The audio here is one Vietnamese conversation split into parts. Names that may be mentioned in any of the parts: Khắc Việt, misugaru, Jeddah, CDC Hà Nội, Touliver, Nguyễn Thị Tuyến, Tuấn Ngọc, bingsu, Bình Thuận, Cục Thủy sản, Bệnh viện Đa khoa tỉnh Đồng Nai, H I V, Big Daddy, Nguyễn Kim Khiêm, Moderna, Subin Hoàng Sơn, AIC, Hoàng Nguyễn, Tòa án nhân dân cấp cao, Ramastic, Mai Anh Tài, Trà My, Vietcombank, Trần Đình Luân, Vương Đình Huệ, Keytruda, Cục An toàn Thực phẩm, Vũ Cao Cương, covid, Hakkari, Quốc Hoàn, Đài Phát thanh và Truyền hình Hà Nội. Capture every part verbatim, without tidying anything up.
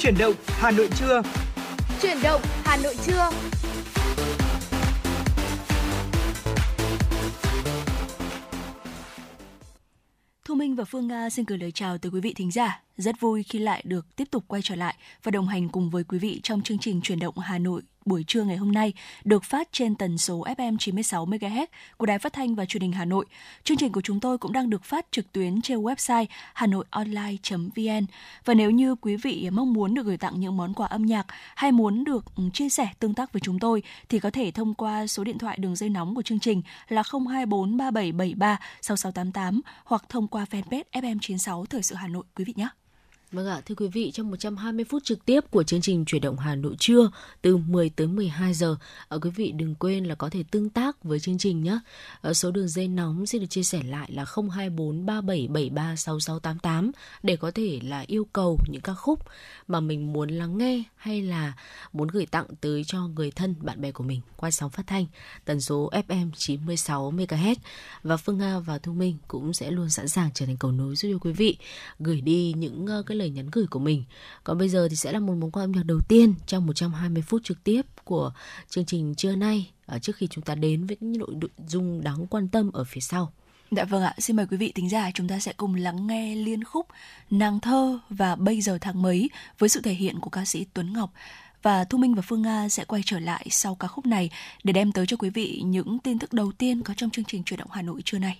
Chuyển động Hà Nội trưa. Chuyển động Hà Nội trưa. Thu Minh và Phương Nga xin gửi lời chào tới quý vị thính giả. Rất vui khi lại được tiếp tục quay trở lại và đồng hành cùng với quý vị trong chương trình Chuyển động Hà Nội buổi trưa ngày hôm nay, được phát trên tần số ép em chín mươi sáu mê ga héc của Đài Phát thanh và Truyền hình Hà Nội. Chương trình của chúng tôi cũng đang được phát trực tuyến trên website hanoionline chấm vê en. Và nếu như quý vị mong muốn được gửi tặng những món quà âm nhạc hay muốn được chia sẻ tương tác với chúng tôi thì có thể thông qua số điện thoại đường dây nóng của chương trình là không hai bốn ba bảy bảy ba sáu sáu tám tám hoặc thông qua fanpage ép em chín sáu Thời sự Hà Nội quý vị nhé. Vâng ạ, thưa quý vị, trong một trăm hai mươi phút trực tiếp của chương trình Chuyển động Hà Nội trưa từ mười tới mười hai giờ, quý vị đừng quên là có thể tương tác với chương trình nhé. Số đường dây nóng sẽ được chia sẻ lại là không hai bốn ba bảy bảy ba sáu sáu tám tám để có thể là yêu cầu những ca khúc mà mình muốn lắng nghe hay là muốn gửi tặng tới cho người thân, bạn bè của mình qua sóng phát thanh tần số ép em chín mươi sáu mê ga héc. Và Phương Nga và Thu Minh cũng sẽ luôn sẵn sàng trở thành cầu nối giúp cho quý vị gửi đi những cái lời nhắn gửi của mình. Còn bây giờ thì sẽ là một món quà âm nhạc đầu tiên trong một trăm hai mươi phút trực tiếp của chương trình trưa nay, trước khi chúng ta đến với những nội dung đáng quan tâm ở phía sau. Dạ vâng ạ, xin mời quý vị thính giả, chúng ta sẽ cùng lắng nghe liên khúc Nàng Thơ và Bây Giờ Tháng Mấy với sự thể hiện của ca sĩ Tuấn Ngọc. Và Thu Minh và Phương Nga sẽ quay trở lại sau ca khúc này để đem tới cho quý vị những tin tức đầu tiên có trong chương trình Chuyển động Hà Nội trưa nay.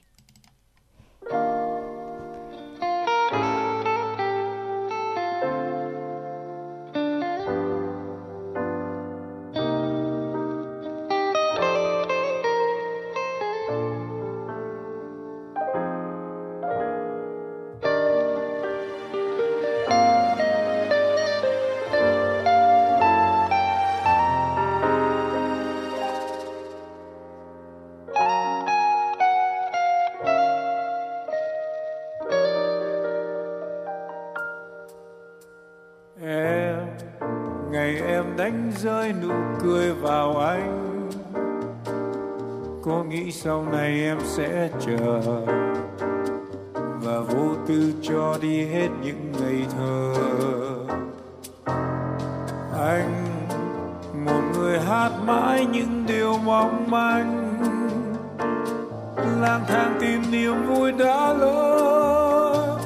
Rơi nụ cười vào anh, có nghĩ sau này em sẽ chờ và vô tư cho đi hết những ngày thơ. Anh, một người hát mãi những điều mong manh, lang thang tìm niềm vui đã lỡ,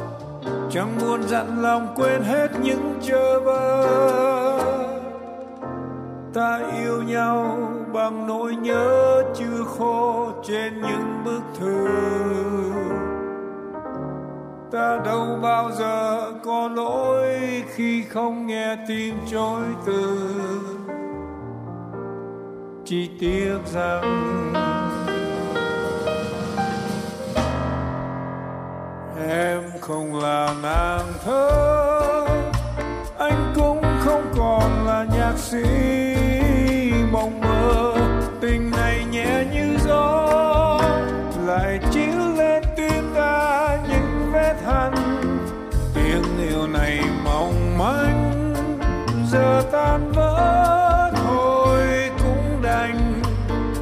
chẳng muốn dặn lòng quên hết những chờ vơ. Ta yêu nhau bằng nỗi nhớ chưa khô trên những bức thư. Ta đâu bao giờ có lỗi khi không nghe tim trối từ. Chỉ tiếc rằng em không là nàng thơ, anh cũng không còn là nhạc sĩ. Mong mơ tình này nhẹ như gió lại chiếu lên tim ta những vết hằn. Tiếng yêu này mong manh giờ tan vỡ thôi cũng đành,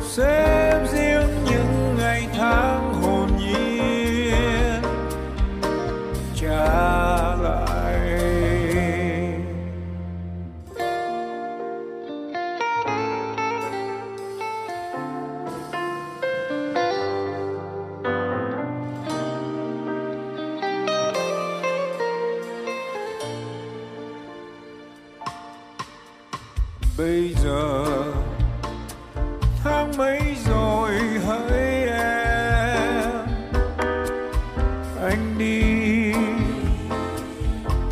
xếp riêng những ngày tháng hồn nhiên trả lại. Bây giờ tháng mấy rồi hỡi em, anh đi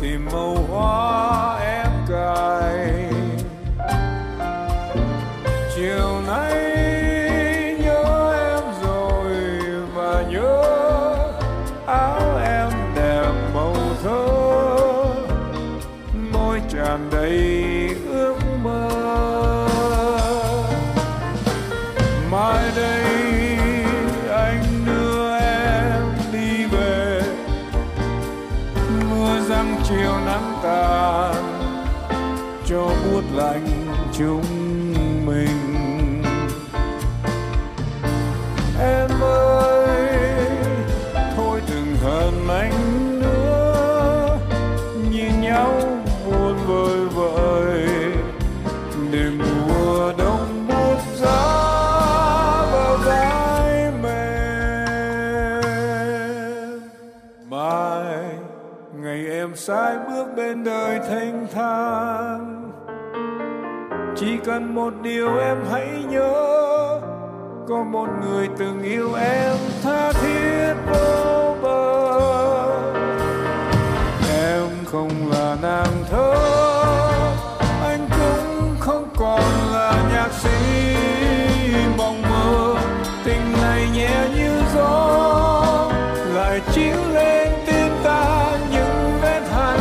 tìm màu hoa em cài. Chiều nay nhớ em rồi và nhớ áo em đẹp màu thơ, môi tràn đầy cho buốt lạnh chúng mình. Em ơi, thôi đừng hờn anh nữa, nhìn nhau buồn vời. điểm sai bước bên đời thanh thang. Chỉ cần một điều em hãy nhớ, có một người từng yêu em tha thiết vô bờ. Em không là nàng thơ, anh cũng không còn là nhạc sĩ mong mơ. Tình này nhẹ như gió, lại chiếu lên tim ta những vết hằn.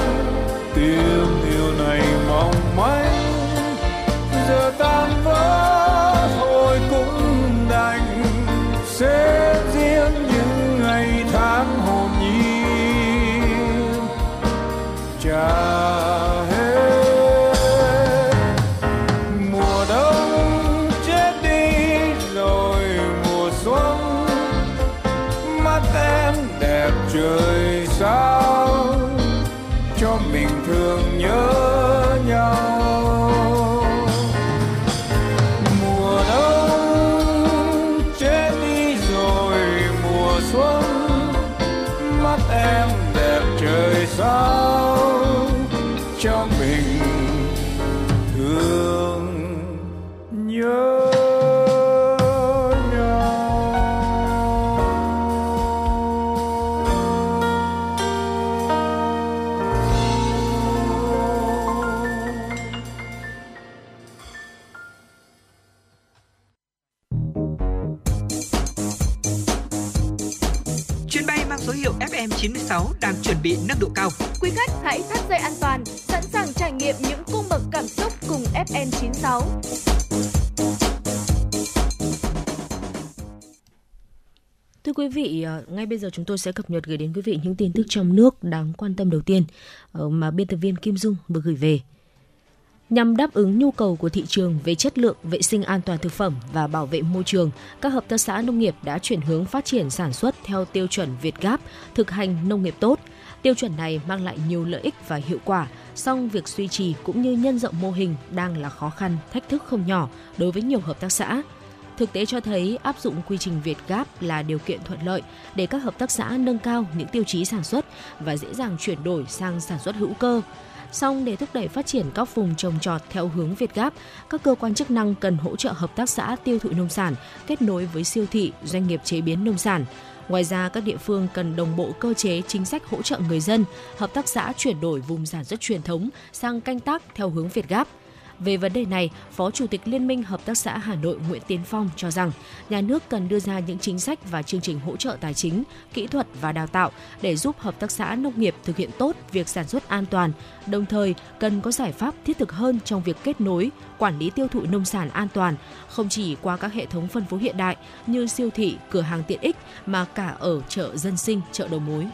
Tình yêu này mong manh, giờ tan vỡ thôi cũng đành. Sẽ riêng những ngày tháng hồn nhiên cha hết. Mùa đông chết đi rồi mùa xuân, mắt em đẹp trời sao cho mình thương nhớ nhau. Sao cho mình thương nhớ nhau. Chuyến bay mang số hiệu F M chín sáu đang chuẩn bị nâng độ cao. Quý khách hãy thắt dây an toàn, sẵn sàng trải nghiệm những cung bậc cảm xúc cùng F M chín sáu. Thưa quý vị, ngay bây giờ chúng tôi sẽ cập nhật gửi đến quý vị những tin tức trong nước đáng quan tâm đầu tiên mà biên tập viên Kim Dung vừa gửi về. Nhằm đáp ứng nhu cầu của thị trường về chất lượng, vệ sinh an toàn thực phẩm và bảo vệ môi trường, các hợp tác xã nông nghiệp đã chuyển hướng phát triển sản xuất theo tiêu chuẩn VietGAP, thực hành nông nghiệp tốt. Tiêu chuẩn này mang lại nhiều lợi ích và hiệu quả, song việc duy trì cũng như nhân rộng mô hình đang là khó khăn, thách thức không nhỏ đối với nhiều hợp tác xã. Thực tế cho thấy áp dụng quy trình VietGAP là điều kiện thuận lợi để các hợp tác xã nâng cao những tiêu chí sản xuất và dễ dàng chuyển đổi sang sản xuất hữu cơ. Song để thúc đẩy phát triển các vùng trồng trọt theo hướng VietGAP, các cơ quan chức năng cần hỗ trợ hợp tác xã tiêu thụ nông sản, kết nối với siêu thị, doanh nghiệp chế biến nông sản. Ngoài ra, các địa phương cần đồng bộ cơ chế chính sách hỗ trợ người dân, hợp tác xã chuyển đổi vùng sản xuất truyền thống sang canh tác theo hướng VietGAP. Về vấn đề này, Phó Chủ tịch Liên minh Hợp tác xã Hà Nội Nguyễn Tiến Phong cho rằng nhà nước cần đưa ra những chính sách và chương trình hỗ trợ tài chính, kỹ thuật và đào tạo để giúp hợp tác xã nông nghiệp thực hiện tốt việc sản xuất an toàn, đồng thời cần có giải pháp thiết thực hơn trong việc kết nối, quản lý tiêu thụ nông sản an toàn, không chỉ qua các hệ thống phân phối hiện đại như siêu thị, cửa hàng tiện ích mà cả ở chợ dân sinh, chợ đầu mối.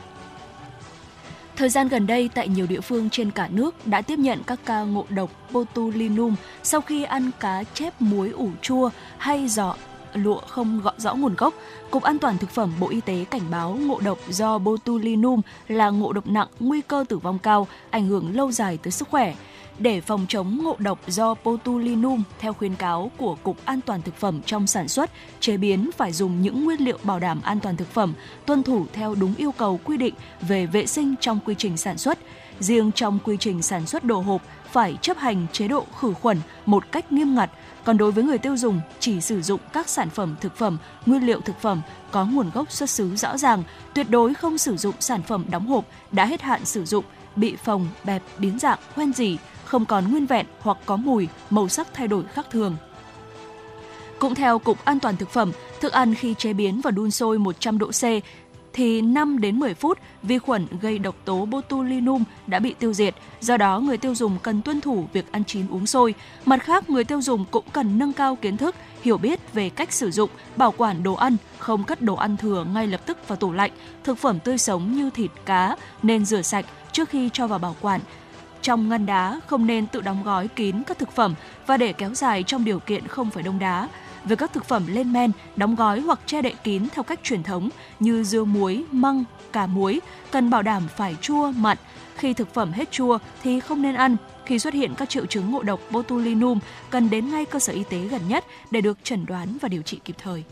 Thời gian gần đây, tại nhiều địa phương trên cả nước đã tiếp nhận các ca ngộ độc botulinum sau khi ăn cá chép muối ủ chua hay giò lụa không rõ nguồn gốc. Cục An toàn Thực phẩm Bộ Y tế cảnh báo ngộ độc do botulinum là ngộ độc nặng, nguy cơ tử vong cao, ảnh hưởng lâu dài tới sức khỏe. Để phòng chống ngộ độc do botulinum, theo khuyến cáo của Cục An toàn Thực phẩm, trong sản xuất, chế biến phải dùng những nguyên liệu bảo đảm an toàn thực phẩm, tuân thủ theo đúng yêu cầu quy định về vệ sinh trong quy trình sản xuất. Riêng trong quy trình sản xuất đồ hộp, phải chấp hành chế độ khử khuẩn một cách nghiêm ngặt. Còn đối với người tiêu dùng, chỉ sử dụng các sản phẩm thực phẩm, nguyên liệu thực phẩm có nguồn gốc xuất xứ rõ ràng, tuyệt đối không sử dụng sản phẩm đóng hộp, đã hết hạn sử dụng, bị phồng, bẹp, biến dạng, hoen rỉ, không còn nguyên vẹn hoặc có mùi, màu sắc thay đổi khác thường. Cũng theo Cục An toàn Thực phẩm, thức ăn khi chế biến và đun sôi một trăm độ C thì năm đến mười phút, vi khuẩn gây độc tố botulinum đã bị tiêu diệt. Do đó, người tiêu dùng cần tuân thủ việc ăn chín uống sôi. Mặt khác, người tiêu dùng cũng cần nâng cao kiến thức, hiểu biết về cách sử dụng, bảo quản đồ ăn, không cất đồ ăn thừa ngay lập tức vào tủ lạnh. Thực phẩm tươi sống như thịt, cá nên rửa sạch trước khi cho vào bảo quản. Trong ngăn đá, không nên tự đóng gói kín các thực phẩm và để kéo dài trong điều kiện không phải đông đá. Với các thực phẩm lên men, đóng gói hoặc che đậy kín theo cách truyền thống như dưa muối, măng, cà muối, cần bảo đảm phải chua, mặn. Khi thực phẩm hết chua thì không nên ăn. Khi xuất hiện các triệu chứng ngộ độc botulinum, cần đến ngay cơ sở y tế gần nhất để được chẩn đoán và điều trị kịp thời.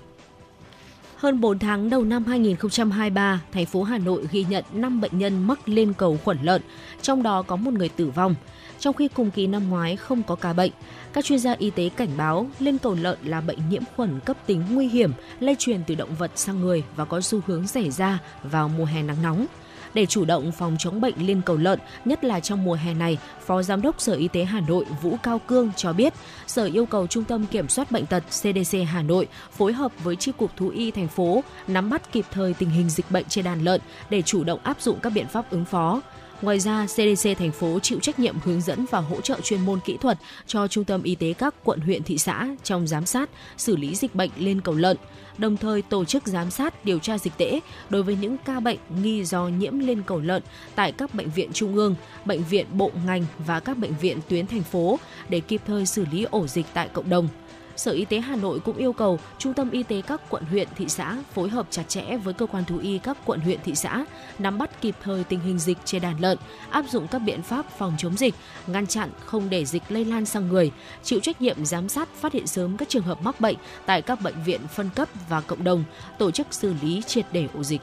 Hơn bốn tháng đầu năm hai nghìn không trăm hai mươi ba, thành phố Hà Nội ghi nhận năm bệnh nhân mắc liên cầu khuẩn lợn, trong đó có một người tử vong. Trong khi cùng kỳ năm ngoái không có ca bệnh, các chuyên gia y tế cảnh báo liên cầu lợn là bệnh nhiễm khuẩn cấp tính nguy hiểm, lây truyền từ động vật sang người và có xu hướng xảy ra vào mùa hè nắng nóng. Để chủ động phòng chống bệnh liên cầu lợn, nhất là trong mùa hè này, Phó Giám đốc Sở Y tế Hà Nội Vũ Cao Cương cho biết, Sở yêu cầu Trung tâm Kiểm soát Bệnh tật xê đê xê Hà Nội phối hợp với Chi cục Thú y thành phố nắm bắt kịp thời tình hình dịch bệnh trên đàn lợn để chủ động áp dụng các biện pháp ứng phó. Ngoài ra, xê đê xê thành phố chịu trách nhiệm hướng dẫn và hỗ trợ chuyên môn kỹ thuật cho Trung tâm Y tế các quận, huyện, thị xã trong giám sát, xử lý dịch bệnh liên cầu lợn, đồng thời tổ chức giám sát, điều tra dịch tễ đối với những ca bệnh nghi do nhiễm liên cầu lợn tại các bệnh viện trung ương, bệnh viện bộ ngành và các bệnh viện tuyến thành phố để kịp thời xử lý ổ dịch tại cộng đồng. Sở Y tế Hà Nội cũng yêu cầu Trung tâm Y tế các quận, huyện, thị xã phối hợp chặt chẽ với cơ quan thú y các quận, huyện, thị xã, nắm bắt kịp thời tình hình dịch trên đàn lợn, áp dụng các biện pháp phòng chống dịch, ngăn chặn không để dịch lây lan sang người, chịu trách nhiệm giám sát, phát hiện sớm các trường hợp mắc bệnh tại các bệnh viện phân cấp và cộng đồng, tổ chức xử lý triệt để ổ dịch.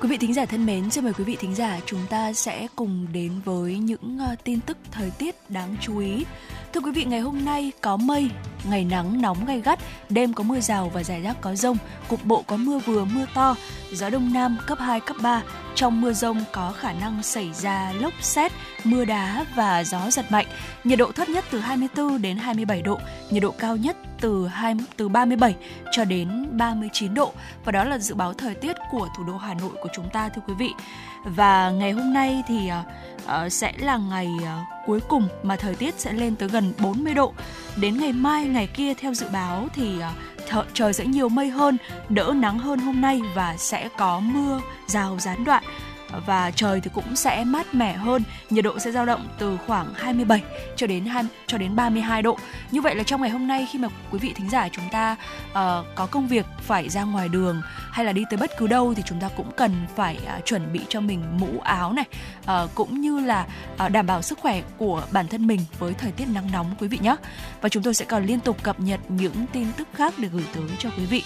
Quý vị thính giả thân mến, xin mời quý vị thính giả chúng ta sẽ cùng đến với những tin tức thời tiết đáng chú ý. Thưa quý vị, ngày hôm nay có mây, ngày nắng nóng gay gắt, đêm có mưa rào và rải rác có dông, cục bộ có mưa vừa mưa to, gió đông nam cấp hai, cấp ba. Trong mưa dông có khả năng xảy ra lốc sét, mưa đá và gió giật mạnh. Nhiệt độ thấp nhất từ hai mươi tư đến hai mươi bảy độ, nhiệt độ cao nhất từ từ ba mươi bảy cho đến ba mươi chín độ. Và đó là dự báo thời tiết của thủ đô Hà Nội của chúng ta, thưa quý vị. Và ngày hôm nay thì uh, sẽ là ngày uh, cuối cùng mà thời tiết sẽ lên tới gần bốn mươi độ. Đến ngày mai, ngày kia theo dự báo thì uh, th- trời sẽ nhiều mây hơn, đỡ nắng hơn hôm nay và sẽ có mưa rào gián đoạn. Và trời thì cũng sẽ mát mẻ hơn, nhiệt độ sẽ dao động từ khoảng hai mươi bảy cho đến hai, cho đến ba mươi hai độ. Như vậy là trong ngày hôm nay, khi mà quý vị thính giả chúng ta uh, có công việc phải ra ngoài đường hay là đi tới bất cứ đâu thì chúng ta cũng cần phải uh, chuẩn bị cho mình mũ áo này, uh, cũng như là uh, đảm bảo sức khỏe của bản thân mình với thời tiết nắng nóng, quý vị nhé. Và chúng tôi sẽ còn liên tục cập nhật những tin tức khác để gửi tới cho quý vị.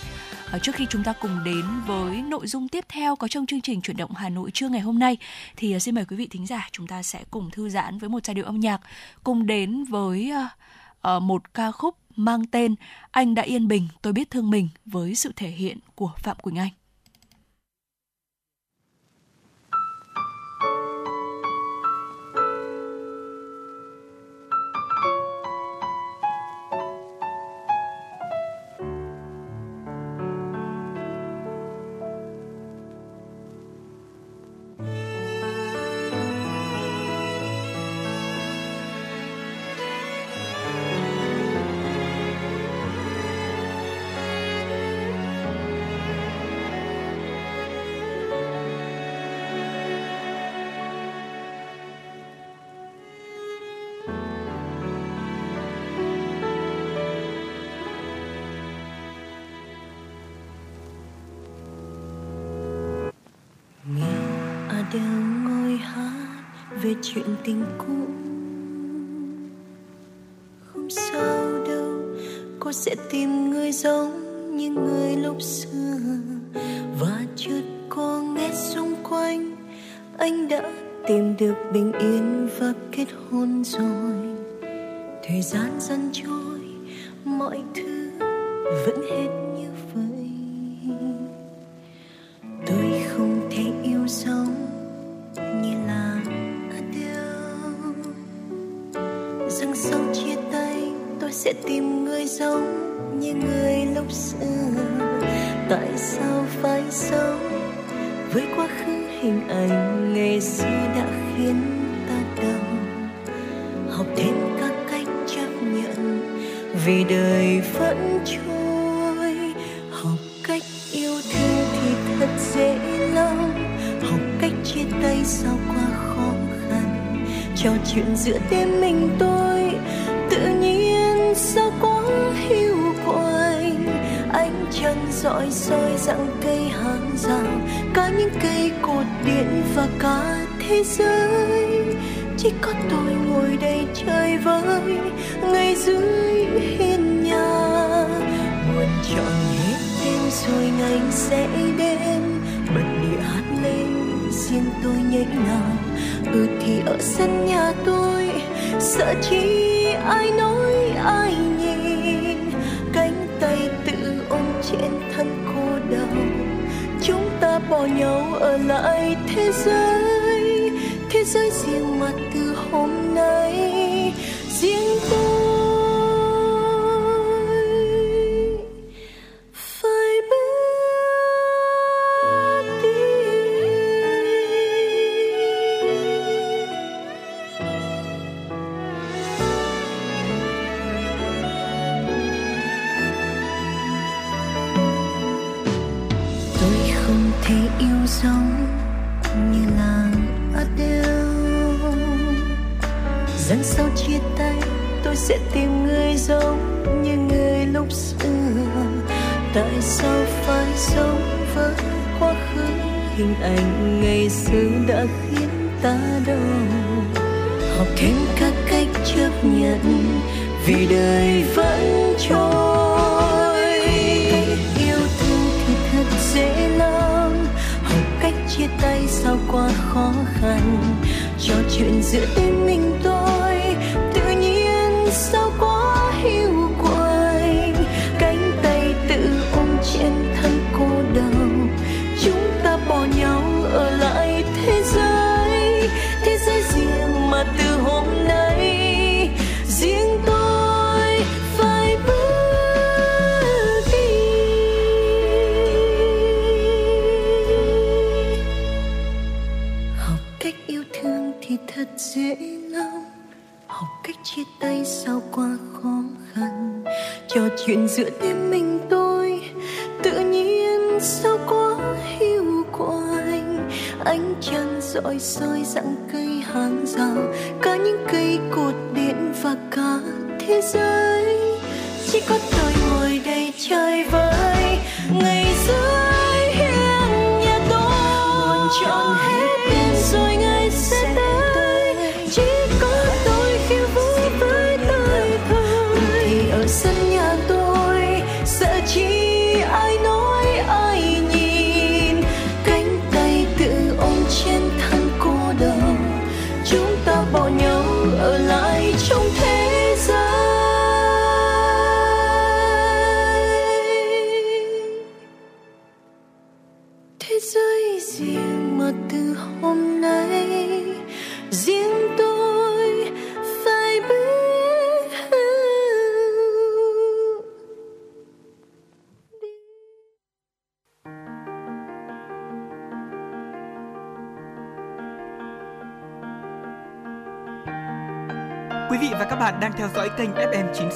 Trước khi chúng ta cùng đến với nội dung tiếp theo có trong chương trình Chuyển động Hà Nội trưa ngày hôm nay thì xin mời quý vị thính giả chúng ta sẽ cùng thư giãn với một giai điệu âm nhạc, cùng đến với một ca khúc mang tên Anh đã yên bình, tôi biết thương mình với sự thể hiện của Phạm Quỳnh Anh. Đều ngồi hát về chuyện tình cũ, không sao đâu, cô sẽ tìm người giống như người lúc xưa. Và chợt cô nghe xung quanh anh đã tìm được bình yên và kết hôn rồi. Thời gian dần trôi, mọi thứ vẫn hết. Sẽ tìm người giống như người lúc xưa. Tại sao phải sống với quá khứ, hình ảnh ngày xưa đã khiến ta đau. Học thêm các cách chấp nhận vì đời vẫn trôi. Học cách yêu thương thì thật dễ lòng, học cách chia tay sao quá khó khăn. Trò chuyện giữa đêm mình tôi tự nhiên sao quá hiu của anh. Anh chẳng giỏi soi dạng cây hàng rào, cả những cây cột điện và cả thế giới. Chỉ có tôi ngồi đây chơi với ngày dưới hiên nhà, muốn chọn hết tên rồi anh sẽ đến, bật đĩa hát lên riêng tôi nhảy nào. Ừ thì ở sân nhà tôi sợ chi ai nói ai nhìn, cánh tay tự ôm trên thân cô đau. Chúng ta bỏ nhau ở lại thế giới, thế giới riêng mà từ hôm nay riêng tôi. Sẽ tìm người giống như người lúc xưa. Tại sao phải sống với quá khứ? Hình ảnh ngày xưa đã khiến ta đau. Học thêm các cách chấp nhận vì đời vẫn trôi. Yêu thương thì thật dễ lắm, học cách chia tay sao quá khó khăn. Trò chuyện giữa tim mình tôi sao quá hiu quạnh, cánh tay tự ôm trên thân cô đau. Chúng ta bỏ nhau ở lại thế giới, thế giới riêng mà từ hôm nay riêng tôi phải bước đi. Học cách yêu thương thì thật dễ lắm, học cách chia tay sao quá khó khăn. Trò chuyện giữa đêm mình tôi tự nhiên sao quá hiu quạnh, ánh trăng rọi soi dặn cây hàng rào, cả những cây cột điện và cả thế giới. Chỉ có tôi ngồi đây chơi với ngày dưới hiên nhà tôi. Buồn trọn hết đêm rồi ngày sẽ tới, chỉ có sân nhà tôi sợ chi ai nói ai nhìn, cánh tay tự ôm trên thân cô đơn. Chúng ta bỏ nhau ở lại trong thế giới, thế giới riêng mà từ hôm nay riêng tôi phải biết. Quý vị và các bạn đang theo dõi kênh ép em chín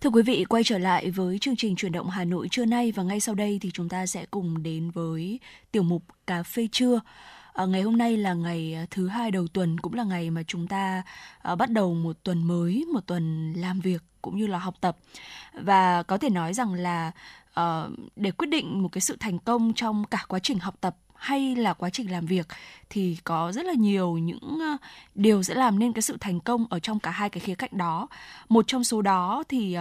Thưa quý vị, quay trở lại với chương trình Chuyển động Hà Nội trưa nay, và ngay sau đây thì chúng ta sẽ cùng đến với tiểu mục Cà phê trưa. À, ngày hôm nay là ngày thứ hai đầu tuần, cũng là ngày mà chúng ta à, bắt đầu một tuần mới, một tuần làm việc cũng như là học tập. Và có thể nói rằng là à, để quyết định một cái sự thành công trong cả quá trình học tập hay là quá trình làm việc thì có rất là nhiều những điều sẽ làm nên cái sự thành công ở trong cả hai cái khía cạnh đó. Một trong số đó thì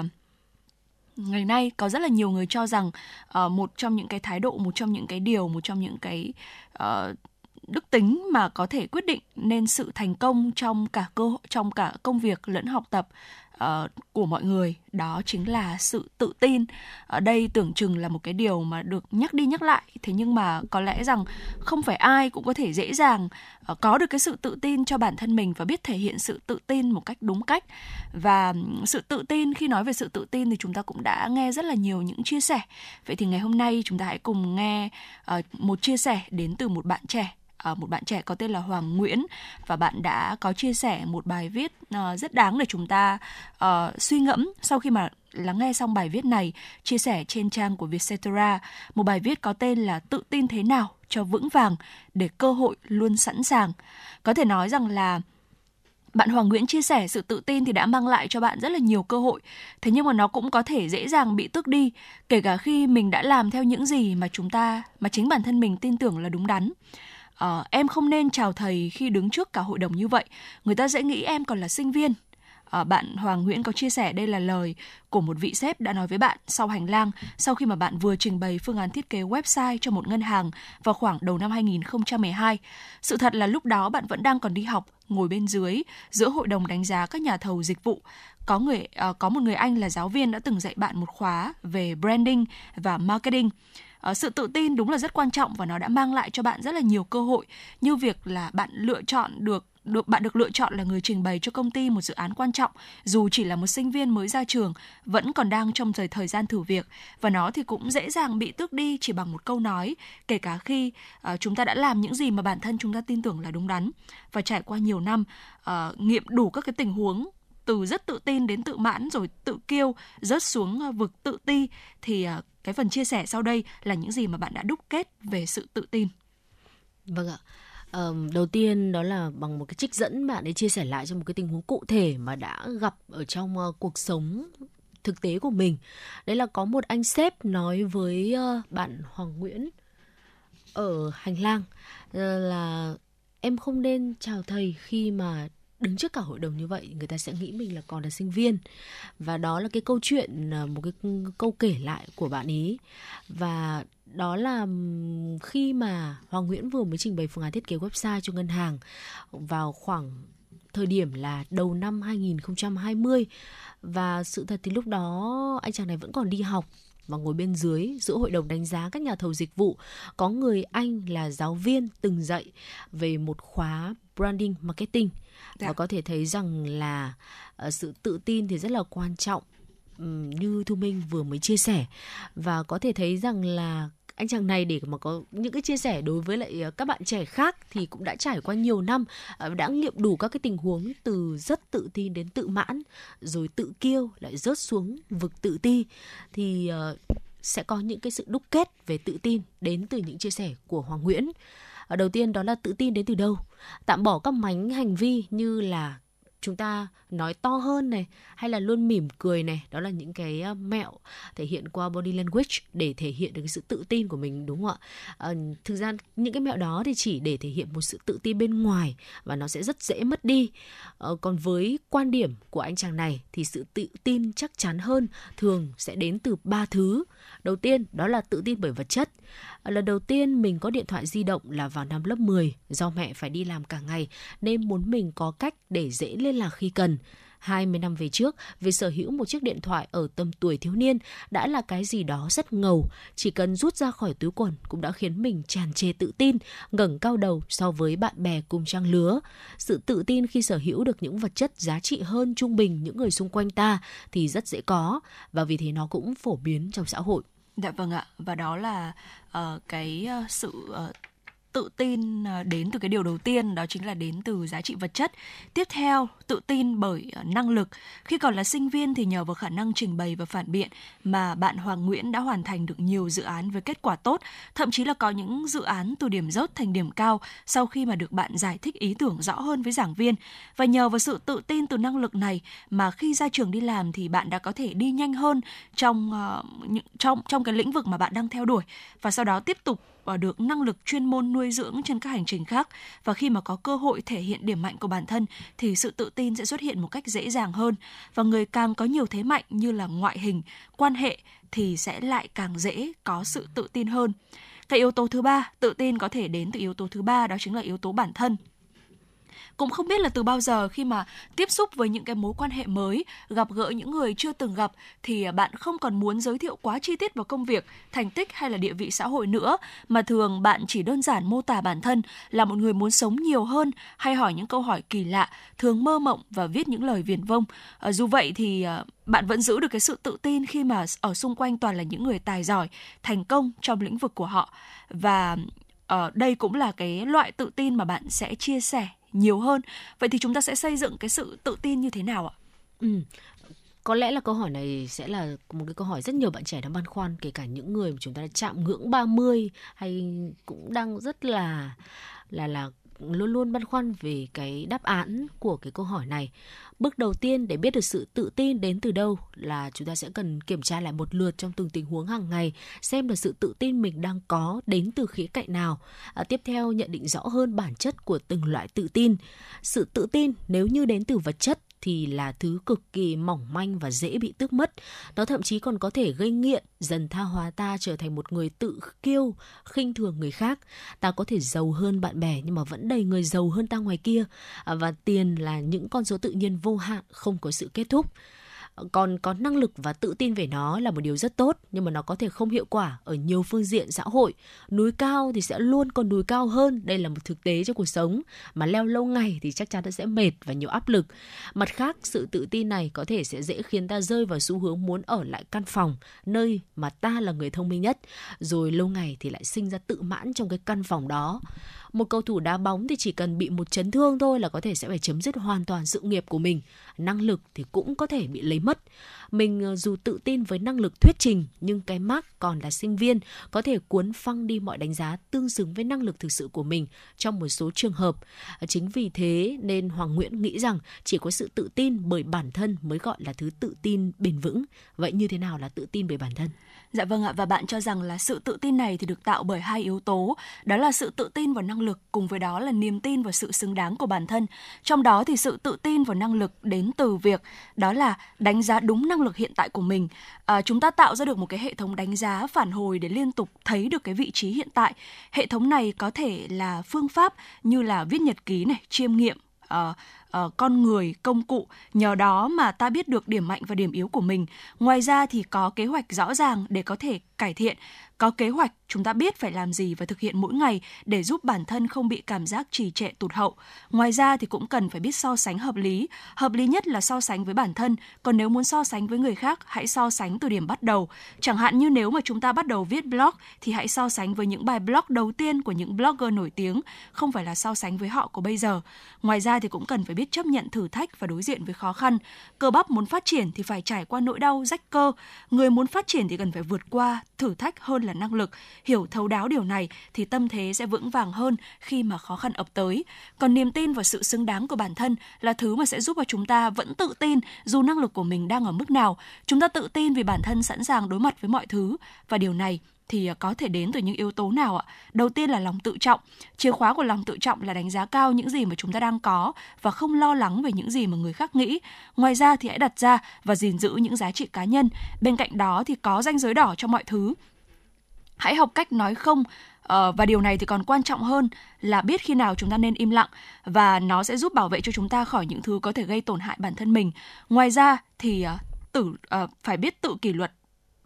ngày nay có rất là nhiều người cho rằng uh, một trong những cái thái độ, một trong những cái điều, một trong những cái uh, đức tính mà có thể quyết định nên sự thành công trong cả cơ hội, trong cả công việc lẫn học tập Uh, của mọi người, đó chính là sự tự tin. Ở đây tưởng chừng là một cái điều mà được nhắc đi nhắc lại, thế nhưng mà có lẽ rằng không phải ai cũng có thể dễ dàng uh, có được cái sự tự tin cho bản thân mình và biết thể hiện sự tự tin một cách đúng cách. Và sự tự tin, khi nói về sự tự tin thì chúng ta cũng đã nghe rất là nhiều những chia sẻ. Vậy thì ngày hôm nay chúng ta hãy cùng nghe uh, một chia sẻ đến từ một bạn trẻ. À, một bạn trẻ có tên là Hoàng Nguyễn, và bạn đã có chia sẻ một bài viết uh, rất đáng để chúng ta uh, suy ngẫm sau khi mà lắng nghe xong bài viết này, chia sẻ trên trang của Vietcetera, một bài viết có tên là Tự tin thế nào cho vững vàng để cơ hội luôn sẵn sàng. Có thể nói rằng là Bạn Hoàng Nguyễn chia sẻ sự tự tin thì đã mang lại cho bạn rất là nhiều cơ hội, thế nhưng mà nó cũng có thể dễ dàng bị tước đi, kể cả khi mình đã làm theo những gì mà chúng ta, mà chính bản thân mình tin tưởng là đúng đắn. À, em không nên chào thầy khi đứng trước cả hội đồng như vậy, người ta sẽ nghĩ em còn là sinh viên. À, bạn Hoàng Nguyễn có chia sẻ đây là lời của một vị sếp đã nói với bạn sau hành lang sau khi mà bạn vừa trình bày phương án thiết kế website cho một ngân hàng vào khoảng đầu năm hai không một hai. Sự thật là lúc đó bạn vẫn đang còn đi học, ngồi bên dưới, giữa hội đồng đánh giá các nhà thầu dịch vụ. Có, người, à, có một người anh là giáo viên đã từng dạy bạn một khóa về branding và marketing. À, sự tự tin đúng là rất quan trọng và nó đã mang lại cho bạn rất là nhiều cơ hội, như việc là bạn lựa chọn được Được, bạn được lựa chọn là người trình bày cho công ty một dự án quan trọng, dù chỉ là một sinh viên mới ra trường, vẫn còn đang trong thời, thời gian thử việc, và nó thì cũng dễ dàng bị tước đi chỉ bằng một câu nói, kể cả khi uh, chúng ta đã làm những gì mà bản thân chúng ta tin tưởng là đúng đắn. Và trải qua nhiều năm uh, nghiệm đủ các cái tình huống, từ rất tự tin đến tự mãn rồi tự kiêu, rớt xuống vực tự ti, thì uh, cái phần chia sẻ sau đây là những gì mà bạn đã đúc kết về sự tự tin. Vâng ạ. Um, đầu tiên đó là bằng một cái trích dẫn bạn ấy chia sẻ lại cho một cái tình huống cụ thể mà đã gặp ở trong uh, cuộc sống thực tế của mình. Đấy là có một anh sếp nói với uh, bạn Hoàng Nguyễn ở hành lang uh, là em không nên chào thầy khi mà đứng trước cả hội đồng như vậy, người ta sẽ nghĩ mình là còn là sinh viên. Và đó là cái câu chuyện, một cái câu kể lại của bạn ý. Và đó là khi mà Hoàng Nguyễn vừa mới trình bày phương án thiết kế website cho ngân hàng vào khoảng thời điểm là đầu năm hai không hai không. Và sự thật thì lúc đó anh chàng này vẫn còn đi học và ngồi bên dưới, giữa hội đồng đánh giá các nhà thầu dịch vụ. Có người anh là giáo viên từng dạy về một khóa branding marketing. Và có thể thấy rằng là sự tự tin thì rất là quan trọng, như Thu Minh vừa mới chia sẻ. Và có thể thấy rằng là anh chàng này để mà có những cái chia sẻ đối với lại các bạn trẻ khác thì cũng đã trải qua nhiều năm, đã nghiệm đủ các cái tình huống từ rất tự tin đến tự mãn, rồi tự kiêu lại rớt xuống vực tự ti. Thì sẽ có những cái sự đúc kết về tự tin đến từ những chia sẻ của Hoàng Nguyễn. Đầu tiên đó là tự tin đến từ đâu? Tạm bỏ các mánh hành vi như là chúng ta nói to hơn này, hay là luôn mỉm cười này. Đó là những cái mẹo thể hiện qua body language để thể hiện được cái sự tự tin của mình, đúng không ạ? À, thực ra những cái mẹo đó thì chỉ để thể hiện một sự tự tin bên ngoài và nó sẽ rất dễ mất đi. À, còn với quan điểm của anh chàng này thì sự tự tin chắc chắn hơn thường sẽ đến từ ba thứ. Đầu tiên đó là tự tin bởi vật chất. Lần đầu tiên mình có điện thoại di động là vào năm lớp mười, do mẹ phải đi làm cả ngày nên muốn mình có cách để dễ liên lạc khi cần. hai mươi năm về trước, việc sở hữu một chiếc điện thoại ở tầm tuổi thiếu niên đã là cái gì đó rất ngầu, chỉ cần rút ra khỏi túi quần cũng đã khiến mình tràn trề tự tin, ngẩng cao đầu so với bạn bè cùng trang lứa. Sự tự tin khi sở hữu được những vật chất giá trị hơn trung bình những người xung quanh ta thì rất dễ có, và vì thế nó cũng phổ biến trong xã hội. Dạ vâng ạ, và đó là uh, cái uh, sự uh, tự tin uh, đến từ cái điều đầu tiên, đó chính là đến từ giá trị vật chất. Tiếp theo, tự tin bởi uh, năng lực. Khi còn là sinh viên thì nhờ vào khả năng trình bày và phản biện mà bạn Hoàng Nguyễn đã hoàn thành được nhiều dự án với kết quả tốt, thậm chí là có những dự án từ điểm rớt thành điểm cao sau khi mà được bạn giải thích ý tưởng rõ hơn với giảng viên. Và nhờ vào sự tự tin từ năng lực này mà khi ra trường đi làm thì bạn đã có thể đi nhanh hơn trong uh, trong trong cái lĩnh vực mà bạn đang theo đuổi, và sau đó tiếp tục và được năng lực chuyên môn nuôi dưỡng trên các hành trình khác. Và khi mà có cơ hội thể hiện điểm mạnh của bản thân thì sự tự tin sẽ xuất hiện một cách dễ dàng hơn. Và người càng có nhiều thế mạnh như là ngoại hình, quan hệ thì sẽ lại càng dễ có sự tự tin hơn. Cái yếu tố thứ ba, tự tin có thể đến từ yếu tố thứ ba, đó chính là yếu tố bản thân. Cũng không biết là từ bao giờ, khi mà tiếp xúc với những cái mối quan hệ mới, gặp gỡ những người chưa từng gặp thì bạn không còn muốn giới thiệu quá chi tiết vào công việc, thành tích hay là địa vị xã hội nữa, mà thường bạn chỉ đơn giản mô tả bản thân là một người muốn sống nhiều hơn, hay hỏi những câu hỏi kỳ lạ, thường mơ mộng và viết những lời viển vông. À, dù vậy thì à, bạn vẫn giữ được cái sự tự tin khi mà ở xung quanh toàn là những người tài giỏi, thành công trong lĩnh vực của họ. Và à, đây cũng là cái loại tự tin mà bạn sẽ chia sẻ nhiều hơn. Vậy thì chúng ta sẽ xây dựng cái sự tự tin như thế nào ạ? Ừ. Có lẽ là câu hỏi này sẽ là một cái câu hỏi rất nhiều bạn trẻ đang băn khoăn, kể cả những người mà chúng ta đã chạm ngưỡng ba mươi hay cũng đang rất là là là luôn luôn băn khoăn về cái đáp án của cái câu hỏi này. Bước đầu tiên để biết được sự tự tin đến từ đâu là chúng ta sẽ cần kiểm tra lại một lượt trong từng tình huống hàng ngày, xem là sự tự tin mình đang có đến từ khía cạnh nào. À, tiếp theo nhận định rõ hơn bản chất của từng loại tự tin. Sự tự tin nếu như đến từ vật chất thì là thứ cực kỳ mỏng manh và dễ bị tước mất. Nó thậm chí còn có thể gây nghiện, dần tha hóa ta trở thành một người tự kiêu, khinh thường người khác. Ta có thể giàu hơn bạn bè nhưng mà vẫn đầy người giàu hơn ta ngoài kia. Và tiền là những con số tự nhiên vô hạn, không có sự kết thúc. Còn có năng lực và tự tin về nó là một điều rất tốt, nhưng mà nó có thể không hiệu quả ở nhiều phương diện xã hội. Núi cao thì sẽ luôn còn núi cao hơn, đây là một thực tế trong cuộc sống, mà leo lâu ngày thì chắc chắn nó sẽ mệt và nhiều áp lực. Mặt khác, sự tự tin này có thể sẽ dễ khiến ta rơi vào xu hướng muốn ở lại căn phòng, nơi mà ta là người thông minh nhất, rồi lâu ngày thì lại sinh ra tự mãn trong cái căn phòng đó. Một cầu thủ đá bóng thì chỉ cần bị một chấn thương thôi là có thể sẽ phải chấm dứt hoàn toàn sự nghiệp của mình. Năng lực thì cũng có thể bị lấy mất. Mình dù tự tin với năng lực thuyết trình, nhưng cái mác còn là sinh viên có thể cuốn phăng đi mọi đánh giá tương xứng với năng lực thực sự của mình trong một số trường hợp. Chính vì thế nên Hoàng Nguyễn nghĩ rằng chỉ có sự tự tin bởi bản thân mới gọi là thứ tự tin bền vững. Vậy như thế nào là tự tin bởi bản thân? Dạ vâng ạ, và bạn cho rằng là sự tự tin này thì được tạo bởi hai yếu tố, đó là sự tự tin vào năng lực, cùng với đó là niềm tin vào sự xứng đáng của bản thân. Trong đó thì sự tự tin vào năng lực đến từ việc đó là đánh giá đúng năng lực hiện tại của mình. À, chúng ta tạo ra được một cái hệ thống đánh giá phản hồi để liên tục thấy được cái vị trí hiện tại. Hệ thống này có thể là phương pháp như là viết nhật ký này, chiêm nghiệm, à, Uh, con người, công cụ, nhờ đó mà ta biết được điểm mạnh và điểm yếu của mình. Ngoài ra thì có kế hoạch rõ ràng để có thể cải thiện. Có kế hoạch, chúng ta biết phải làm gì và thực hiện mỗi ngày để giúp bản thân không bị cảm giác trì trệ, tụt hậu. Ngoài ra thì cũng cần phải biết so sánh hợp lý. Hợp lý nhất là so sánh với bản thân, còn nếu muốn so sánh với người khác, hãy so sánh từ điểm bắt đầu. Chẳng hạn như nếu mà chúng ta bắt đầu viết blog thì hãy so sánh với những bài blog đầu tiên của những blogger nổi tiếng, không phải là so sánh với họ của bây giờ. Ngoài ra thì cũng cần phải biết chấp nhận thử thách và đối diện với khó khăn. Cơ bắp muốn phát triển thì phải trải qua nỗi đau, rách cơ. Người muốn phát triển thì cần phải vượt qua thử thách hơn là năng lực. Hiểu thấu đáo điều này thì tâm thế sẽ vững vàng hơn khi mà khó khăn ập tới. Còn niềm tin và sự xứng đáng của bản thân là thứ mà sẽ giúp cho chúng ta vẫn tự tin dù năng lực của mình đang ở mức nào. Chúng ta tự tin vì bản thân sẵn sàng đối mặt với mọi thứ, và điều này thì có thể đến từ những yếu tố nào ạ? Đầu tiên là lòng tự trọng. Chìa khóa của lòng tự trọng là đánh giá cao những gì mà chúng ta đang có và không lo lắng về những gì mà người khác nghĩ. Ngoài ra thì hãy đặt ra và gìn giữ những giá trị cá nhân. Bên cạnh đó thì có ranh giới đỏ cho mọi thứ. Hãy học cách nói không. Ờ, và điều này thì còn quan trọng hơn là biết khi nào chúng ta nên im lặng, và nó sẽ giúp bảo vệ cho chúng ta khỏi những thứ có thể gây tổn hại bản thân mình. Ngoài ra thì uh, tử, uh, phải biết tự kỷ luật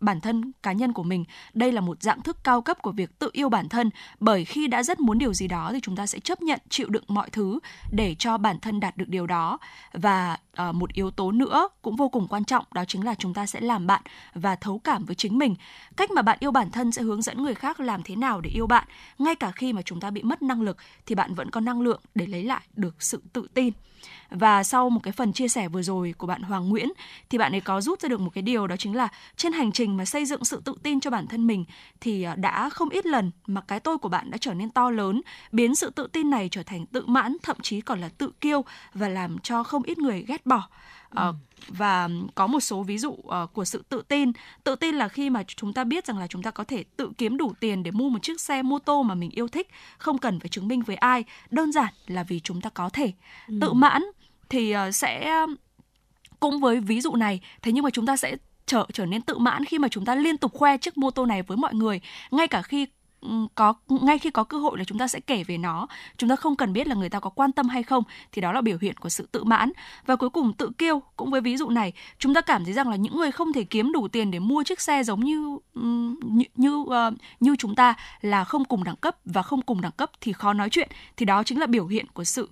bản thân, cá nhân của mình. Đây là một dạng thức cao cấp của việc tự yêu bản thân, bởi khi đã rất muốn điều gì đó thì chúng ta sẽ chấp nhận chịu đựng mọi thứ để cho bản thân đạt được điều đó. Và à, một yếu tố nữa cũng vô cùng quan trọng, đó chính là chúng ta sẽ làm bạn và thấu cảm với chính mình. Cách mà bạn yêu bản thân sẽ hướng dẫn người khác làm thế nào để yêu bạn. Ngay cả khi mà chúng ta bị mất năng lực thì bạn vẫn có năng lượng để lấy lại được sự tự tin. Và sau một cái phần chia sẻ vừa rồi của bạn Hoàng Nguyễn thì bạn ấy có rút ra được một cái điều, đó chính là trên hành trình mà xây dựng sự tự tin cho bản thân mình thì đã không ít lần mà cái tôi của bạn đã trở nên to lớn, biến sự tự tin này trở thành tự mãn, thậm chí còn là tự kiêu, và làm cho không ít người ghét bỏ. Ừ. Và có một số ví dụ của sự tự tin. Tự tin là khi mà chúng ta biết rằng là chúng ta có thể tự kiếm đủ tiền để mua một chiếc xe mô tô mà mình yêu thích, không cần phải chứng minh với ai, đơn giản là vì chúng ta có thể. Ừ. Tự mãn thì sẽ cũng với ví dụ này, thế nhưng mà chúng ta sẽ trở, trở nên tự mãn khi mà chúng ta liên tục khoe chiếc mô tô này với mọi người, ngay cả khi có ngay khi có cơ hội là chúng ta sẽ kể về nó. Chúng ta không cần biết là người ta có quan tâm hay không, thì đó là biểu hiện của sự tự mãn. Và cuối cùng tự kiêu, cũng với ví dụ này, chúng ta cảm thấy rằng là những người không thể kiếm đủ tiền để mua chiếc xe giống như như như, như chúng ta là không cùng đẳng cấp, và không cùng đẳng cấp thì khó nói chuyện, thì đó chính là biểu hiện của sự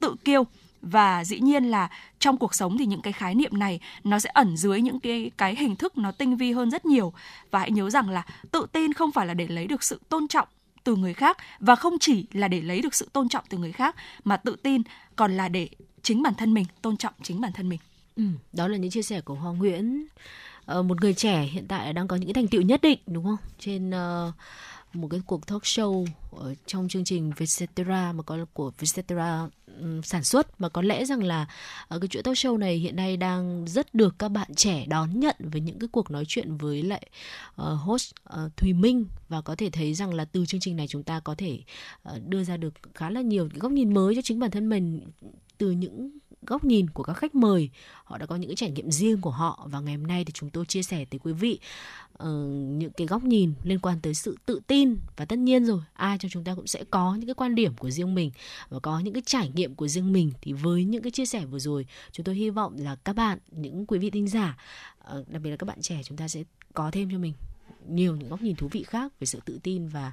tự kiêu. Và dĩ nhiên là trong cuộc sống thì những cái khái niệm này nó sẽ ẩn dưới những cái, cái hình thức nó tinh vi hơn rất nhiều. Và hãy nhớ rằng là tự tin không phải là để lấy được sự tôn trọng từ người khác, và không chỉ là để lấy được sự tôn trọng từ người khác, mà tự tin còn là để chính bản thân mình, tôn trọng chính bản thân mình. Ừ, đó là những chia sẻ của Hoàng Nguyễn, ờ, một người trẻ hiện tại đang có những thành tựu nhất định, đúng không? Trên... Uh... một cái cuộc talk show ở trong chương trình Vietcetera mà có của Vietcetera um, sản xuất, mà có lẽ rằng là uh, cái chuỗi talk show này hiện nay đang rất được các bạn trẻ đón nhận với những cái cuộc nói chuyện với lại uh, host uh, Thu Minh, và có thể thấy rằng là từ chương trình này chúng ta có thể uh, đưa ra được khá là nhiều góc nhìn mới cho chính bản thân mình từ những góc nhìn của các khách mời. Họ đã có những cái trải nghiệm riêng của họ, và ngày hôm nay thì chúng tôi chia sẻ tới quý vị uh, những cái góc nhìn liên quan tới sự tự tin. Và tất nhiên rồi, ai trong chúng ta cũng sẽ có những cái quan điểm của riêng mình và có những cái trải nghiệm của riêng mình. Thì với những cái chia sẻ vừa rồi, chúng tôi hy vọng là các bạn, những quý vị thính giả, uh, đặc biệt là các bạn trẻ, chúng ta sẽ có thêm cho mình nhiều những góc nhìn thú vị khác về sự tự tin, và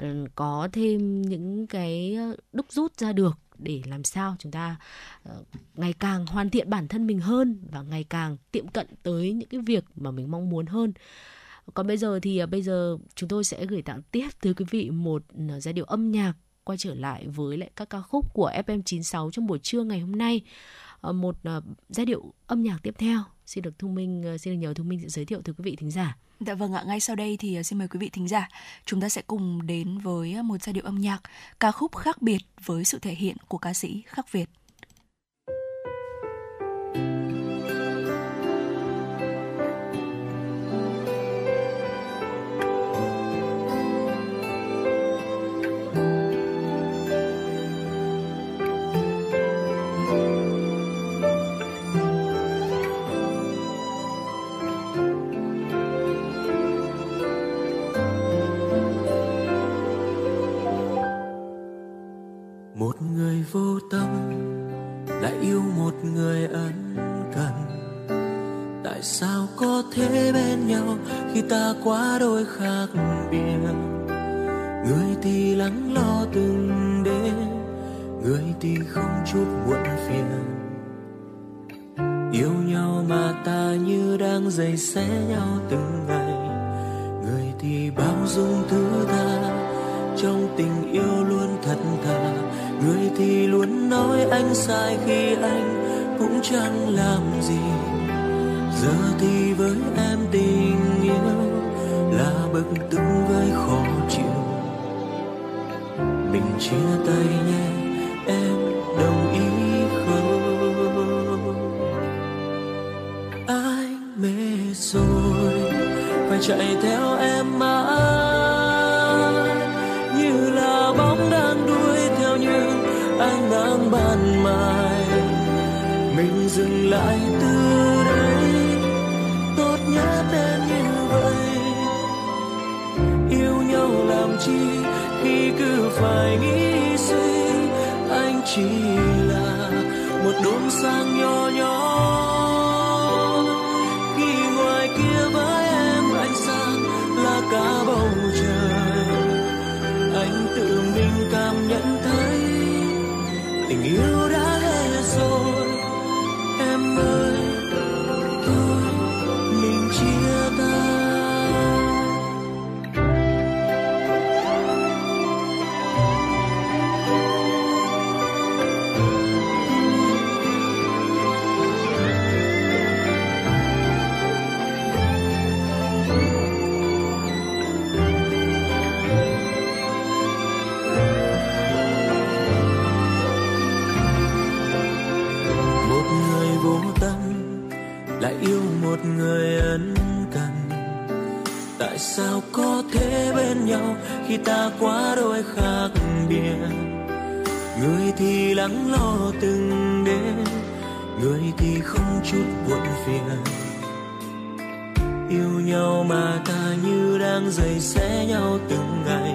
uh, có thêm những cái đúc rút ra được để làm sao chúng ta uh, ngày càng hoàn thiện bản thân mình hơn và ngày càng tiệm cận tới những cái việc mà mình mong muốn hơn. Còn bây giờ thì uh, bây giờ chúng tôi sẽ gửi tặng tiếp tới quý vị một uh, giai điệu âm nhạc, quay trở lại với lại các ca khúc của ép em chín sáu trong buổi trưa ngày hôm nay. Uh, một uh, giai điệu âm nhạc tiếp theo xin được Thu Minh, uh, xin được nhờ Thu Minh sẽ giới thiệu tới quý vị thính giả. Dạ vâng ạ, ngay sau đây thì xin mời quý vị thính giả, chúng ta sẽ cùng đến với một giai điệu âm nhạc, ca khúc Khác Biệt với sự thể hiện của ca sĩ Khắc Việt. Vô tâm lại yêu một người ân cần, tại sao có thể bên nhau khi ta quá đôi khác biệt? Người thì lắng lo từng đêm, người thì không chút muộn phiền. Yêu nhau mà ta như đang giày xé nhau từng ngày, người thì bao dung thứ tha, trong tình yêu luôn thật thà. Người thì luôn nói anh sai khi anh cũng chẳng làm gì. Giờ thì với em tình yêu là bực tức với khó chịu. Mình chia tay nhé, em đồng ý không? Anh mệt rồi, phải chạy theo em mãi, như là bóng đang đuổi theo những ánh nắng ban mai. Mình dừng lại từ đây, tốt nhất nên như vậy. Yêu nhau làm chi khi cứ phải nghĩ suy, anh chỉ là một đốm sáng nhỏ nhỏ, khi ngoài kia với em ánh sáng là cả bầu trời. Anh tự mình cảm nhận thấy tình yêu đã hết rồi, em ơi, thôi mình chia tay. Lại yêu một người ân cần, tại sao có thể bên nhau khi ta quá đôi khác biệt? Người thì lắng lo từng đêm, người thì không chút buồn phiền. Yêu nhau mà ta như đang giày xé nhau từng ngày,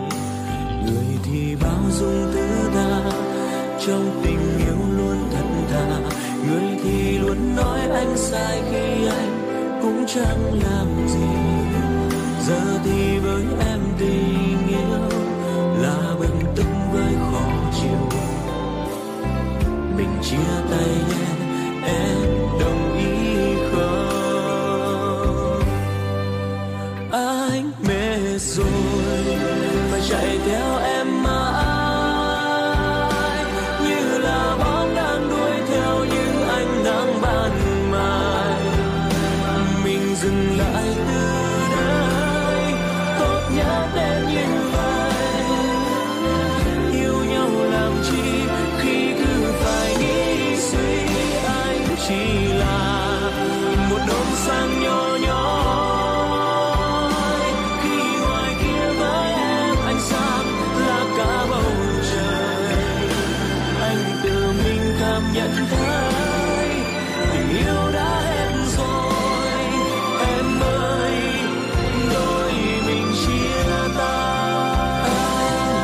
người thì bao dung thứ tha, trong tình yêu luôn thật thà. Người thì luôn nói anh sai khi anh cũng chẳng làm gì. Giờ thì với em tình yêu là bình tức với khó chịu. Mình chia tay nhé, em đồng ý không? Anh mệt rồi, phải chạy theo em mãi. Dừng lại từ đây, tốt nhớ tên những ai yêu nhau làm chi khi cứ phải nghĩ suy, anh chỉ là một đốm sáng nhỏ nhói khi ngoài kia với em ánh sáng là cả bầu trời, anh tự mình cảm nhận thấy tình yêu đã hết rồi em ơi, đôi mình chia tay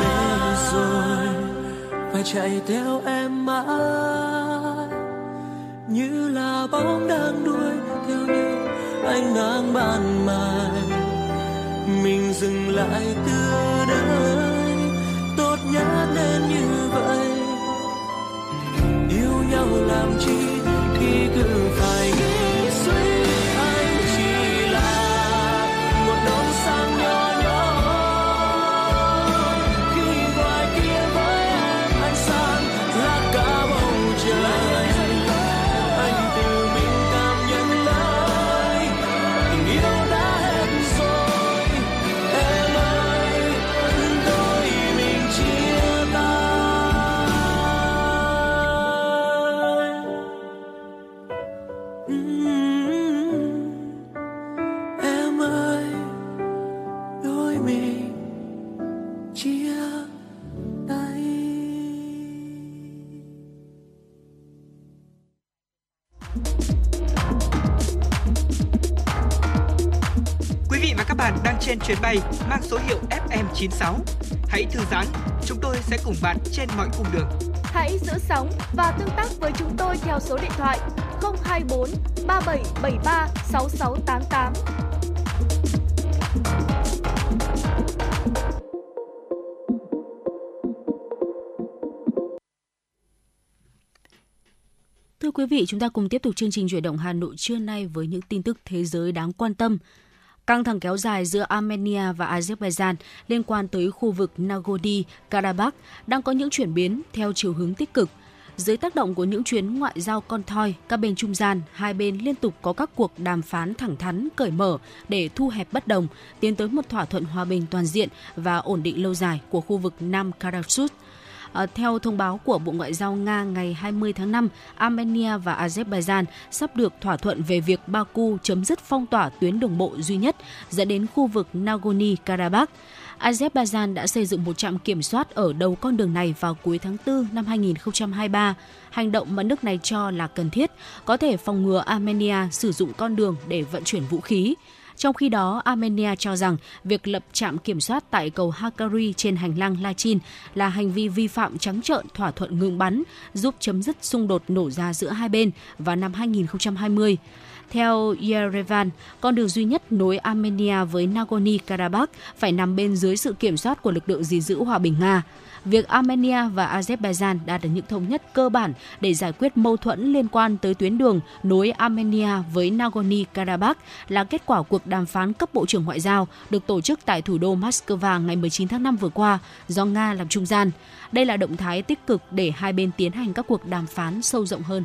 em rồi phải chạy theo em mãi như là bóng đang đuổi theo nhau, anh ngang ban mai mình dừng lại từ đây, tốt nhất nên như vậy, yêu nhau làm chi khi cứ phải nghĩ suy, anh chỉ là một đốm sáng nhỏ nhỏ khi ngoài kia với em ánh sáng là cả bầu trời, anh tự mình cảm nhận lại tình yêu đã hết rồi em ơi, đôi mình chia tay. Em ơi, đôi mình chia tay. Quý vị và các bạn đang trên chuyến bay mang số hiệu ép em chín sáu. Hãy thư giãn, chúng tôi sẽ cùng bạn trên mọi cung đường. Hãy giữ sóng và tương tác với chúng tôi theo số điện thoại không hai bốn ba bảy bảy ba sáu sáu tám tám. Thưa quý vị, chúng ta cùng tiếp tục chương trình Chuyển động Hà Nội trưa nay với những tin tức thế giới đáng quan tâm. Căng thẳng kéo dài giữa Armenia và Azerbaijan liên quan tới khu vực Nagorno-Karabakh đang có những chuyển biến theo chiều hướng tích cực. Dưới tác động của những chuyến ngoại giao con thoi, các bên trung gian, hai bên liên tục có các cuộc đàm phán thẳng thắn, cởi mở để thu hẹp bất đồng, tiến tới một thỏa thuận hòa bình toàn diện và ổn định lâu dài của khu vực Nam Karabakh. À, theo thông báo của Bộ Ngoại giao Nga ngày hai mươi tháng năm, Armenia và Azerbaijan sắp được thỏa thuận về việc Baku chấm dứt phong tỏa tuyến đường bộ duy nhất dẫn đến khu vực Nagorno-Karabakh. Azerbaijan đã xây dựng một trạm kiểm soát ở đầu con đường này vào cuối tháng tư năm hai không hai ba. Hành động mà nước này cho là cần thiết, có thể phòng ngừa Armenia sử dụng con đường để vận chuyển vũ khí. Trong khi đó, Armenia cho rằng việc lập trạm kiểm soát tại cầu Hakkari trên hành lang Lachin là hành vi vi phạm trắng trợn thỏa thuận ngừng bắn, giúp chấm dứt xung đột nổ ra giữa hai bên vào năm hai không hai không. Theo Yerevan, con đường duy nhất nối Armenia với Nagorno-Karabakh phải nằm bên dưới sự kiểm soát của lực lượng gìn giữ hòa bình Nga. Việc Armenia và Azerbaijan đạt được những thống nhất cơ bản để giải quyết mâu thuẫn liên quan tới tuyến đường nối Armenia với Nagorno-Karabakh là kết quả cuộc đàm phán cấp bộ trưởng ngoại giao được tổ chức tại thủ đô Moscow ngày mười chín tháng năm vừa qua do Nga làm trung gian. Đây là động thái tích cực để hai bên tiến hành các cuộc đàm phán sâu rộng hơn.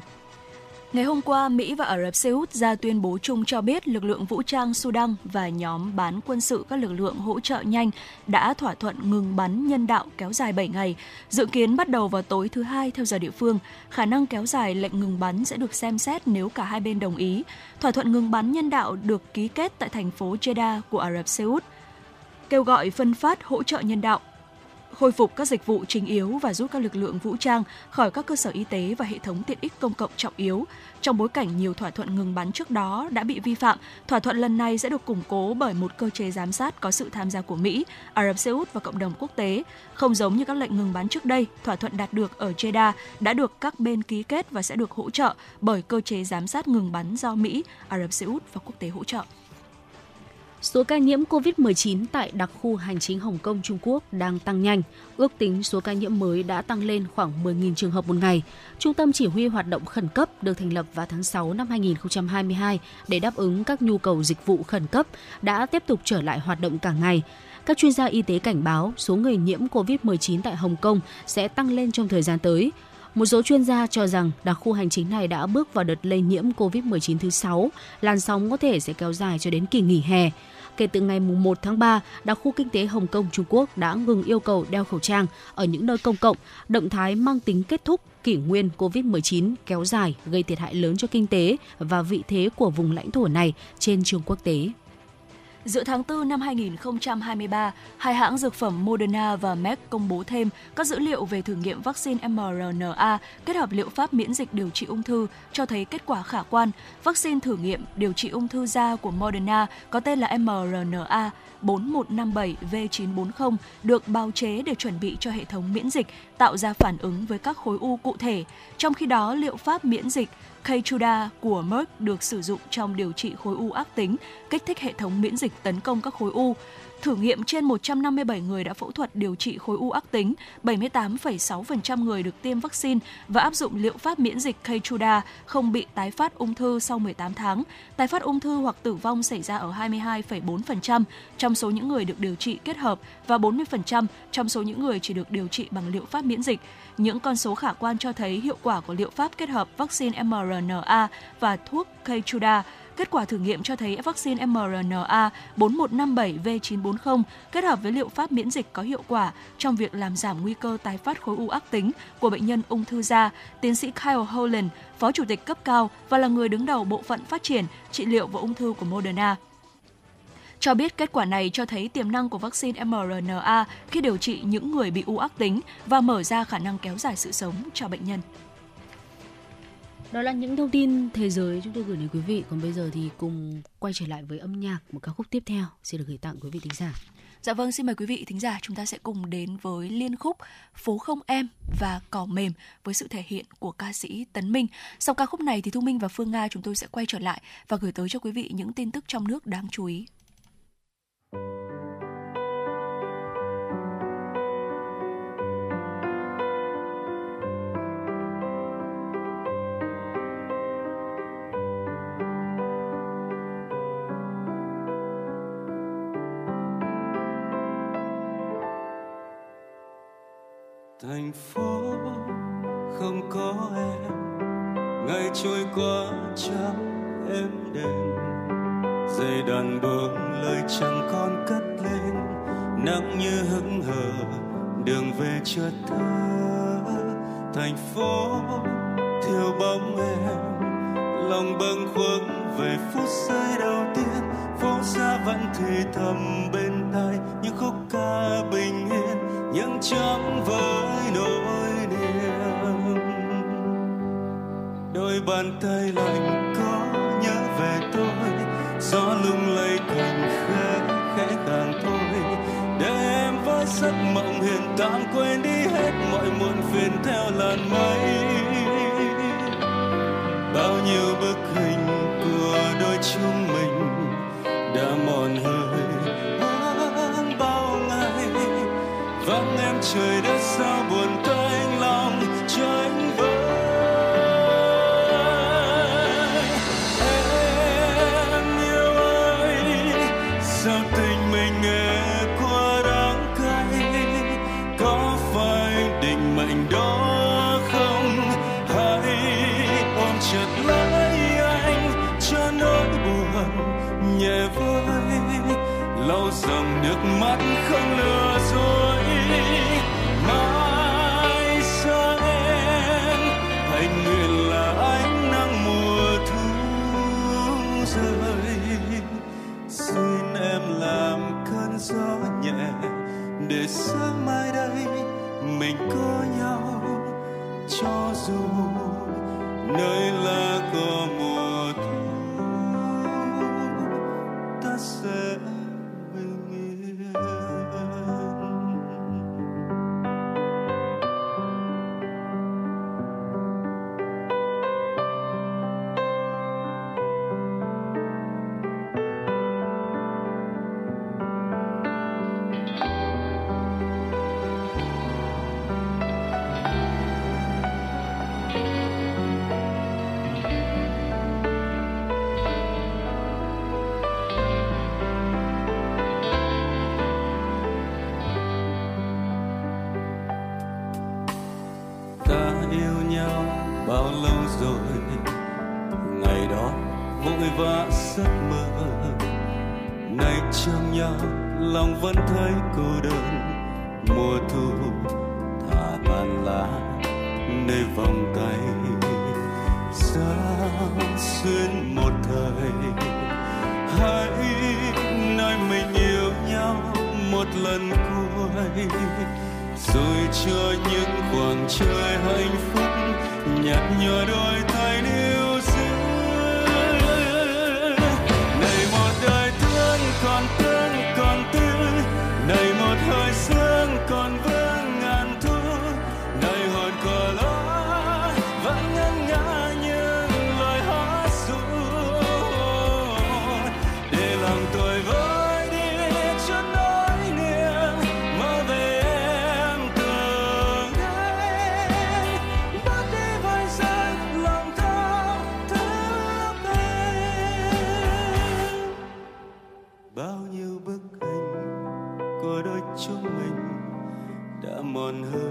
Ngày hôm qua, Mỹ và Ả Rập Xê Út ra tuyên bố chung cho biết lực lượng vũ trang Sudan và nhóm bán quân sự các lực lượng hỗ trợ nhanh đã thỏa thuận ngừng bắn nhân đạo kéo dài bảy ngày, dự kiến bắt đầu vào tối thứ Hai theo giờ địa phương. Khả năng kéo dài lệnh ngừng bắn sẽ được xem xét nếu cả hai bên đồng ý. Thỏa thuận ngừng bắn nhân đạo được ký kết tại thành phố Jeddah của Ả Rập Xê Út, kêu gọi phân phát hỗ trợ nhân đạo, khôi phục các dịch vụ chính yếu và rút các lực lượng vũ trang khỏi các cơ sở y tế và hệ thống tiện ích công cộng trọng yếu. Trong bối cảnh nhiều thỏa thuận ngừng bắn trước đó đã bị vi phạm, thỏa thuận lần này sẽ được củng cố bởi một cơ chế giám sát có sự tham gia của Mỹ, Ả Rập Xê Út và cộng đồng quốc tế. Không giống như các lệnh ngừng bắn trước đây, thỏa thuận đạt được ở Jeddah đã được các bên ký kết và sẽ được hỗ trợ bởi cơ chế giám sát ngừng bắn do Mỹ, Ả Rập Xê Út và quốc tế hỗ trợ. Số ca nhiễm covid mười chín tại đặc khu hành chính Hồng Kông, Trung Quốc đang tăng nhanh. Ước tính số ca nhiễm mới đã tăng lên khoảng mười nghìn trường hợp một ngày. Trung tâm chỉ huy hoạt động khẩn cấp được thành lập vào tháng sáu năm hai không hai hai để đáp ứng các nhu cầu dịch vụ khẩn cấp đã tiếp tục trở lại hoạt động cả ngày. Các chuyên gia y tế cảnh báo số người nhiễm covid mười chín tại Hồng Kông sẽ tăng lên trong thời gian tới. Một số chuyên gia cho rằng đặc khu hành chính này đã bước vào đợt lây nhiễm covid mười chín thứ sáu, làn sóng có thể sẽ kéo dài cho đến kỳ nghỉ hè. kể từ ngày mùng một tháng ba, đặc khu kinh tế Hồng Kông Trung Quốc đã ngừng yêu cầu đeo khẩu trang ở những nơi công cộng, động thái mang tính kết thúc kỷ nguyên covid mười chín kéo dài gây thiệt hại lớn cho kinh tế và vị thế của vùng lãnh thổ này trên trường quốc tế. Giữa tháng tư năm hai nghìn không trăm hai mươi ba, hai hãng dược phẩm Moderna và Merck công bố thêm các dữ liệu về thử nghiệm vaccine mRNA kết hợp liệu pháp miễn dịch điều trị ung thư cho thấy kết quả khả quan. Vaccine thử nghiệm điều trị ung thư da của Moderna có tên là mRNA bốn một năm bảy V chín bốn không được bào chế để chuẩn bị cho hệ thống miễn dịch tạo ra phản ứng với các khối u cụ thể. Trong khi đó, liệu pháp miễn dịch Keytruda của Merck được sử dụng trong điều trị khối u ác tính, kích thích hệ thống miễn dịch tấn công các khối u. Thử nghiệm trên một trăm năm mươi bảy người đã phẫu thuật điều trị khối u ác tính, bảy mươi tám phẩy sáu phần trăm người được tiêm vaccine và áp dụng liệu pháp miễn dịch Keytruda không bị tái phát ung thư sau mười tám tháng. Tái phát ung thư hoặc tử vong xảy ra ở hai mươi hai phẩy bốn phần trăm trong số những người được điều trị kết hợp và bốn mươi phần trăm trong số những người chỉ được điều trị bằng liệu pháp miễn dịch. Những con số khả quan cho thấy hiệu quả của liệu pháp kết hợp vaccine mRNA và thuốc Keytruda. Kết quả thử nghiệm cho thấy vaccine mRNA bốn một năm bảy V chín bốn không kết hợp với liệu pháp miễn dịch có hiệu quả trong việc làm giảm nguy cơ tái phát khối u ác tính của bệnh nhân ung thư da. Tiến sĩ Kyle Holland, phó chủ tịch cấp cao và là người đứng đầu bộ phận phát triển, trị liệu và ung thư của Moderna, cho biết kết quả này cho thấy tiềm năng của vaccine mRNA khi điều trị những người bị u ác tính và mở ra khả năng kéo dài sự sống cho bệnh nhân. Đó là những thông tin thế giới chúng tôi gửi đến quý vị. Còn bây giờ thì cùng quay trở lại với âm nhạc, một ca khúc tiếp theo xin được gửi tặng quý vị thính giả. Dạ vâng, xin mời quý vị thính giả, chúng ta sẽ cùng đến với liên khúc Phố Không Em và Cỏ Mềm với sự thể hiện của ca sĩ Tấn Minh. Sau ca khúc này thì Thu Minh và Phương Nga chúng tôi sẽ quay trở lại và gửi tới cho quý vị những tin tức trong nước đáng chú ý. Thành phố không có em, ngày trôi qua trắng êm đềm, dây đàn buông lời chẳng còn cất lên, nắng như hững hờ đường về chợt thưa. Thành phố thiếu bóng em, lòng bâng khuâng về phút giây đầu tiên, phố xa vẫn thì thầm bên tai những khúc ca bình yên, những trống với nỗi niềm. Đôi bàn tay lạnh có nhớ về tôi, gió lung lay cành khẽ khẽ tàng tôi, để em với giấc mộng hiền tạm quên đi hết mọi muộn phiền theo làn mây. Bao nhiêu bức hình của đôi chúng mình đã mòn hơi hơn bao ngày, vắng em trời đất sao buồn tanh lòng cho anh với. Em yêu ơi, sao tình mình nghe quá đắng cay, có phải định mệnh đó không, hãy ôm chặt lấy anh cho nỗi buồn nhẹ vơi, lau dòng nước mắt không lừa dối. Mãi xa em, anh nguyện là ánh nắng mùa thu rơi. Xin em làm cơn gió nhẹ để sáng mai đây mình có nhau, cho dù nơi là có mùa thu. Giấc mơ này trường nhau lòng vẫn thấy cô đơn. Mùa thu thả tàn lá nơi vòng tay, sao xuyên một thời. Hãy nói mình yêu nhau một lần cuối, rồi cho những khoảng trời hạnh phúc nhạt nhòa đôi tay níu giữ. Này một đời thương còn thương còn tươi, này một hơi sương còn vương ngàn thu, này hồn cờ ló vẫn ngân nga những lời hát ru. Để lòng tôi vơi đi chút nỗi niềm mơ về em từng ngày, bắt đi vơi rơi lòng đau thương em. Bao nhiêu bức hình của đôi chúng mình đã mòn hơi.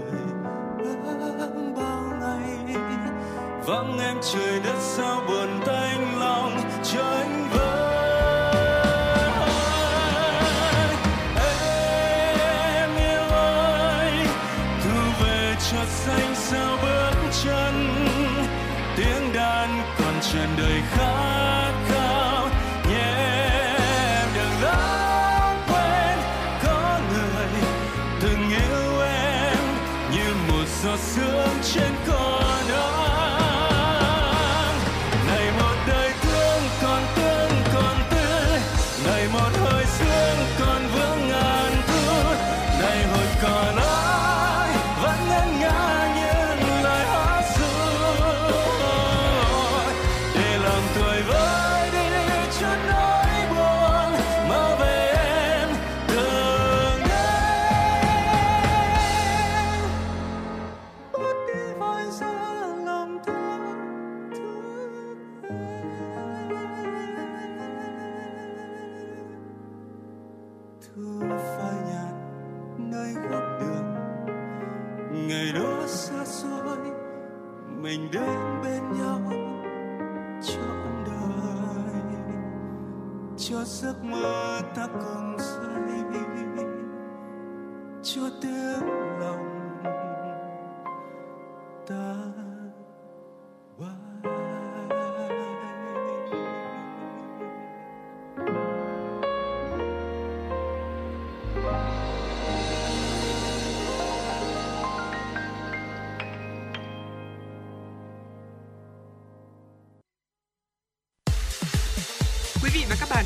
Vắng em trời đất sao buồn tanh lòng cho anh vơi. Em yêu ơi, thu về cho xanh sao bước chân. Tiếng đàn còn tràn đầy khát khao, nhé em đừng lãng quên. Có người từng yêu em như một giọt sương trên con đó. Giấc mơ ta cùng say, cho tiếng lòng ta bay. Quý vị và các bạn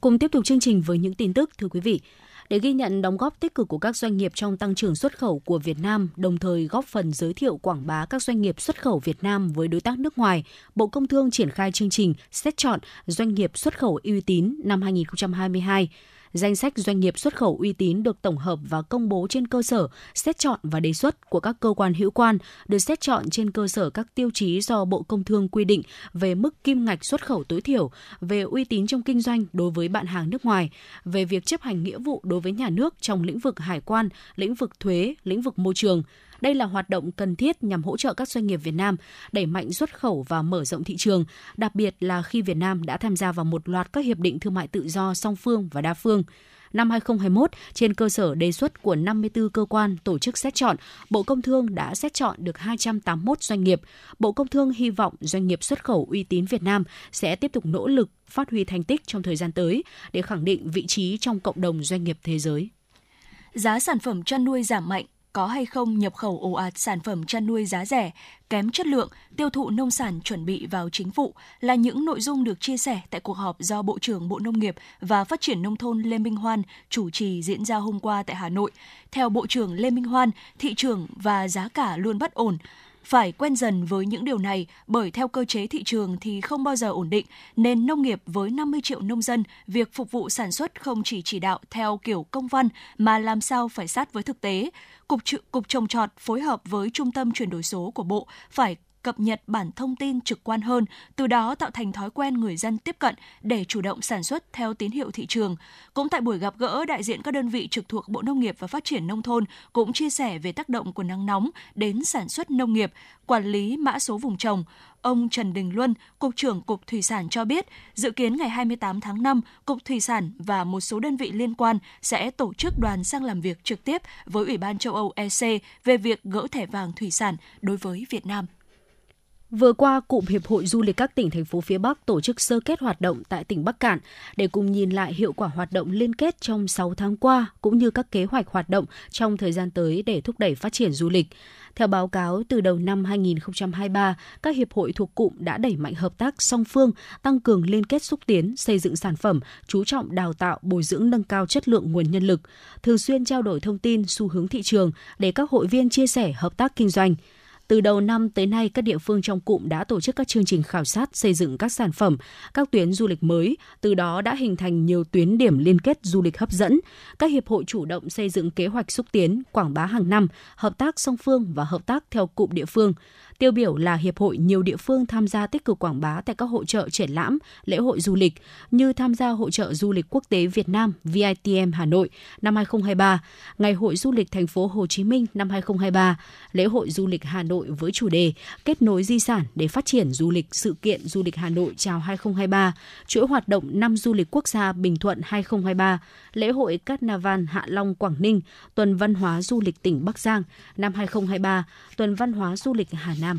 Cùng tiếp tục chương trình với những tin tức, thưa quý vị. Để ghi nhận đóng góp tích cực của các doanh nghiệp trong tăng trưởng xuất khẩu của Việt Nam, đồng thời góp phần giới thiệu quảng bá các doanh nghiệp xuất khẩu Việt Nam với đối tác nước ngoài, Bộ Công Thương triển khai chương trình xét chọn doanh nghiệp xuất khẩu uy tín năm hai không hai hai. Danh sách doanh nghiệp xuất khẩu uy tín được tổng hợp và công bố trên cơ sở xét chọn và đề xuất của các cơ quan hữu quan, được xét chọn trên cơ sở các tiêu chí do Bộ Công Thương quy định về mức kim ngạch xuất khẩu tối thiểu, về uy tín trong kinh doanh đối với bạn hàng nước ngoài, về việc chấp hành nghĩa vụ đối với nhà nước trong lĩnh vực hải quan, lĩnh vực thuế, lĩnh vực môi trường. Đây là hoạt động cần thiết nhằm hỗ trợ các doanh nghiệp Việt Nam đẩy mạnh xuất khẩu và mở rộng thị trường, đặc biệt là khi Việt Nam đã tham gia vào một loạt các hiệp định thương mại tự do song phương và đa phương. Năm hai không hai mốt, trên cơ sở đề xuất của năm mươi tư cơ quan tổ chức xét chọn, Bộ Công Thương đã xét chọn được hai trăm tám mươi mốt doanh nghiệp. Bộ Công Thương hy vọng doanh nghiệp xuất khẩu uy tín Việt Nam sẽ tiếp tục nỗ lực phát huy thành tích trong thời gian tới để khẳng định vị trí trong cộng đồng doanh nghiệp thế giới. Giá sản phẩm chăn nuôi giảm mạnh. Có hay không nhập khẩu ồ ạt sản phẩm chăn nuôi giá rẻ, kém chất lượng, tiêu thụ nông sản chuẩn bị vào chính vụ là những nội dung được chia sẻ tại cuộc họp do Bộ trưởng Bộ Nông nghiệp và Phát triển Nông thôn Lê Minh Hoan chủ trì diễn ra hôm qua tại Hà Nội. Theo Bộ trưởng Lê Minh Hoan, thị trường và giá cả luôn bất ổn. Phải quen dần với những điều này bởi theo cơ chế thị trường thì không bao giờ ổn định. Nền nông nghiệp với năm mươi triệu nông dân, việc phục vụ sản xuất không chỉ chỉ đạo theo kiểu công văn mà làm sao phải sát với thực tế. Cục, Cục Trồng trọt phối hợp với Trung tâm chuyển đổi số của Bộ phải cập nhật bản thông tin trực quan hơn, từ đó tạo thành thói quen người dân tiếp cận để chủ động sản xuất theo tín hiệu thị trường. Cũng tại buổi gặp gỡ, đại diện các đơn vị trực thuộc Bộ Nông nghiệp và Phát triển Nông thôn cũng chia sẻ về tác động của nắng nóng đến sản xuất nông nghiệp, quản lý mã số vùng trồng. Ông Trần Đình Luân, Cục trưởng Cục Thủy sản cho biết, dự kiến ngày hai mươi tám tháng năm, Cục Thủy sản và một số đơn vị liên quan sẽ tổ chức đoàn sang làm việc trực tiếp với Ủy ban châu Âu E C về việc gỡ thẻ vàng thủy sản đối với Việt Nam. Vừa qua, Cụm Hiệp hội Du lịch các tỉnh, thành phố phía Bắc tổ chức sơ kết hoạt động tại tỉnh Bắc Kạn để cùng nhìn lại hiệu quả hoạt động liên kết trong sáu tháng qua, cũng như các kế hoạch hoạt động trong thời gian tới để thúc đẩy phát triển du lịch. Theo báo cáo, từ đầu năm hai không hai ba, các hiệp hội thuộc cụm đã đẩy mạnh hợp tác song phương, tăng cường liên kết xúc tiến, xây dựng sản phẩm, chú trọng đào tạo, bồi dưỡng nâng cao chất lượng nguồn nhân lực, thường xuyên trao đổi thông tin, xu hướng thị trường để các hội viên chia sẻ hợp tác kinh doanh. Từ đầu năm tới nay, các địa phương trong cụm đã tổ chức các chương trình khảo sát, xây dựng các sản phẩm, các tuyến du lịch mới, từ đó đã hình thành nhiều tuyến điểm liên kết du lịch hấp dẫn. Các hiệp hội chủ động xây dựng kế hoạch xúc tiến, quảng bá hàng năm, hợp tác song phương và hợp tác theo cụm địa phương. Tiêu biểu là hiệp hội nhiều địa phương tham gia tích cực quảng bá tại các hội chợ triển lãm, lễ hội du lịch, như tham gia hội chợ du lịch quốc tế Việt Nam vê i tê em Hà Nội năm hai không hai ba, Ngày hội du lịch thành phố Hồ Chí Minh năm hai không hai ba, lễ hội du lịch Hà Nội với chủ đề Kết nối di sản để phát triển du lịch, sự kiện du lịch Hà Nội chào hai không hai ba, chuỗi hoạt động năm du lịch quốc gia Bình Thuận hai không hai ba, lễ hội Carnival Hạ Long Quảng Ninh, tuần văn hóa du lịch tỉnh Bắc Giang năm hai không hai ba, tuần văn hóa du lịch Hà Nam.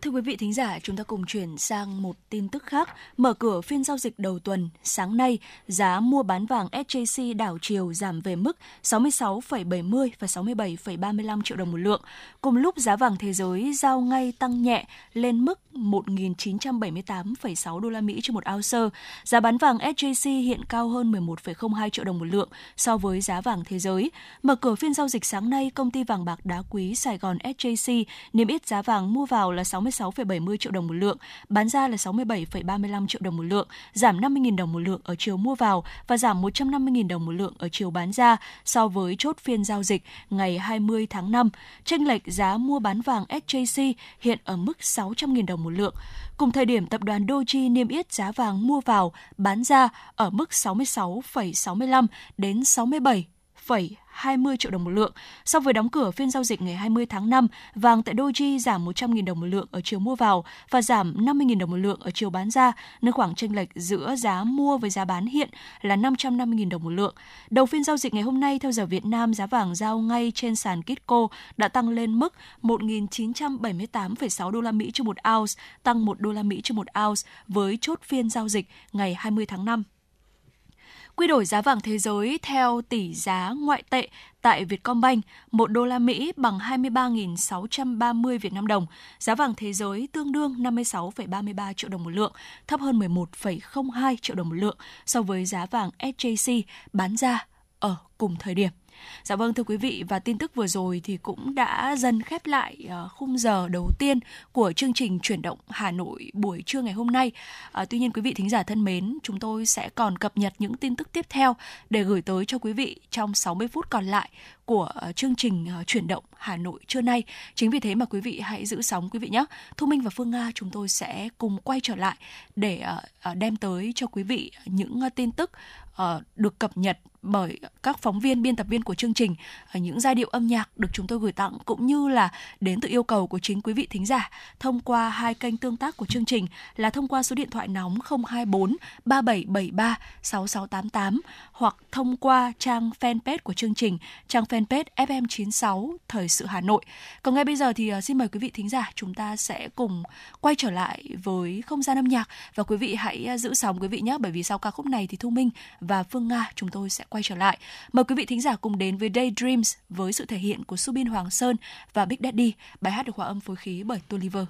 Thưa quý vị thính giả, chúng ta cùng chuyển sang một tin tức khác. Mở cửa phiên giao dịch đầu tuần, sáng nay, giá mua bán vàng ét gi xê đảo chiều giảm về mức sáu mươi sáu phẩy bảy mươi và sáu mươi bảy phẩy ba mươi lăm triệu đồng một lượng. Cùng lúc, giá vàng thế giới giao ngay tăng nhẹ lên mức một nghìn chín trăm bảy mươi tám phẩy sáu đô la Mỹ trên một ounce. Giá bán vàng ét gi xê hiện cao hơn mười một phẩy không hai triệu đồng một lượng so với giá vàng thế giới. Mở cửa phiên giao dịch sáng nay, công ty vàng bạc đá quý Sài Gòn ét gi xê niêm yết giá vàng mua vào là sáu mươi sáu phẩy bảy mươi triệu đồng một lượng, bán ra là sáu mươi bảy phẩy ba mươi lăm triệu đồng một lượng, giảm năm mươi nghìn đồng một lượng ở chiều mua vào và giảm một trăm năm mươi nghìn đồng một lượng ở chiều bán ra so với chốt phiên giao dịch ngày hai mươi tháng năm. Chênh lệch giá mua bán vàng ét gi xê hiện ở mức sáu trăm nghìn đồng một lượng. Cùng thời điểm, tập đoàn Doji niêm yết giá vàng mua vào, bán ra ở mức sáu mươi sáu phẩy sáu mươi lăm đến sáu mươi bảy phẩy hai mươi triệu đồng một lượng. So với đóng cửa phiên giao dịch ngày hai mươi tháng năm, vàng tại Doji giảm một trăm nghìn đồng một lượng ở chiều mua vào và giảm năm mươi nghìn đồng một lượng ở chiều bán ra, nên khoảng chênh lệch giữa giá mua với giá bán hiện là năm trăm năm mươi nghìn đồng một lượng. Đầu phiên giao dịch ngày hôm nay, theo giờ Việt Nam, giá vàng giao ngay trên sàn Kitco đã tăng lên mức một nghìn chín trăm bảy mươi tám phẩy sáu đô la Mỹ trên một ounce, tăng một đô la Mỹ trên một ounce với chốt phiên giao dịch ngày hai mươi tháng năm. Quy đổi giá vàng thế giới theo tỷ giá ngoại tệ tại Vietcombank, một đô la Mỹ bằng hai mươi ba nghìn sáu trăm ba mươi Việt Nam đồng. Giá vàng thế giới tương đương năm mươi sáu phẩy ba mươi ba triệu đồng một lượng, thấp hơn mười một phẩy không hai triệu đồng một lượng so với giá vàng ét gi xê bán ra ở cùng thời điểm. Dạ vâng, thưa quý vị, và tin tức vừa rồi thì cũng đã dần khép lại khung giờ đầu tiên của chương trình Chuyển động Hà Nội buổi trưa ngày hôm nay. À, tuy nhiên, quý vị thính giả thân mến, chúng tôi sẽ còn cập nhật những tin tức tiếp theo để gửi tới cho quý vị trong sáu mươi phút còn lại của chương trình Chuyển động Hà Nội trưa nay. Chính vì thế mà quý vị hãy giữ sóng quý vị nhé. Thu Minh và Phương Nga chúng tôi sẽ cùng quay trở lại để đem tới cho quý vị những tin tức được cập nhật bởi các phóng viên, biên tập viên của chương trình, những giai điệu âm nhạc được chúng tôi gửi tặng cũng như là đến từ yêu cầu của chính quý vị thính giả thông qua hai kênh tương tác của chương trình là thông qua số điện thoại nóng không hai bốn ba bảy bảy ba sáu sáu tám tám hoặc thông qua trang fanpage của chương trình, trang fanpage ép em chín sáu Thời sự Hà Nội. Còn ngay bây giờ thì xin mời quý vị thính giả chúng ta sẽ cùng quay trở lại với không gian âm nhạc, và quý vị hãy giữ sóng quý vị nhé, bởi vì sau ca khúc này thì Thu Minh và Phương Nga chúng tôi sẽ quay trở lại. Mời quý vị thính giả cùng đến với Daydreams với sự thể hiện của Subin Hoàng Sơn và Big Daddy, bài hát được hòa âm phối khí bởi Touliver.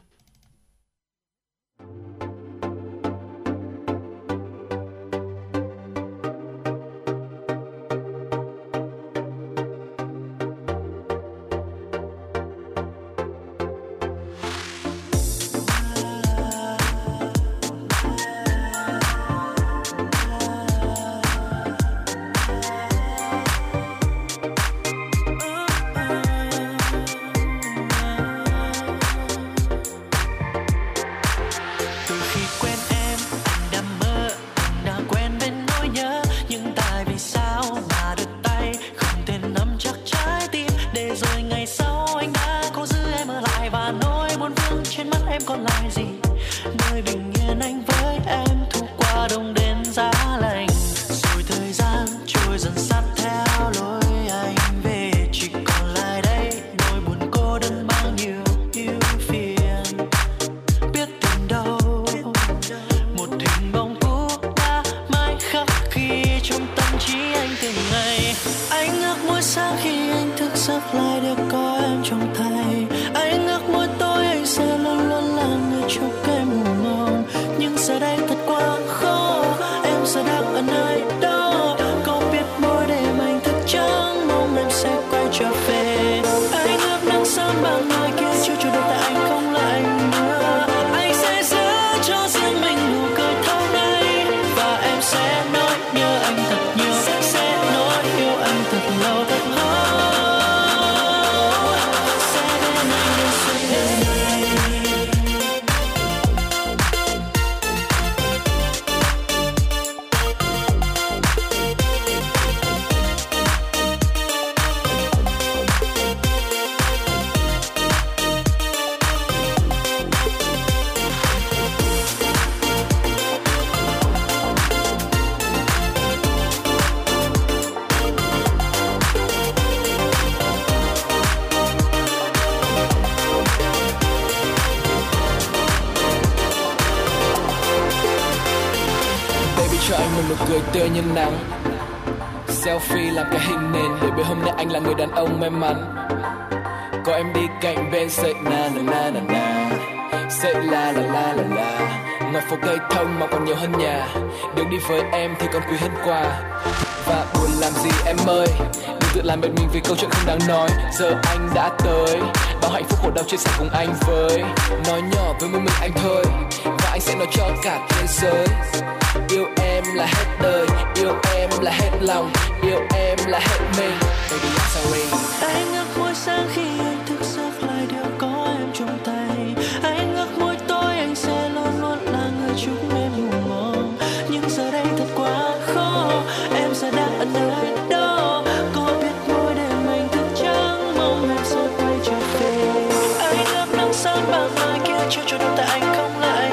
cho anh một nụ cười tươi như nắng. Selfie làm cái hình nền để biết hôm nay anh là người đàn ông may mắn. Có em đi cạnh bên sợi na na na na na, sợi la la la la la. Ngọt phố cây thông mà còn nhiều hơn nhà. Đường đi với em thì còn quý hơn quà. Và buồn làm gì em ơi, đừng tự làm mệt mình vì câu chuyện không đáng nói. Giờ anh đã tới, bao hạnh phúc khổ đau chia sẻ cùng anh với. Nói nhỏ với mình mình anh thôi, và anh sẽ nói cho cả thế giới. Yêu em là hết đời, yêu em là hết lòng, yêu em là hết mình. Baby I'm sorry. Anh ước mỗi sáng khi anh thức giấc lại đều có em trong tay. Anh ước mỗi tối anh sẽ luôn luôn là người chúc em ngủ ngon. Nhưng giờ đây thật quá khó, em giờ đang ở nơi đó. Có biết mỗi đêm anh thức trắng mong em sẽ quay trở về. Anh ước nắng sáng bạc mai kia chiều cho đôi tay anh không là anh.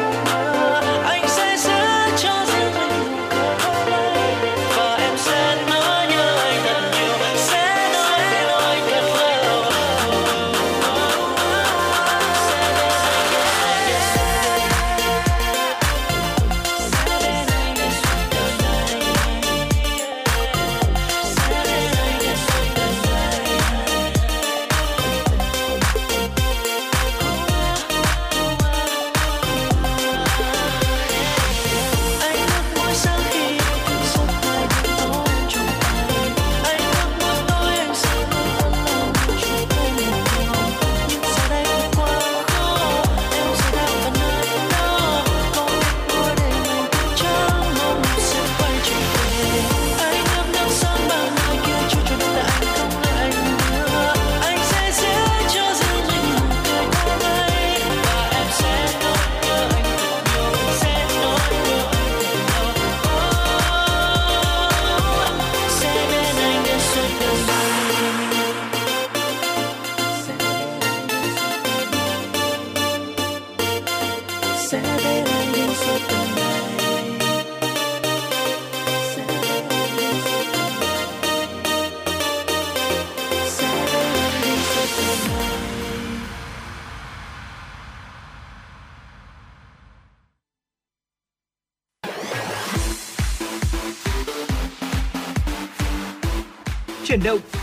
Chuyển động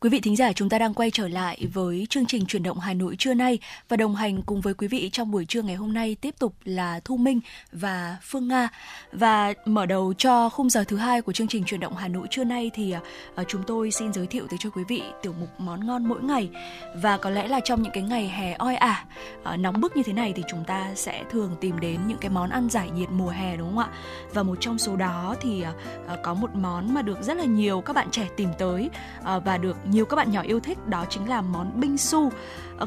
Quý vị thính giả, chúng ta đang quay trở lại với chương trình Chuyển động Hà Nội trưa nay, và đồng hành cùng với quý vị trong buổi trưa ngày hôm nay tiếp tục là Thu Minh và Phương Nga. Và mở đầu cho khung giờ thứ hai của chương trình Chuyển động Hà Nội trưa nay thì chúng tôi xin giới thiệu tới cho quý vị tiểu mục Món ngon mỗi ngày. Và có lẽ là trong những cái ngày hè oi ả, nóng bức như thế này thì chúng ta sẽ thường tìm đến những cái món ăn giải nhiệt mùa hè, đúng không ạ? Và một trong số đó thì có một món mà được rất là nhiều các bạn trẻ tìm tới và được nhiều các bạn nhỏ yêu thích, đó chính là món binh su.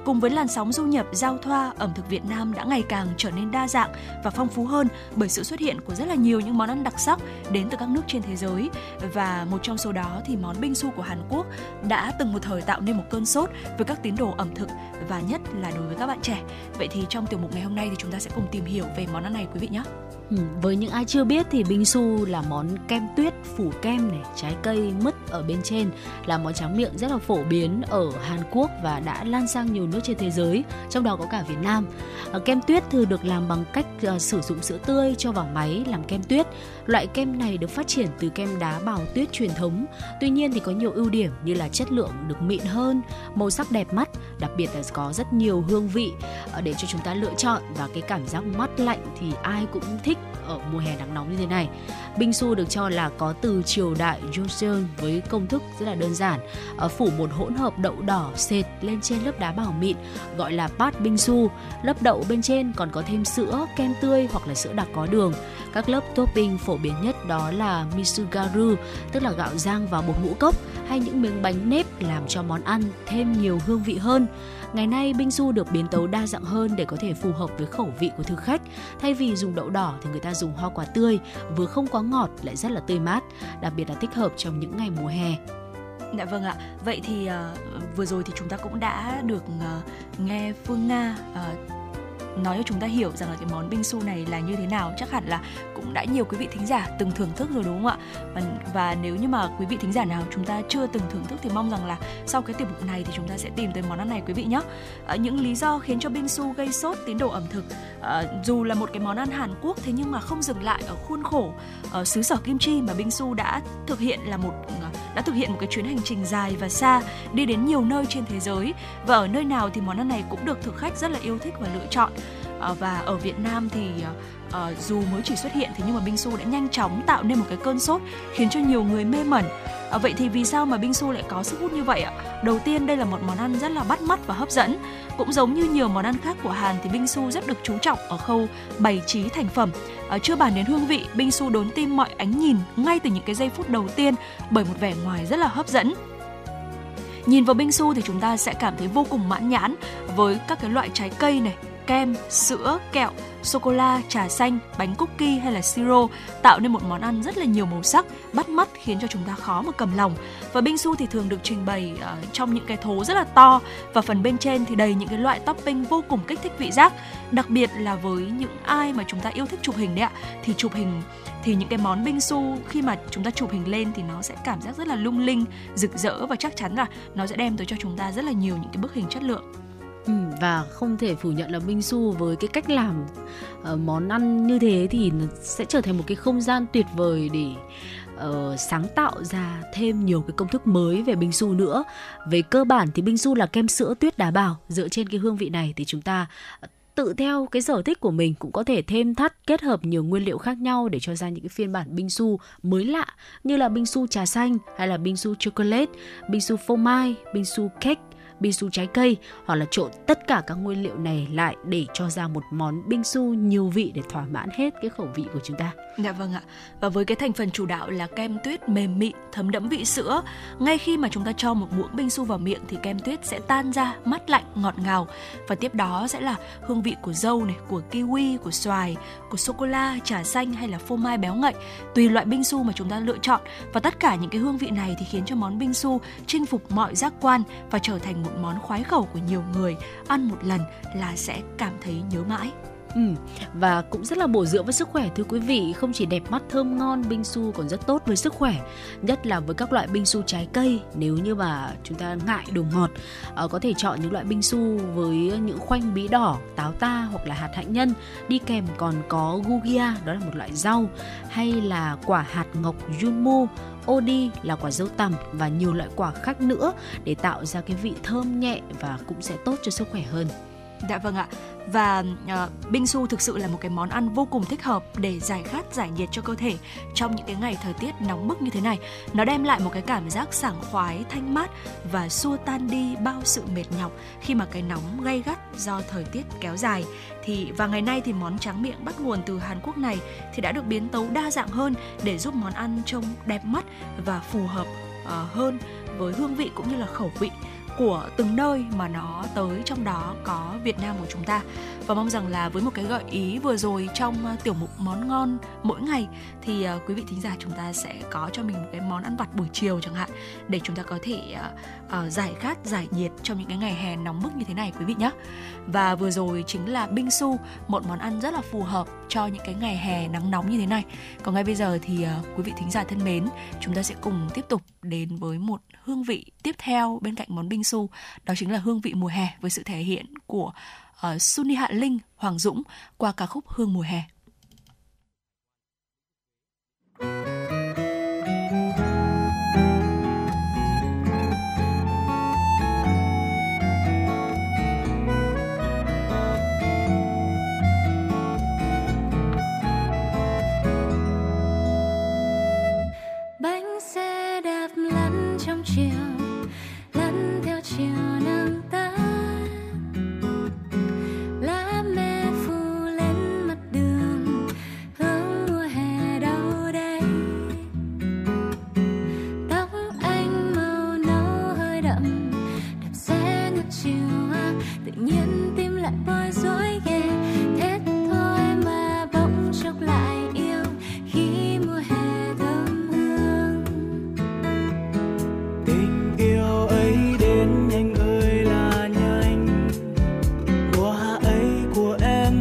Cùng với làn sóng du nhập giao thoa, ẩm thực Việt Nam đã ngày càng trở nên đa dạng và phong phú hơn bởi sự xuất hiện của rất là nhiều những món ăn đặc sắc đến từ các nước trên thế giới. Và một trong số đó thì món binh su của Hàn Quốc đã từng một thời tạo nên một cơn sốt với các tín đồ ẩm thực, và nhất là đối với các bạn trẻ. Vậy thì trong tiểu mục ngày hôm nay thì chúng ta sẽ cùng tìm hiểu về món ăn này quý vị nhé. Ừ, với những ai chưa biết thì binh su là món kem tuyết phủ kem này, trái cây mứt ở bên trên, là món tráng miệng rất là phổ biến ở Hàn Quốc và đã lan sang nhiều nước trên thế giới, trong đó có cả Việt Nam. Kem tuyết thì được làm bằng cách sử dụng sữa tươi cho vào máy làm kem tuyết. Loại kem này được phát triển từ kem đá bào tuyết truyền thống. Tuy nhiên thì có nhiều ưu điểm như là chất lượng được mịn hơn, màu sắc đẹp mắt, đặc biệt là có rất nhiều hương vị để cho chúng ta lựa chọn, và cái cảm giác mát lạnh thì ai cũng thích ở mùa hè nắng nóng như thế này. Binh su được cho là có từ triều đại Joseon với công thức rất là đơn giản. Phủ một hỗn hợp đậu đỏ sệt lên trên lớp đá bào mịn gọi là bát binh su. Lớp đậu bên trên còn có thêm sữa, kem tươi hoặc là sữa đặc có đường. Các lớp topping phổ biến nhất đó là misugaru, tức là gạo rang và bột ngũ cốc, hay những miếng bánh nếp, làm cho món ăn thêm nhiều hương vị hơn. Ngày nay, binh su được biến tấu đa dạng hơn để có thể phù hợp với khẩu vị của thực khách. Thay vì dùng đậu đỏ thì người ta dùng hoa quả tươi, vừa không quá ngọt lại rất là tươi mát, đặc biệt là thích hợp trong những ngày mùa hè. Dạ vâng ạ, vậy thì uh, vừa rồi thì chúng ta cũng đã được uh, nghe Phương Nga uh, nói cho chúng ta hiểu rằng là cái món bingsu này là như thế nào, chắc hẳn là cũng đã nhiều quý vị thính giả từng thưởng thức rồi đúng không ạ? Và, và nếu như mà quý vị thính giả nào chúng ta chưa từng thưởng thức thì mong rằng là sau cái tiểu mục này thì chúng ta sẽ tìm tới món ăn này quý vị nhé. À, những lý do khiến cho bingsu gây sốt tín đồ ẩm thực, à, dù là một cái món ăn Hàn Quốc thế nhưng mà không dừng lại ở khuôn khổ ở xứ sở kim chi mà bingsu đã thực hiện là một đã thực hiện một cái chuyến hành trình dài và xa, đi đến nhiều nơi trên thế giới, và ở nơi nào thì món ăn này cũng được thực khách rất là yêu thích và lựa chọn. À, và ở Việt Nam thì à, dù mới chỉ xuất hiện thế nhưng mà bingsu đã nhanh chóng tạo nên một cái cơn sốt khiến cho nhiều người mê mẩn. À, vậy thì vì sao mà bingsu lại có sức hút như vậy ạ? Đầu tiên, đây là một món ăn rất là bắt mắt và hấp dẫn. Cũng giống như nhiều món ăn khác của Hàn thì bingsu rất được chú trọng ở khâu bày trí thành phẩm. À, chưa bàn đến hương vị, bingsu đốn tim mọi ánh nhìn ngay từ những cái giây phút đầu tiên bởi một vẻ ngoài rất là hấp dẫn. Nhìn vào bingsu thì chúng ta sẽ cảm thấy vô cùng mãn nhãn với các cái loại trái cây này, kem, sữa, kẹo, sô-cô-la, trà xanh, bánh cookie hay là siro, tạo nên một món ăn rất là nhiều màu sắc, bắt mắt khiến cho chúng ta khó mà cầm lòng. Và bingsu thì thường được trình bày uh, trong những cái thố rất là to, và phần bên trên thì đầy những cái loại topping vô cùng kích thích vị giác. Đặc biệt là với những ai mà chúng ta yêu thích chụp hình đấy ạ, thì chụp hình thì những cái món bingsu khi mà chúng ta chụp hình lên thì nó sẽ cảm giác rất là lung linh, rực rỡ, và chắc chắn là nó sẽ đem tới cho chúng ta rất là nhiều những cái bức hình chất lượng. Ừ, và không thể phủ nhận là bingsu với cái cách làm uh, món ăn như thế thì nó sẽ trở thành một cái không gian tuyệt vời để uh, sáng tạo ra thêm nhiều cái công thức mới về bingsu nữa. Về cơ bản thì bingsu là kem sữa tuyết đá bào, dựa trên cái hương vị này thì chúng ta uh, tự theo cái sở thích của mình cũng có thể thêm thắt, kết hợp nhiều nguyên liệu khác nhau để cho ra những cái phiên bản bingsu mới lạ, như là bingsu trà xanh hay là bingsu chocolate, bingsu phô mai, bingsu cake, bingsu trái cây, hoặc là trộn tất cả các nguyên liệu này lại để cho ra một món bingsu nhiều vị để thỏa mãn hết cái khẩu vị của chúng ta. Dạ vâng ạ. Và với cái thành phần chủ đạo là kem tuyết mềm mịn, thấm đẫm vị sữa, ngay khi mà chúng ta cho một muỗng bingsu vào miệng thì kem tuyết sẽ tan ra, mát lạnh, ngọt ngào. Và tiếp đó sẽ là hương vị của dâu này, của kiwi, của xoài, của sô cô la, trà xanh hay là phô mai béo ngậy, tùy loại bingsu mà chúng ta lựa chọn. Và tất cả những cái hương vị này thì khiến cho món bingsu chinh phục mọi giác quan và trở thành một món khoái khẩu của nhiều người, ăn một lần là sẽ cảm thấy nhớ mãi. Ừ, và cũng rất là bổ dưỡng với sức khỏe thưa quý vị. Không chỉ đẹp mắt thơm ngon, bingsu còn rất tốt với sức khỏe, nhất là với các loại bingsu trái cây. Nếu như mà chúng ta ngại đồ ngọt, có thể chọn những loại bingsu với những khoanh bí đỏ, táo ta hoặc là hạt hạnh nhân. Đi kèm còn có gugia, đó là một loại rau, hay là quả hạt ngọc junmu, odi là quả dâu tằm, và nhiều loại quả khác nữa để tạo ra cái vị thơm nhẹ và cũng sẽ tốt cho sức khỏe hơn. Dạ vâng ạ. Và uh, bingsu thực sự là một cái món ăn vô cùng thích hợp để giải khát, giải nhiệt cho cơ thể trong những cái ngày thời tiết nóng bức như thế này. Nó đem lại một cái cảm giác sảng khoái, thanh mát và xua tan đi bao sự mệt nhọc khi mà cái nóng gay gắt do thời tiết kéo dài. Thì và ngày nay thì món tráng miệng bắt nguồn từ Hàn Quốc này thì đã được biến tấu đa dạng hơn để giúp món ăn trông đẹp mắt và phù hợp uh, hơn với hương vị cũng như là khẩu vị của từng nơi mà nó tới, trong đó có Việt Nam của chúng ta. Và mong rằng là với một cái gợi ý vừa rồi trong tiểu mục món ngon mỗi ngày thì uh, quý vị thính giả chúng ta sẽ có cho mình một cái món ăn vặt buổi chiều chẳng hạn, để chúng ta có thể uh, uh, giải khát, giải nhiệt trong những cái ngày hè nóng bức như thế này quý vị nhé. Và vừa rồi chính là bingsu, một món ăn rất là phù hợp cho những cái ngày hè nắng nóng như thế này. Còn ngay bây giờ thì uh, quý vị thính giả thân mến, chúng ta sẽ cùng tiếp tục đến với một hương vị tiếp theo bên cạnh món bingsu, đó chính là hương vị mùa hè với sự thể hiện của Uh, Suni Hạ Linh, Hoàng Dũng qua ca khúc Hương Mùa Hè. Bánh xe đạp lăn trong chiều, lăn theo chiều nắng ta. Tự nhiên tim lại bối rối ghê, thế thôi mà bỗng chốc lại yêu khi mùa hè thơm hương. Tình yêu ấy đến nhanh ơi là nhanh, mùa hạ ấy của em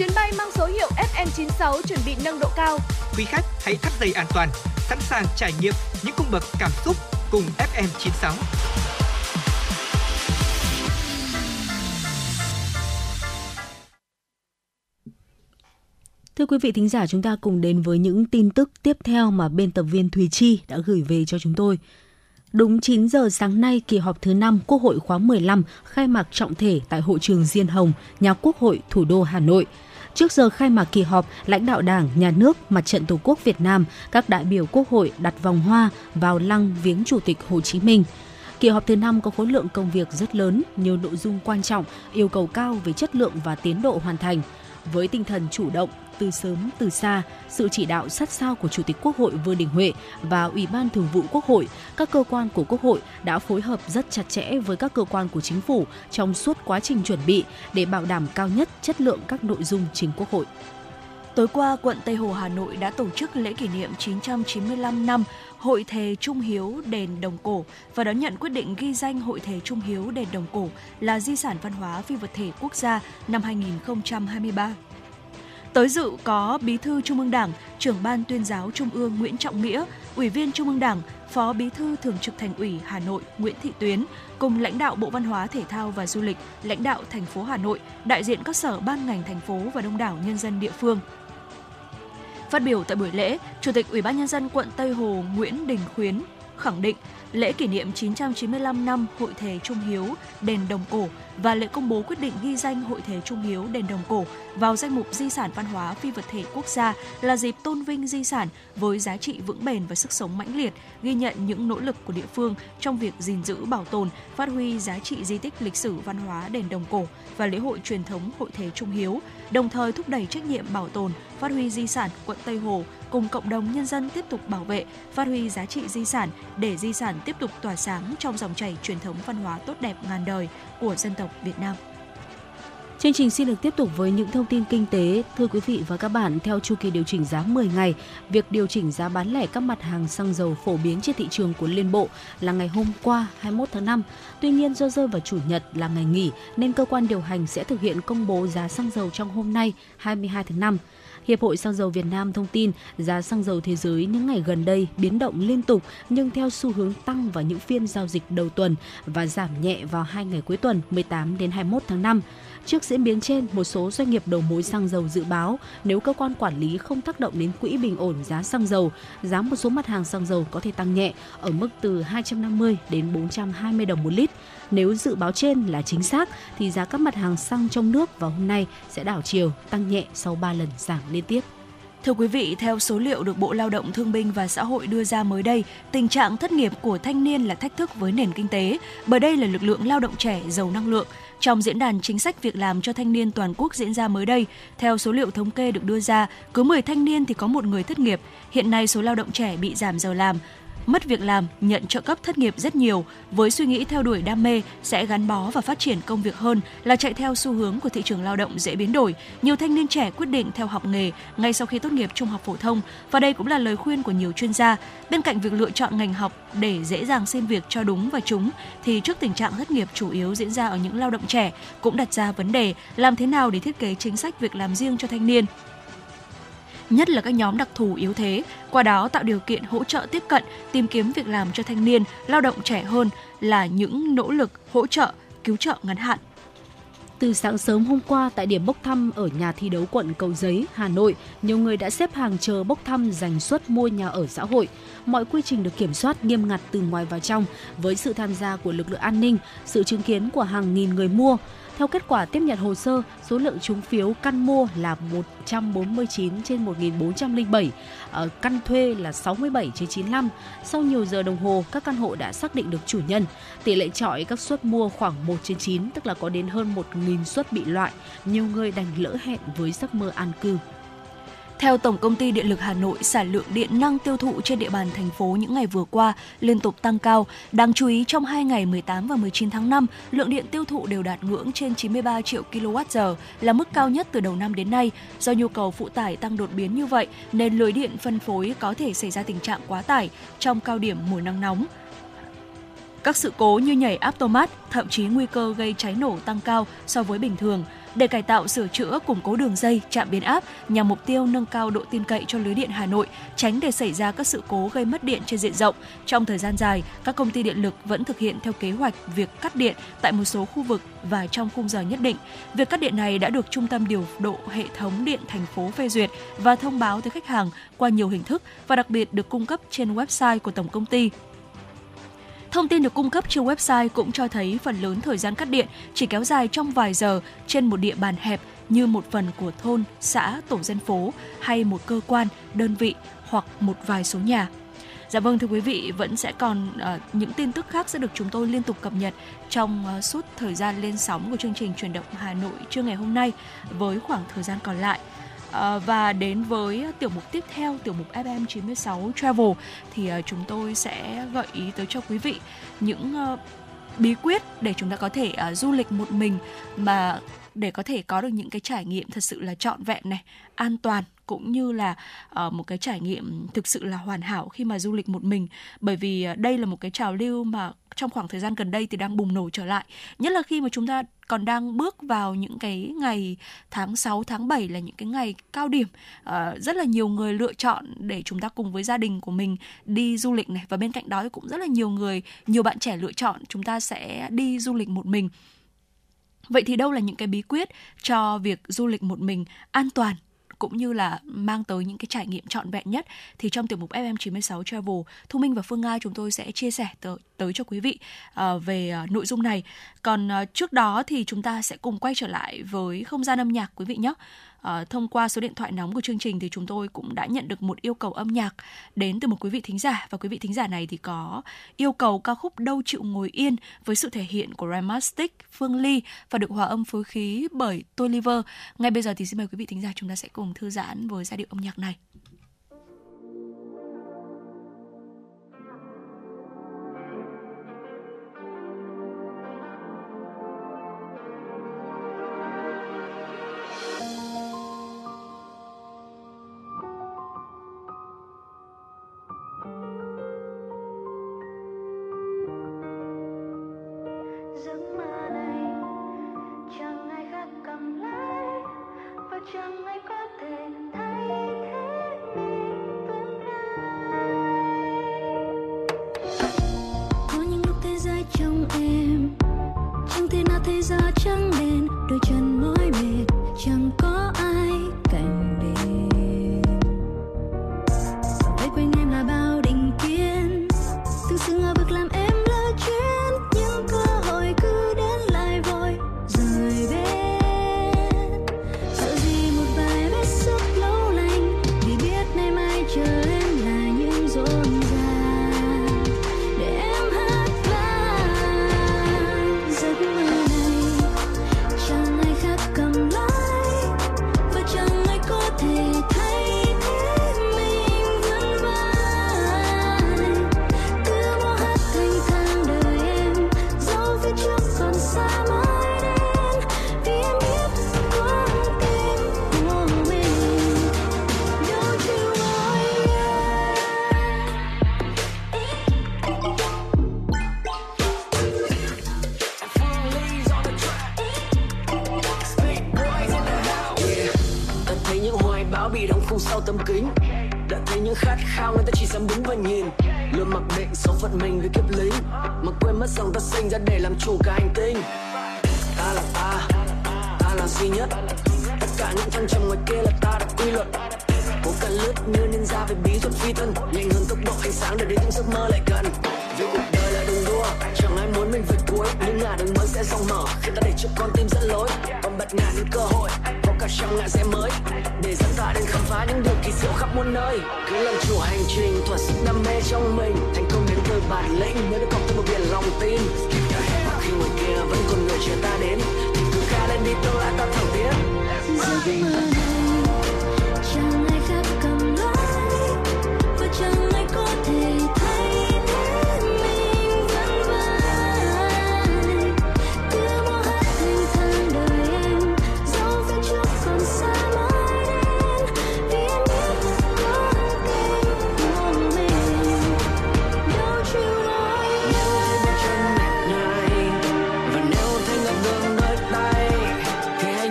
Chuyến bay mang số hiệu ép em chín sáu chuẩn bị nâng độ cao. Quý khách hãy thắt dây an toàn, sẵn sàng trải nghiệm những cung bậc cảm xúc cùng ép em chín sáu. Thưa quý vị thính giả, chúng ta cùng đến với những tin tức tiếp theo mà biên tập viên Thùy Chi đã gửi về cho chúng tôi. Đúng chín giờ sáng nay, kỳ họp thứ năm Quốc hội khóa mười lăm khai mạc trọng thể tại hội trường Diên Hồng, nhà Quốc hội thủ đô Hà Nội. Trước giờ khai mạc kỳ họp, lãnh đạo Đảng, Nhà nước, Mặt trận Tổ quốc Việt Nam, các đại biểu Quốc hội đặt vòng hoa vào lăng viếng Chủ tịch Hồ Chí Minh. Kỳ họp thứ năm có khối lượng công việc rất lớn, nhiều nội dung quan trọng, yêu cầu cao về chất lượng và tiến độ hoàn thành. Với tinh thần chủ động, từ sớm từ xa, sự chỉ đạo sát sao của Chủ tịch Quốc hội Vương Đình Huệ và Ủy ban Thường vụ Quốc hội, các cơ quan của Quốc hội đã phối hợp rất chặt chẽ với các cơ quan của Chính phủ trong suốt quá trình chuẩn bị để bảo đảm cao nhất chất lượng các nội dung trình Quốc hội. Tối qua, quận Tây Hồ Hà Nội đã tổ chức lễ kỷ niệm chín trăm chín mươi lăm năm Hội Thề Trung Hiếu Đền Đồng Cổ và đón nhận quyết định ghi danh Hội Thề Trung Hiếu Đền Đồng Cổ là Di sản Văn hóa Phi vật thể quốc gia năm hai không hai ba. Tới dự có Bí thư Trung ương Đảng, Trưởng ban Tuyên giáo Trung ương Nguyễn Trọng Nghĩa, Ủy viên Trung ương Đảng, Phó Bí thư Thường trực Thành ủy Hà Nội Nguyễn Thị Tuyến, cùng lãnh đạo Bộ Văn hóa Thể thao và Du lịch, lãnh đạo thành phố Hà Nội, đại diện các sở ban ngành thành phố và đông đảo nhân dân địa phương. Phát biểu tại buổi lễ, Chủ tịch Ủy ban Nhân dân quận Tây Hồ Nguyễn Đình Khuyến khẳng định lễ kỷ niệm chín trăm chín mươi lăm năm Hội Thề Trung Hiếu Đền Đồng Cổ và lễ công bố quyết định ghi danh Hội Thề Trung Hiếu Đền Đồng Cổ vào danh mục Di sản Văn hóa Phi vật thể quốc gia là dịp tôn vinh di sản với giá trị vững bền và sức sống mãnh liệt, ghi nhận những nỗ lực của địa phương trong việc gìn giữ, bảo tồn, phát huy giá trị di tích lịch sử văn hóa Đền Đồng Cổ và lễ hội truyền thống Hội Thề Trung Hiếu, đồng thời thúc đẩy trách nhiệm bảo tồn, phát huy di sản quận Tây Hồ cùng cộng đồng nhân dân tiếp tục bảo vệ, phát huy giá trị di sản để di sản tiếp tục tỏa sáng trong dòng chảy truyền thống văn hóa tốt đẹp ngàn đời của dân tộc Việt Nam. Chương trình xin được tiếp tục với những thông tin kinh tế. Thưa quý vị và các bạn, theo chu kỳ điều chỉnh giá mười ngày, việc điều chỉnh giá bán lẻ các mặt hàng xăng dầu phổ biến trên thị trường của Liên Bộ là ngày hôm qua hai mươi mốt tháng năm. Tuy nhiên, do rơi vào Chủ nhật là ngày nghỉ nên cơ quan điều hành sẽ thực hiện công bố giá xăng dầu trong hôm nay hai mươi hai tháng năm. Hiệp hội Xăng dầu Việt Nam thông tin giá xăng dầu thế giới những ngày gần đây biến động liên tục nhưng theo xu hướng tăng vào những phiên giao dịch đầu tuần và giảm nhẹ vào hai ngày cuối tuần mười tám đến hai mươi mốt tháng năm. Trước diễn biến trên, một số doanh nghiệp đầu mối xăng dầu dự báo nếu cơ quan quản lý không tác động đến quỹ bình ổn giá xăng dầu, giá một số mặt hàng xăng dầu có thể tăng nhẹ ở mức từ hai trăm năm mươi đến bốn trăm hai mươi đồng một lít. Nếu dự báo trên là chính xác thì giá các mặt hàng xăng trong nước vào hôm nay sẽ đảo chiều, tăng nhẹ sau ba lần giảm liên tiếp. Thưa quý vị, theo số liệu được Bộ Lao động Thương binh và Xã hội đưa ra mới đây, tình trạng thất nghiệp của thanh niên là thách thức với nền kinh tế, bởi đây là lực lượng lao động trẻ giàu năng lượng. Trong diễn đàn chính sách việc làm cho thanh niên toàn quốc diễn ra mới đây, theo số liệu thống kê được đưa ra, cứ mười thanh niên thì có một người thất nghiệp. Hiện nay, số lao động trẻ bị giảm giờ làm, mất việc làm, nhận trợ cấp thất nghiệp rất nhiều, với suy nghĩ theo đuổi đam mê sẽ gắn bó và phát triển công việc hơn là chạy theo xu hướng của thị trường lao động dễ biến đổi. Nhiều thanh niên trẻ quyết định theo học nghề ngay sau khi tốt nghiệp trung học phổ thông, và đây cũng là lời khuyên của nhiều chuyên gia. Bên cạnh việc lựa chọn ngành học để dễ dàng xin việc cho đúng và trúng, thì trước tình trạng thất nghiệp chủ yếu diễn ra ở những lao động trẻ, cũng đặt ra vấn đề làm thế nào để thiết kế chính sách việc làm riêng cho thanh niên, nhất là các nhóm đặc thù yếu thế, qua đó tạo điều kiện hỗ trợ tiếp cận, tìm kiếm việc làm cho thanh niên, lao động trẻ hơn là những nỗ lực hỗ trợ, cứu trợ ngắn hạn. Từ sáng sớm hôm qua, tại điểm bốc thăm ở nhà thi đấu quận Cầu Giấy, Hà Nội, nhiều người đã xếp hàng chờ bốc thăm giành suất mua nhà ở xã hội. Mọi quy trình được kiểm soát nghiêm ngặt từ ngoài vào trong, với sự tham gia của lực lượng an ninh, sự chứng kiến của hàng nghìn người mua. Theo kết quả tiếp nhận hồ sơ, số lượng trúng phiếu căn mua là một trăm bốn mươi chín trên một nghìn bốn trăm lẻ bảy, căn thuê là sáu mươi bảy trên chín mươi lăm. Sau nhiều giờ đồng hồ, các căn hộ đã xác định được chủ nhân. Tỷ lệ chọi các suất mua khoảng một trên chín, tức là có đến hơn một nghìn suất bị loại. Nhiều người đành lỡ hẹn với giấc mơ an cư. Theo Tổng Công ty Điện lực Hà Nội, sản lượng điện năng tiêu thụ trên địa bàn thành phố những ngày vừa qua liên tục tăng cao. Đáng chú ý, trong hai ngày mười tám và mười chín tháng năm, lượng điện tiêu thụ đều đạt ngưỡng trên chín mươi ba triệu ki lô oát giờ, là mức cao nhất từ đầu năm đến nay. Do nhu cầu phụ tải tăng đột biến như vậy, nên lưới điện phân phối có thể xảy ra tình trạng quá tải trong cao điểm mùa nắng nóng. Các sự cố như nhảy áp tomat, thậm chí nguy cơ gây cháy nổ tăng cao so với bình thường. để cải tạo, sửa chữa, củng cố đường dây, trạm biến áp nhằm mục tiêu nâng cao độ tin cậy cho lưới điện Hà Nội, tránh để xảy ra các sự cố gây mất điện trên diện rộng. Trong thời gian dài, các công ty điện lực vẫn thực hiện theo kế hoạch việc cắt điện tại một số khu vực và trong khung giờ nhất định. Việc cắt điện này đã được Trung tâm Điều độ Hệ thống Điện thành phố phê duyệt và thông báo tới khách hàng qua nhiều hình thức và đặc biệt được cung cấp trên website của tổng công ty. Thông tin được cung cấp trên website cũng cho thấy phần lớn thời gian cắt điện chỉ kéo dài trong vài giờ trên một địa bàn hẹp như một phần của thôn, xã, tổ dân phố hay một cơ quan, đơn vị hoặc một vài số nhà. Dạ vâng, thưa quý vị, vẫn sẽ còn uh, những tin tức khác sẽ được chúng tôi liên tục cập nhật trong uh, suốt thời gian lên sóng của chương trình Chuyển động Hà Nội trưa ngày hôm nay với khoảng thời gian còn lại. Uh, và đến với tiểu mục tiếp theo, tiểu mục ép em chín sáu Travel, thì uh, chúng tôi sẽ gợi ý tới cho quý vị những uh, bí quyết để chúng ta có thể uh, du lịch một mình mà để có thể có được những cái trải nghiệm thật sự là trọn vẹn này, an toàn, cũng như là uh, một cái trải nghiệm thực sự là hoàn hảo khi mà du lịch một mình. Bởi vì uh, đây là một cái trào lưu mà trong khoảng thời gian gần đây thì đang bùng nổ trở lại, nhất là khi mà chúng ta còn đang bước vào những cái ngày tháng sáu, tháng bảy là những cái ngày cao điểm. À, rất là nhiều người lựa chọn để chúng ta cùng với gia đình của mình đi du lịch này. Và bên cạnh đó cũng rất là nhiều người, nhiều bạn trẻ lựa chọn chúng ta sẽ đi du lịch một mình. Vậy thì đâu là những cái bí quyết cho việc du lịch một mình an toàn, cũng như là mang tới những cái trải nghiệm trọn vẹn nhất? Thì trong tiểu mục ép em chín sáu Travel, Thu Minh và Phương Nga chúng tôi sẽ chia sẻ tới, tới cho quý vị uh, về uh, nội dung này. Còn uh, trước đó thì chúng ta sẽ cùng quay trở lại với không gian âm nhạc, quý vị nhé. Uh, thông qua số điện thoại nóng của chương trình thì chúng tôi cũng đã nhận được một yêu cầu âm nhạc đến từ một quý vị thính giả. Và quý vị thính giả này thì có yêu cầu ca khúc Đâu Chịu Ngồi Yên với sự thể hiện của Ramastic, Phương Ly và được hòa âm phối khí bởi Touliver. Ngay bây giờ thì xin mời quý vị thính giả chúng ta sẽ cùng thư giãn với giai điệu âm nhạc này. Can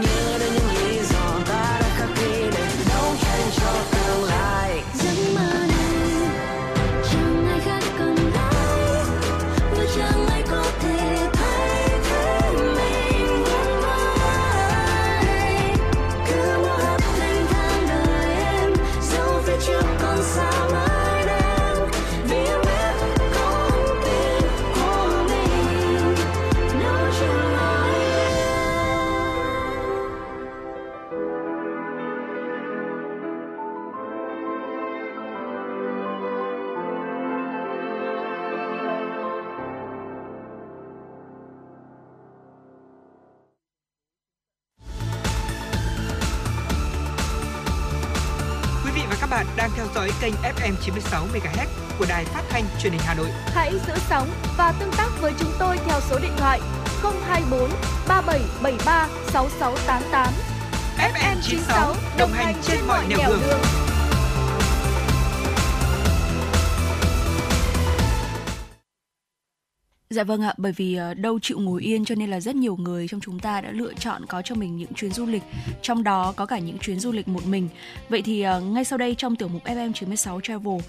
you? Các bạn đang theo dõi kênh ép em chín mươi sáu MHz của Đài Phát thanh Truyền hình Hà Nội. Hãy giữ sóng và tương tác với chúng tôi theo số điện thoại không hai bốn ba bảy bảy ba sáu sáu tám tám. ép em chín mươi sáu đồng hành trên mọi nẻo đường. đường. Dạ vâng ạ, bởi vì đâu chịu ngồi yên cho nên là rất nhiều người trong chúng ta đã lựa chọn có cho mình những chuyến du lịch, trong đó có cả những chuyến du lịch một mình. Vậy thì ngay sau đây trong tiểu mục ép em chín mươi sáu Travel,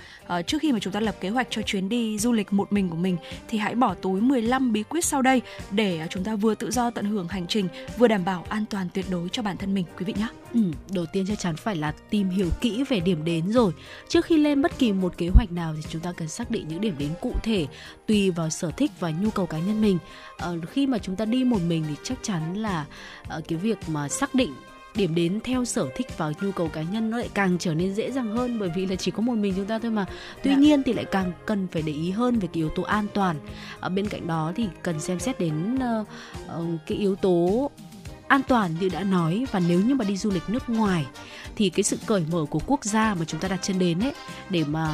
trước khi mà chúng ta lập kế hoạch cho chuyến đi du lịch một mình của mình thì hãy bỏ túi mười lăm bí quyết sau đây để chúng ta vừa tự do tận hưởng hành trình, vừa đảm bảo an toàn tuyệt đối cho bản thân mình quý vị nhé. Ừ, đầu tiên chắc chắn phải là tìm hiểu kỹ về điểm đến rồi. Trước khi lên bất kỳ một kế hoạch nào thì chúng ta cần xác định những điểm đến cụ thể tùy vào sở thích và nhu cầu cá nhân mình. Ờ, khi mà chúng ta đi một mình thì chắc chắn là uh, cái việc mà xác định điểm đến theo sở thích và nhu cầu cá nhân nó lại càng trở nên dễ dàng hơn, bởi vì là chỉ có một mình chúng ta thôi mà. Tuy nhiên thì lại càng cần phải để ý hơn về cái yếu tố an toàn. Ở bên cạnh đó thì cần xem xét đến uh, uh, cái yếu tố an toàn như đã nói, và nếu như mà đi du lịch nước ngoài thì cái sự cởi mở của quốc gia mà chúng ta đặt chân đến ấy, để mà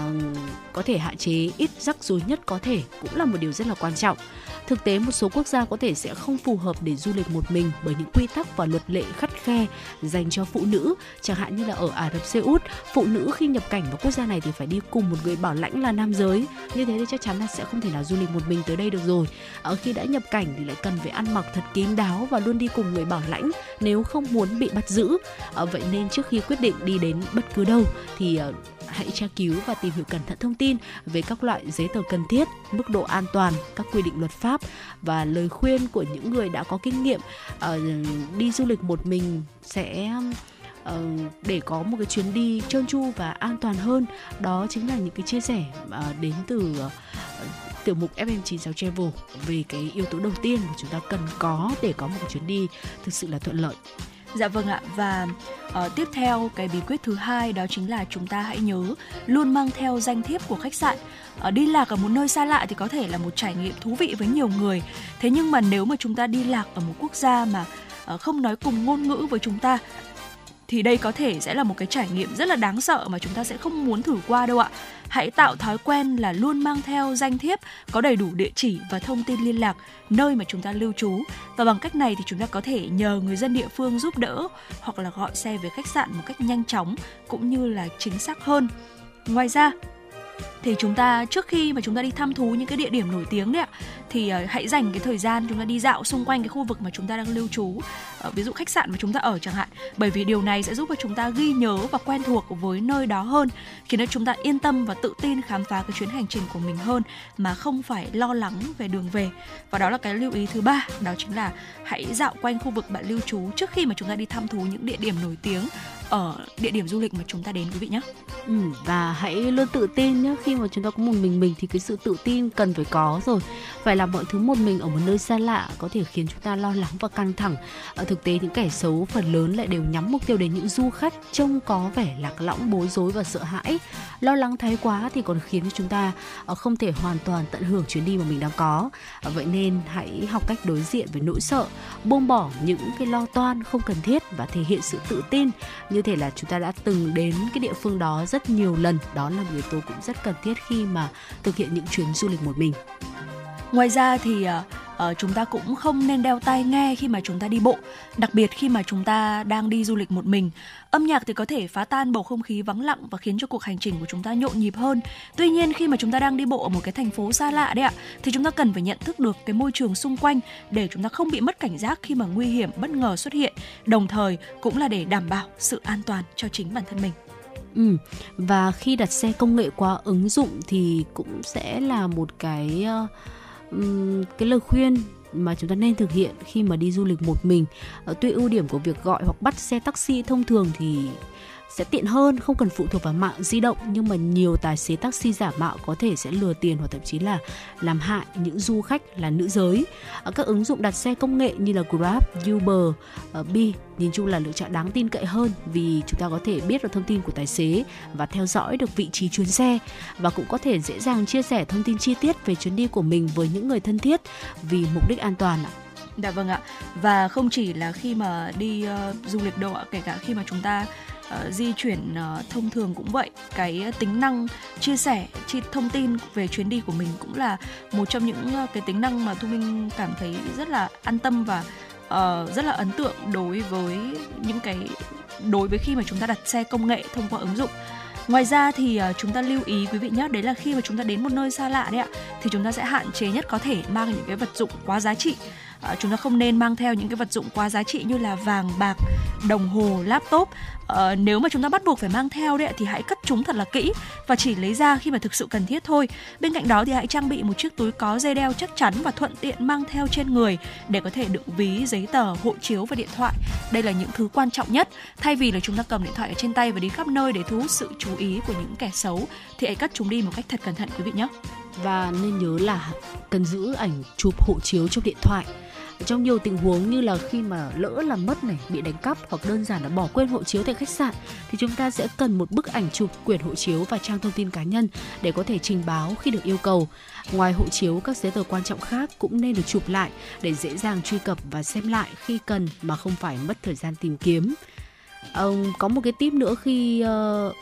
có thể hạn chế ít rắc rối nhất có thể cũng là một điều rất là quan trọng. Thực tế một số quốc gia có thể sẽ không phù hợp để du lịch một mình bởi những quy tắc và luật lệ khắt khe dành cho phụ nữ, chẳng hạn như là ở Ả Rập Xê Út, phụ nữ khi nhập cảnh vào quốc gia này thì phải đi cùng một người bảo lãnh là nam giới. Như thế thì chắc chắn là sẽ không thể nào du lịch một mình tới đây được rồi. Ở khi đã nhập cảnh thì lại cần phải ăn mặc thật kín đáo và luôn đi cùng người bảo lãnh nếu không muốn bị bắt giữ. Ở vậy nên trước khi quyết định đi đến bất cứ đâu thì hãy tra cứu và tìm hiểu cẩn thận thông tin về các loại giấy tờ cần thiết, mức độ an toàn, các quy định luật pháp và lời khuyên của những người đã có kinh nghiệm. Ờ, đi du lịch một mình sẽ ờ, để có một cái chuyến đi trơn tru và an toàn hơn. Đó chính là những cái chia sẻ đến từ tiểu mục ép em chín sáu Travel về cái yếu tố đầu tiên mà chúng ta cần có để có một chuyến đi thực sự là thuận lợi. Dạ vâng ạ, và uh, tiếp theo cái bí quyết thứ hai đó chính là chúng ta hãy nhớ luôn mang theo danh thiếp của khách sạn. Uh, đi lạc ở một nơi xa lạ thì có thể là một trải nghiệm thú vị với nhiều người. Thế nhưng mà nếu mà chúng ta đi lạc ở một quốc gia mà uh, không nói cùng ngôn ngữ với chúng ta thì đây có thể sẽ là một cái trải nghiệm rất là đáng sợ mà chúng ta sẽ không muốn thử qua đâu ạ. Hãy tạo thói quen là luôn mang theo danh thiếp có đầy đủ địa chỉ và thông tin liên lạc nơi mà chúng ta lưu trú, và bằng cách này thì chúng ta có thể nhờ người dân địa phương giúp đỡ hoặc là gọi xe về khách sạn một cách nhanh chóng cũng như là chính xác hơn. Ngoài ra thì chúng ta trước khi mà chúng ta đi thăm thú những cái địa điểm nổi tiếng đấy ạ, thì uh, hãy dành cái thời gian chúng ta đi dạo xung quanh cái khu vực mà chúng ta đang lưu trú, uh, ví dụ khách sạn mà chúng ta ở chẳng hạn, bởi vì điều này sẽ giúp cho chúng ta ghi nhớ và quen thuộc với nơi đó hơn, khiến cho chúng ta yên tâm và tự tin khám phá cái chuyến hành trình của mình hơn mà không phải lo lắng về đường về. Và đó là cái lưu ý thứ ba, đó chính là hãy dạo quanh khu vực bạn lưu trú trước khi mà chúng ta đi thăm thú những địa điểm nổi tiếng ở địa điểm du lịch mà chúng ta đến quý vị nhé. Ừ, và hãy luôn tự tin nhé. Khi mà chúng ta có một mình mình thì cái sự tự tin cần phải có rồi. Phải làm mọi thứ một mình ở một nơi xa lạ có thể khiến chúng ta lo lắng và căng thẳng. Ở thực tế những kẻ xấu phần lớn lại đều nhắm mục tiêu đến những du khách trông có vẻ lạc lõng, bối rối và sợ hãi. Lo lắng thái quá thì còn khiến chúng ta không thể hoàn toàn tận hưởng chuyến đi mà mình đang có. Vậy nên hãy học cách đối diện với nỗi sợ, buông bỏ những cái lo toan không cần thiết và thể hiện sự tự tin như thể là chúng ta đã từng đến cái địa phương đó rất nhiều lần. Đó là một yếu tố cũng rất cần thiết khi mà thực hiện những chuyến du lịch một mình. Ngoài ra thì uh, chúng ta cũng không nên đeo tai nghe khi mà chúng ta đi bộ, đặc biệt khi mà chúng ta đang đi du lịch một mình. Âm nhạc thì có thể phá tan bầu không khí vắng lặng và khiến cho cuộc hành trình của chúng ta nhộn nhịp hơn. Tuy nhiên khi mà chúng ta đang đi bộ ở một cái thành phố xa lạ đấy ạ, thì chúng ta cần phải nhận thức được cái môi trường xung quanh để chúng ta không bị mất cảnh giác khi mà nguy hiểm bất ngờ xuất hiện, đồng thời cũng là để đảm bảo sự an toàn cho chính bản thân mình. Ừ. Và khi đặt xe công nghệ qua ứng dụng thì cũng sẽ là một cái uh, cái lời khuyên mà chúng ta nên thực hiện khi mà đi du lịch một mình. Uh, tuy ưu điểm của việc gọi hoặc bắt xe taxi thông thường thì sẽ tiện hơn, không cần phụ thuộc vào mạng di động, nhưng mà nhiều tài xế taxi giả mạo có thể sẽ lừa tiền hoặc thậm chí là làm hại những du khách là nữ giới. Các ứng dụng đặt xe công nghệ như là Grab, Uber, Bi nhìn chung là lựa chọn đáng tin cậy hơn vì chúng ta có thể biết được thông tin của tài xế và theo dõi được vị trí chuyến xe, và cũng có thể dễ dàng chia sẻ thông tin chi tiết về chuyến đi của mình với những người thân thiết vì mục đích an toàn ạ. Dạ vâng ạ, và không chỉ là khi mà đi uh, du lịch đâu ạ, kể cả khi mà chúng ta uh, di chuyển uh, thông thường cũng vậy. Cái tính năng chia sẻ chia thông tin về chuyến đi của mình cũng là một trong những uh, cái tính năng mà Thu Minh cảm thấy rất là an tâm và uh, rất là ấn tượng đối với những cái đối với khi mà chúng ta đặt xe công nghệ thông qua ứng dụng. Ngoài ra thì uh, chúng ta lưu ý quý vị nhé, đấy là khi mà chúng ta đến một nơi xa lạ đấy ạ, thì chúng ta sẽ hạn chế nhất có thể mang những cái vật dụng quá giá trị. Uh, chúng ta không nên mang theo những cái vật dụng quá giá trị như là vàng, bạc, đồng hồ, laptop. Uh, nếu mà chúng ta bắt buộc phải mang theo đấy, thì hãy cất chúng thật là kỹ và chỉ lấy ra khi mà thực sự cần thiết thôi. Bên cạnh đó thì hãy trang bị một chiếc túi có dây đeo chắc chắn và thuận tiện mang theo trên người để có thể đựng ví, giấy tờ, hộ chiếu và điện thoại. Đây là những thứ quan trọng nhất. Thay vì là chúng ta cầm điện thoại ở trên tay và đi khắp nơi để thu hút sự chú ý của những kẻ xấu, thì hãy cất chúng đi một cách thật cẩn thận quý vị nhé. Và nên nhớ là cần giữ ảnh chụp hộ chiếu trong điện thoại. Trong nhiều tình huống như là khi mà lỡ là mất này, bị đánh cắp hoặc đơn giản là bỏ quên hộ chiếu tại khách sạn, thì chúng ta sẽ cần một bức ảnh chụp quyển hộ chiếu và trang thông tin cá nhân để có thể trình báo khi được yêu cầu. Ngoài hộ chiếu, các giấy tờ quan trọng khác cũng nên được chụp lại để dễ dàng truy cập và xem lại khi cần mà không phải mất thời gian tìm kiếm. Ờ, có một cái tip nữa khi uh,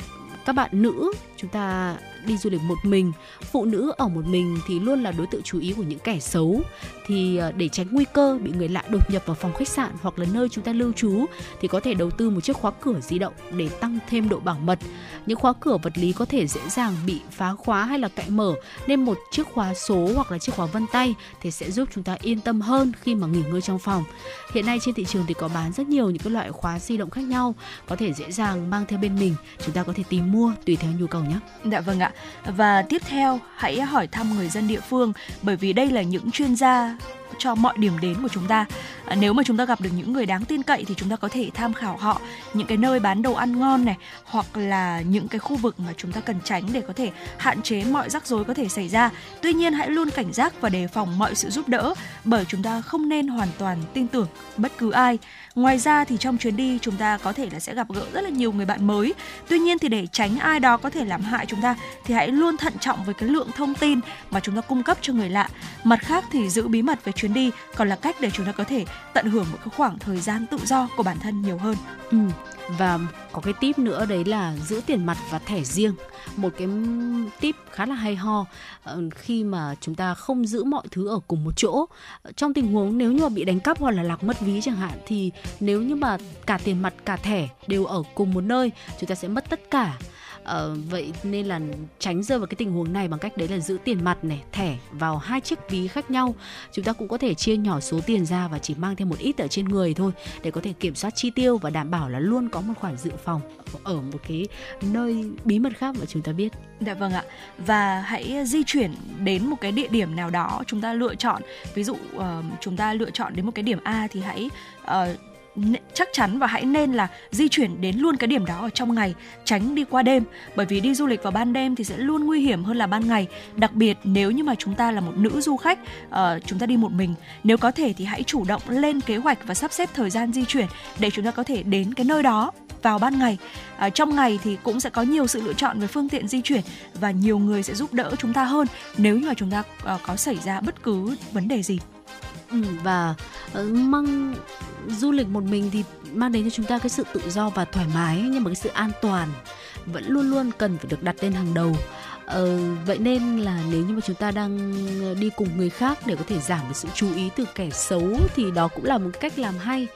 các bạn nữ chúng ta đi du lịch một mình, phụ nữ ở một mình thì luôn là đối tượng chú ý của những kẻ xấu. Thì để tránh nguy cơ bị người lạ đột nhập vào phòng khách sạn hoặc là nơi chúng ta lưu trú, thì có thể đầu tư một chiếc khóa cửa di động để tăng thêm độ bảo mật. Những khóa cửa vật lý có thể dễ dàng bị phá khóa hay là cạy mở, nên một chiếc khóa số hoặc là chiếc khóa vân tay thì sẽ giúp chúng ta yên tâm hơn khi mà nghỉ ngơi trong phòng. Hiện nay trên thị trường thì có bán rất nhiều những cái loại khóa di động khác nhau, có thể dễ dàng mang theo bên mình. Chúng ta có thể tìm mua tùy theo nhu cầu nhé. Dạ vâng ạ. Và tiếp theo hãy hỏi thăm người dân địa phương, bởi vì đây là những chuyên gia cho mọi điểm đến của chúng ta. À, nếu mà chúng ta gặp được những người đáng tin cậy thì chúng ta có thể tham khảo họ những cái nơi bán đồ ăn ngon này, hoặc là những cái khu vực mà chúng ta cần tránh để có thể hạn chế mọi rắc rối có thể xảy ra. Tuy nhiên hãy luôn cảnh giác và đề phòng mọi sự giúp đỡ, bởi chúng ta không nên hoàn toàn tin tưởng bất cứ ai. Ngoài ra thì trong chuyến đi chúng ta có thể là sẽ gặp gỡ rất là nhiều người bạn mới. Tuy nhiên thì để tránh ai đó có thể làm hại chúng ta thì hãy luôn thận trọng với cái lượng thông tin mà chúng ta cung cấp cho người lạ. Mặt khác thì giữ bí mật về chuyến đi còn là cách để chúng ta có thể tận hưởng một cái khoảng thời gian tự do của bản thân nhiều hơn. Ừ. Và có cái tip nữa đấy là giữ tiền mặt và thẻ riêng. Một cái tip khá là hay ho khi mà chúng ta không giữ mọi thứ ở cùng một chỗ. Trong tình huống nếu như mà bị đánh cắp hoặc là lạc mất ví chẳng hạn, thì nếu như mà cả tiền mặt cả thẻ đều ở cùng một nơi, chúng ta sẽ mất tất cả. Ờ, vậy nên là tránh rơi vào cái tình huống này bằng cách đấy là giữ tiền mặt này, thẻ vào hai chiếc ví khác nhau. Chúng ta cũng có thể chia nhỏ số tiền ra và chỉ mang theo một ít ở trên người thôi để có thể kiểm soát chi tiêu và đảm bảo là luôn có một khoản dự phòng ở một cái nơi bí mật khác mà chúng ta biết. Dạ vâng ạ. Và hãy di chuyển đến một cái địa điểm nào đó chúng ta lựa chọn. Ví dụ uh, chúng ta lựa chọn đến một cái điểm A thì hãy uh, chắc chắn và hãy nên là di chuyển đến luôn cái điểm đó ở trong ngày, tránh đi qua đêm, bởi vì đi du lịch vào ban đêm thì sẽ luôn nguy hiểm hơn là ban ngày, đặc biệt nếu như mà chúng ta là một nữ du khách, uh, chúng ta đi một mình. Nếu có thể thì hãy chủ động lên kế hoạch và sắp xếp thời gian di chuyển để chúng ta có thể đến cái nơi đó vào ban ngày. À, trong ngày thì cũng sẽ có nhiều sự lựa chọn về phương tiện di chuyển và nhiều người sẽ giúp đỡ chúng ta hơn nếu như mà chúng ta uh, có xảy ra bất cứ vấn đề gì. Và uh, mang du lịch một mình thì mang đến cho chúng ta cái sự tự do và thoải mái, nhưng mà cái sự an toàn vẫn luôn luôn cần phải được đặt lên hàng đầu. Ờ, vậy nên là nếu như mà chúng ta đang đi cùng người khác để có thể giảm được sự chú ý từ kẻ xấu, thì đó cũng là một cách làm hay.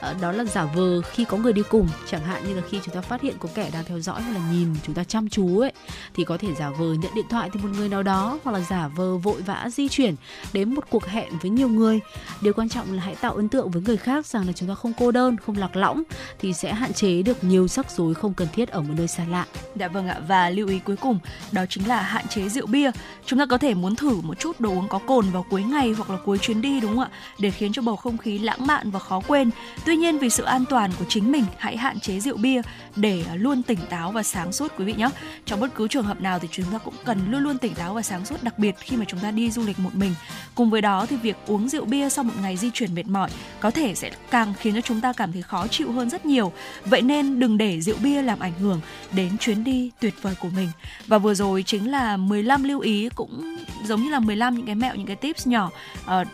Ờ, đó là giả vờ khi có người đi cùng, chẳng hạn như là khi chúng ta phát hiện có kẻ đang theo dõi hoặc là nhìn chúng ta chăm chú ấy, thì có thể giả vờ nhận điện thoại từ một người nào đó, hoặc là giả vờ vội vã di chuyển đến một cuộc hẹn với nhiều người. Điều quan trọng là hãy tạo ấn tượng với người khác rằng là chúng ta không cô đơn, không lạc lõng, thì sẽ hạn chế được nhiều rắc rối không cần thiết ở một nơi xa lạ. Dạ vâng ạ. Và lưu ý cuối cùng đó chính là hạn chế rượu bia. Chúng ta có thể muốn thử một chút đồ uống có cồn vào cuối ngày hoặc là cuối chuyến đi, đúng không ạ, để khiến cho bầu không khí lãng mạn và khó quên. Tuy nhiên vì sự an toàn của chính mình, hãy hạn chế rượu bia để luôn tỉnh táo và sáng suốt quý vị nhé. Trong bất cứ trường hợp nào thì chúng ta cũng cần luôn luôn tỉnh táo và sáng suốt, đặc biệt khi mà chúng ta đi du lịch một mình. Cùng với đó thì việc uống rượu bia sau một ngày di chuyển mệt mỏi có thể sẽ càng khiến cho chúng ta cảm thấy khó chịu hơn rất nhiều. Vậy nên đừng để rượu bia làm ảnh hưởng đến chuyến đi tuyệt vời của mình. Và vừa rồi chính là mười lăm lưu ý, cũng giống như là mười lăm những cái mẹo, những cái tips nhỏ uh,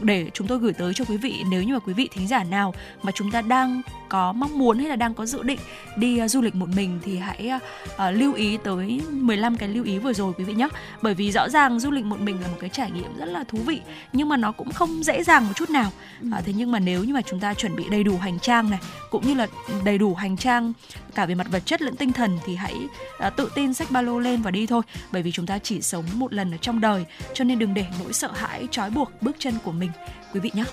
để chúng tôi gửi tới cho quý vị nếu như mà quý vị thính giả nào mà chúng ta đang có mong muốn hay là đang có dự định đi du lịch một mình thì hãy uh, lưu ý tới mười lăm cái lưu ý vừa rồi quý vị nhé. Bởi vì rõ ràng du lịch một mình là một cái trải nghiệm rất là thú vị nhưng mà nó cũng không dễ dàng một chút nào. Ừ. À, thế nhưng mà nếu như mà chúng ta chuẩn bị đầy đủ hành trang này cũng như là đầy đủ hành trang cả về mặt vật chất lẫn tinh thần thì hãy uh, tự tin xách ba lô lên và đi thôi. Bởi vì chúng ta chỉ sống một lần ở trong đời cho nên đừng để nỗi sợ hãi trói buộc bước chân của mình quý vị nhé.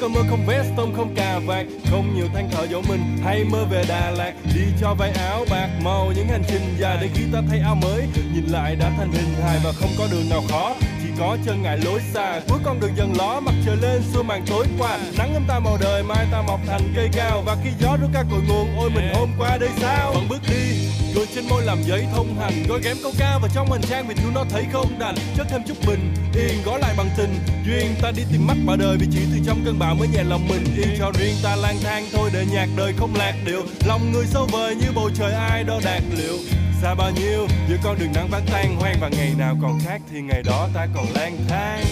Cơn mưa không vest, tông không cà vạt, không nhiều than thở dẫu mình hay mơ về Đà Lạt. Đi cho vai áo bạc màu những hành trình dài để khi ta thấy áo mới nhìn lại đã thành hình hài và không có đường nào khó, chỉ có chân ngại lối xa. Cuối con đường dần ló mặt trời lên xua màn tối qua, nắng ấm ta màu đời mai ta mọc thành cây cao và khi gió rút ca cội nguồn ôi mình hôm qua đây sao vẫn bước đi. Cười trên môi làm giấy thông hành, gói ghém câu ca vào trong hành trang vì thiếu nó thấy không đành. Chất thêm chút bình yên gói lại bằng tình duyên, ta đi tìm mắt bả đời vì chỉ từ trong cơn bão mới nhẹ lòng mình yên. Cho riêng ta lang thang thôi để nhạc đời không lạc điệu, lòng người sâu vời như bầu trời ai đó đạt liệu. Xa bao nhiêu giữa con đường nắng vắng tan hoang và ngày nào còn khác thì ngày đó ta còn lang thang.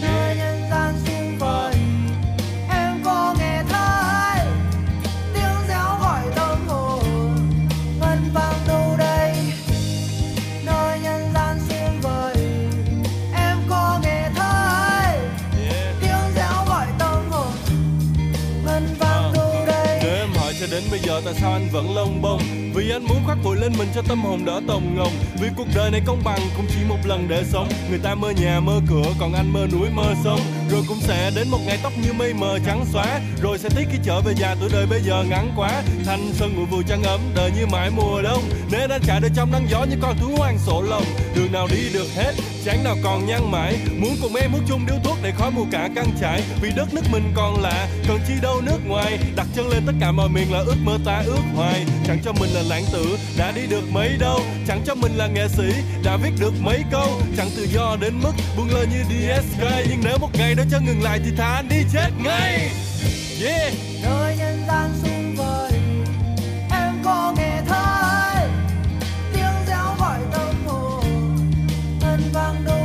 Nơi nhân gian xung vầy em có nghe thấy tiếng réo gọi tâm hồn vẫn vang đâu đây. Nơi nhân gian xung vầy em có nghe thấy tiếng réo gọi tâm hồn vẫn vang đâu đây. Nếu em hỏi cho đến bây giờ tại sao anh vẫn lông bông, vì anh muốn khoác vội lên mình cho tâm hồn đỡ tồng ngồng. Vì cuộc đời này công bằng cũng chỉ một lần để sống, người ta mơ nhà mơ cửa còn anh mơ núi mơ sông. Rồi cũng sẽ đến một ngày tóc như mây mờ trắng xóa, rồi sẽ tiếc khi trở về già tuổi đời bây giờ ngắn quá. Thanh xuân ngủ vùi trăng ấm đời như mãi mùa đông, nên anh chạy đời trong nắng gió như con thú hoang sổ lồng. Đường nào đi được hết chán nào còn nhăn mãi, muốn cùng em hút chung điếu thuốc để khói mù cả căng trải. Vì đất nước mình còn lạ còn chi đâu nước ngoài, đặt chân lên tất cả mọi miền là ước mơ ta ước hoài. Chẳng cho mình là lãng tử đã đi được mấy đâu, chẳng cho mình là nghệ sĩ đã viết được mấy câu, chẳng tự do đến mức buông lơi như đê ét ca. Nhưng nếu một ngày đó cho ngừng lại thì thà anh đi chết ngay. Yeah. Nơi nhân gian xung vầy em có nghe thấy tiếng réo gọi tâm hồn thân vang đâu.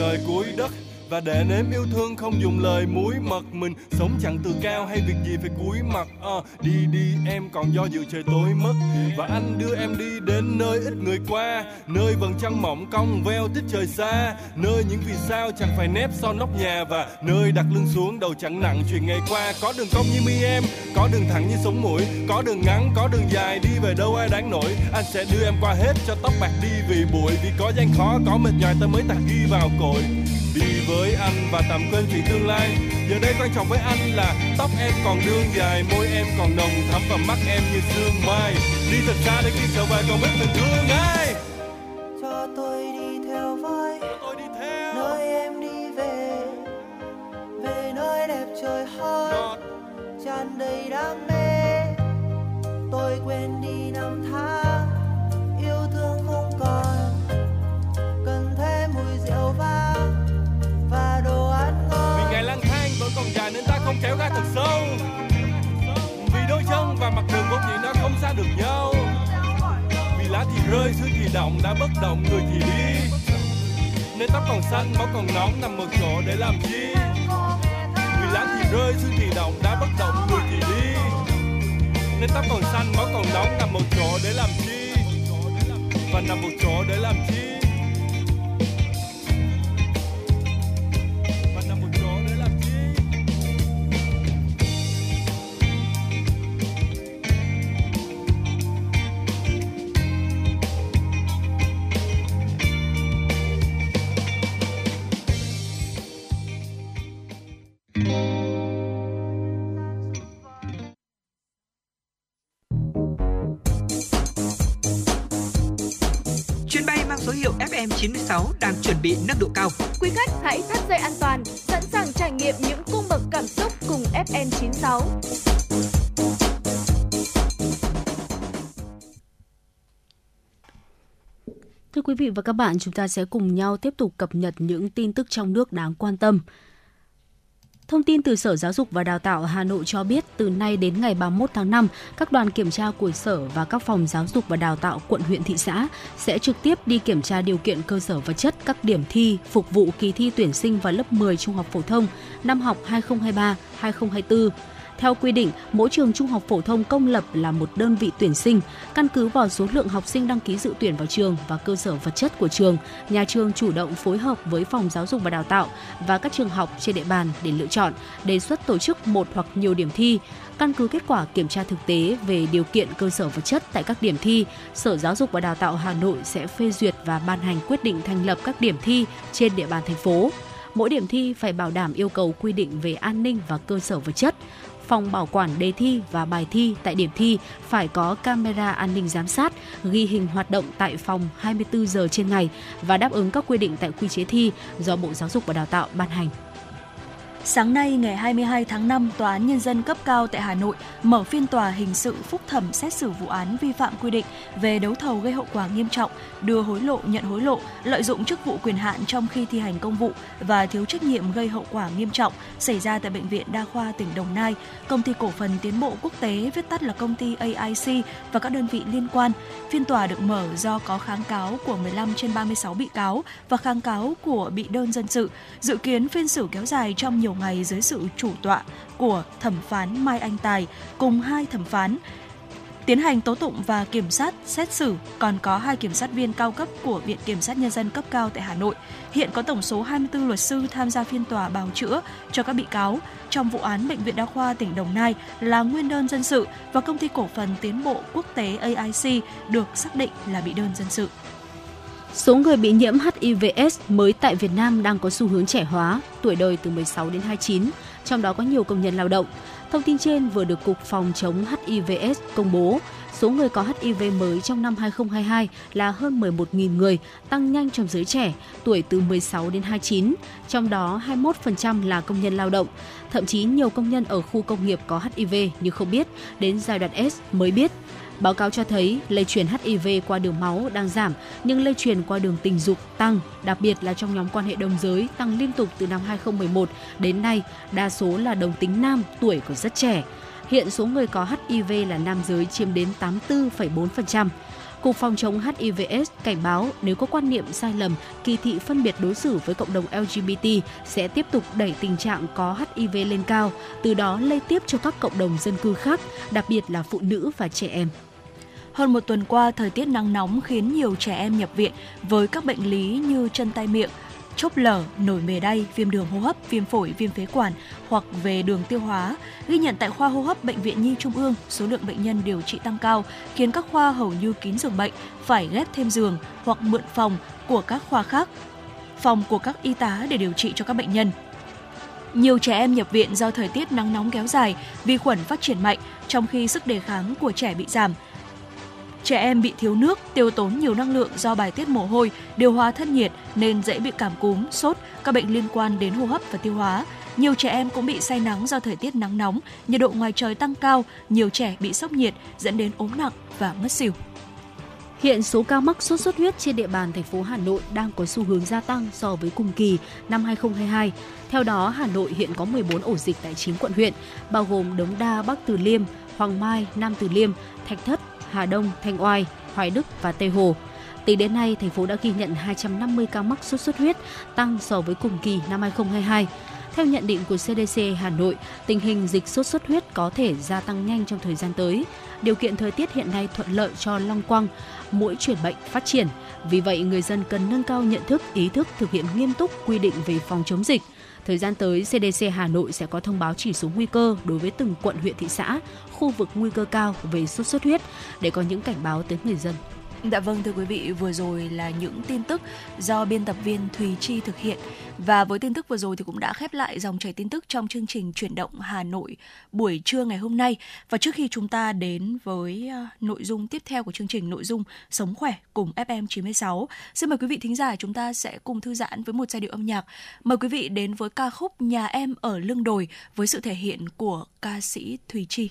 Trời cuối đất và để nếm yêu thương không dùng lời muối mật, mình sống chẳng từ cao hay việc gì phải cúi mặt. uh, Đi đi em còn do dự trời tối mất, và anh đưa em đi đến nơi ít người qua, nơi vầng trăng mỏng cong veo tích trời xa, nơi những vì sao chẳng phải nép son nóc nhà, và nơi đặt lưng xuống đầu chẳng nặng chuyện ngày qua. Có đường cong như mi em, có đường thẳng như sống mũi, có đường ngắn có đường dài, đi về đâu ai đáng nổi. Anh sẽ đưa em qua hết cho tóc bạc đi vì bụi, vì có gian khó có mệt nhòi ta mới tạc ghi vào cội. Đi với anh và tạm quên chuyện tương lai, giờ đây quan trọng với anh là tóc em còn đương dài, môi em còn nồng thắm và mắt em như sương mai. Đi thật xa để khi trở về còn biết mình thương ai. Cho tôi đi theo với, tôi đi theo nơi em đi về, về nơi đẹp trời hơn tràn đầy đam mê. Tôi quên đi năm tháng yêu thương không còn, cần thêm mùi rượu vang và đồ ăn ngon. Vì ngày lang thang vẫn còn dài nên ta không kéo ra thật sâu, vì đôi chân và mặt đường vốn dĩ nó không xa được nhau. Vì lá thì rơi, xưa thì động, đã bất động, người thì đi, nên tóc còn xanh, máu còn nóng, nằm một chỗ để làm chi. Vì lá thì rơi, xưa thì động, đã bất động, người thì đi, nên tóc còn xanh, máu còn nóng, nằm một chỗ để làm chi. Và nằm một chỗ để làm chi. số hiệu ép em chín sáu đang chuẩn bị nâng độ cao. Quý khách hãy thắt dây an toàn, sẵn sàng trải nghiệm những cung bậc cảm xúc cùng ép em chín sáu. Thưa quý vị và các bạn, chúng ta sẽ cùng nhau tiếp tục cập nhật những tin tức trong nước đáng quan tâm. Thông tin từ Sở Giáo dục và Đào tạo Hà Nội cho biết, từ nay đến ngày ba mươi mốt tháng năm, các đoàn kiểm tra của Sở và các phòng giáo dục và đào tạo quận, huyện, thị xã sẽ trực tiếp đi kiểm tra điều kiện cơ sở vật chất các điểm thi phục vụ kỳ thi tuyển sinh vào lớp mười trung học phổ thông năm học hai nghìn không trăm hai mươi ba - hai nghìn không trăm hai mươi bốn. Theo quy định, mỗi trường trung học phổ thông công lập là một đơn vị tuyển sinh. Căn cứ vào số lượng học sinh đăng ký dự tuyển vào trường và cơ sở vật chất của trường, nhà trường chủ động phối hợp với phòng giáo dục và đào tạo và các trường học trên địa bàn để lựa chọn, đề xuất tổ chức một hoặc nhiều điểm thi. Căn cứ kết quả kiểm tra thực tế về điều kiện cơ sở vật chất tại các điểm thi, Sở Giáo dục và Đào tạo Hà Nội sẽ phê duyệt và ban hành quyết định thành lập các điểm thi trên địa bàn thành phố. Mỗi điểm thi phải bảo đảm yêu cầu quy định về an ninh và cơ sở vật chất. Phòng bảo quản đề thi và bài thi tại điểm thi phải có camera an ninh giám sát, ghi hình hoạt động tại phòng hai mươi bốn giờ trên ngày và đáp ứng các quy định tại quy chế thi do Bộ Giáo dục và Đào tạo ban hành. Sáng nay, ngày hai mươi hai tháng năm, Tòa án Nhân dân cấp cao tại Hà Nội mở phiên tòa hình sự phúc thẩm xét xử vụ án vi phạm quy định về đấu thầu gây hậu quả nghiêm trọng, đưa hối lộ, nhận hối lộ, lợi dụng chức vụ quyền hạn trong khi thi hành công vụ và thiếu trách nhiệm gây hậu quả nghiêm trọng xảy ra tại Bệnh viện Đa khoa tỉnh Đồng Nai, Công ty Cổ phần Tiến bộ Quốc tế, viết tắt là công ty a i xê và các đơn vị liên quan. Phiên tòa được mở do có kháng cáo của mười lăm trên ba mươi sáu bị cáo và kháng cáo của bị đơn dân sự. Dự kiến phiên xử kéo dài trong nhiều ngày dưới sự chủ tọa của thẩm phán Mai Anh Tài cùng hai thẩm phán. Tiến hành tố tụng và kiểm sát xét xử còn có hai kiểm sát viên cao cấp của Viện Kiểm sát Nhân dân cấp cao tại Hà Nội. Hiện có tổng số hai mươi bốn luật sư tham gia phiên tòa bào chữa cho các bị cáo trong vụ án Bệnh viện Đa khoa tỉnh Đồng Nai là nguyên đơn dân sự và Công ty Cổ phần Tiến bộ Quốc tế a i xê được xác định là bị đơn dân sự. Số người bị nhiễm H I V S mới tại Việt Nam đang có xu hướng trẻ hóa, tuổi đời từ mười sáu đến hai mươi chín, trong đó có nhiều công nhân lao động. Thông tin trên vừa được Cục Phòng chống H I V S công bố. Số người có H I V mới trong năm hai nghìn không trăm hai mươi hai là hơn mười một nghìn người, tăng nhanh trong giới trẻ, tuổi từ mười sáu đến hai mươi chín, trong đó hai mươi mốt phần trăm là công nhân lao động. Thậm chí nhiều công nhân ở khu công nghiệp có H I V nhưng không biết, đến giai đoạn S mới biết. Báo cáo cho thấy lây truyền H I V qua đường máu đang giảm, nhưng lây truyền qua đường tình dục tăng, đặc biệt là trong nhóm quan hệ đồng giới tăng liên tục từ năm hai nghìn không trăm mười một đến nay, đa số là đồng tính nam, tuổi còn rất trẻ. Hiện số người có H I V là nam giới chiếm đến tám mươi tư phẩy bốn phần trăm. Cục Phòng chống H I V S cảnh báo nếu có quan niệm sai lầm, kỳ thị phân biệt đối xử với cộng đồng L G B T sẽ tiếp tục đẩy tình trạng có H I V lên cao, từ đó lây tiếp cho các cộng đồng dân cư khác, đặc biệt là phụ nữ và trẻ em. Hơn một tuần qua, thời tiết nắng nóng khiến nhiều trẻ em nhập viện với các bệnh lý như chân tay miệng, chốc lở, nổi mề đay, viêm đường hô hấp, viêm phổi, viêm phế quản hoặc về đường tiêu hóa. Ghi nhận tại khoa hô hấp Bệnh viện Nhi Trung ương, số lượng bệnh nhân điều trị tăng cao khiến các khoa hầu như kín giường bệnh, phải ghép thêm giường hoặc mượn phòng của các khoa khác, phòng của các y tá để điều trị cho các bệnh nhân. Nhiều trẻ em nhập viện do thời tiết nắng nóng kéo dài, vi khuẩn phát triển mạnh, trong khi sức đề kháng của trẻ bị giảm. Trẻ em bị thiếu nước, tiêu tốn nhiều năng lượng do bài tiết mồ hôi, điều hòa thân nhiệt nên dễ bị cảm cúm, sốt, các bệnh liên quan đến hô hấp và tiêu hóa. Nhiều trẻ em cũng bị say nắng do thời tiết nắng nóng, nhiệt độ ngoài trời tăng cao, nhiều trẻ bị sốc nhiệt dẫn đến ốm nặng và ngất xỉu. Hiện số ca mắc sốt xuất huyết trên địa bàn thành phố Hà Nội đang có xu hướng gia tăng so với cùng kỳ năm hai nghìn không trăm hai mươi hai. Theo đó, Hà Nội hiện có mười bốn ổ dịch tại chín quận huyện, bao gồm Đống Đa, Bắc Từ Liêm, Hoàng Mai, Nam Từ Liêm, Thạch Thất, Hà Đông, Thanh Oai, Hoài Đức và Tây Hồ. Tính đến nay, thành phố đã ghi nhận hai trăm năm mươi ca mắc sốt xuất huyết, tăng so với cùng kỳ năm hai nghìn không trăm hai mươi hai. Theo nhận định của C D C Hà Nội, tình hình dịch sốt xuất huyết có thể gia tăng nhanh trong thời gian tới. Điều kiện thời tiết hiện nay thuận lợi cho long quăng, muỗi truyền bệnh phát triển. Vì vậy, người dân cần nâng cao nhận thức, ý thức thực hiện nghiêm túc quy định về phòng chống dịch. Thời gian tới, C D C Hà Nội sẽ có thông báo chỉ số nguy cơ đối với từng quận, huyện, thị xã, khu vực nguy cơ cao về sốt xuất huyết để có những cảnh báo tới người dân. Dạ vâng, thưa quý vị, vừa rồi là những tin tức do biên tập viên Thùy Chi thực hiện. Và với tin tức vừa rồi thì cũng đã khép lại dòng chảy tin tức trong chương trình Chuyển động Hà Nội buổi trưa ngày hôm nay. Và trước khi chúng ta đến với nội dung tiếp theo của chương trình, nội dung Sống Khỏe cùng ép em chín sáu, xin mời quý vị thính giả chúng ta sẽ cùng thư giãn với một giai điệu âm nhạc. Mời quý vị đến với ca khúc Nhà Em Ở Lưng Đồi với sự thể hiện của ca sĩ Thùy Chi.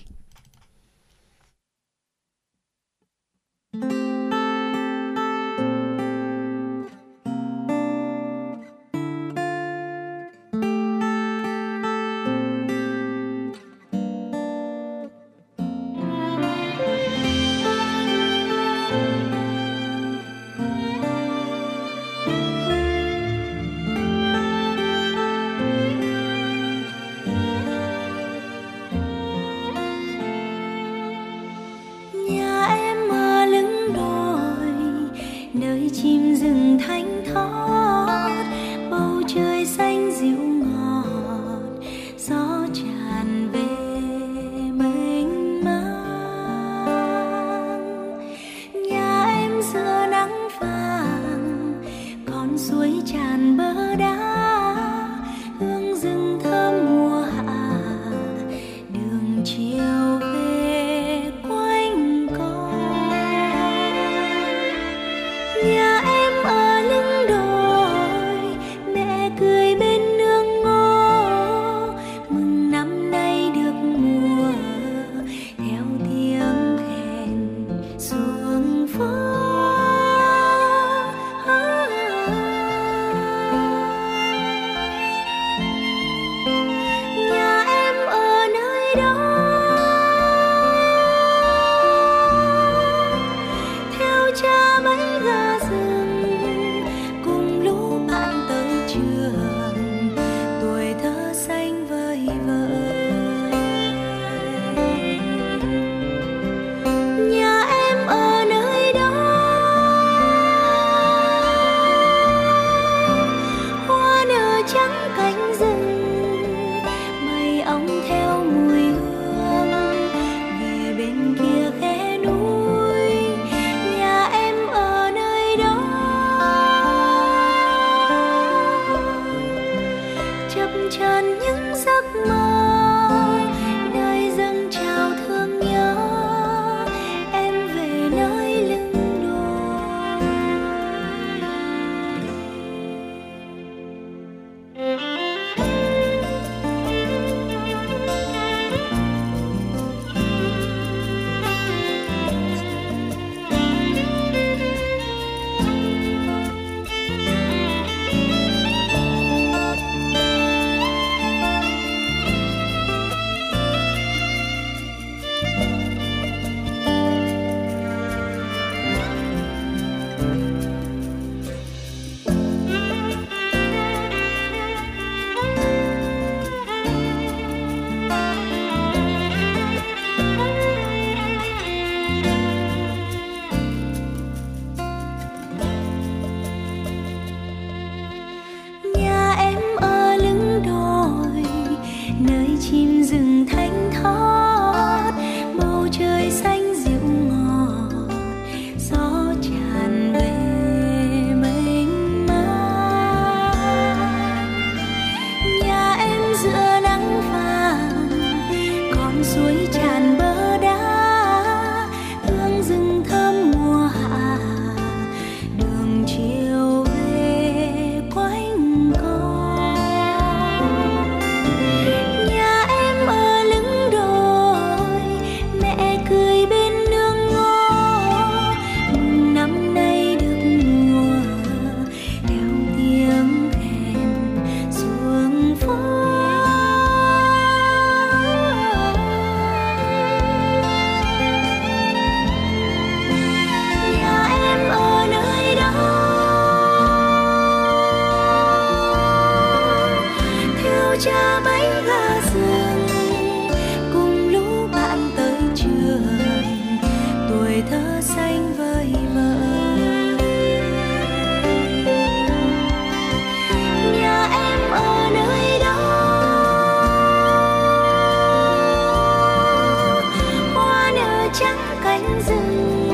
Trắng cánh rừng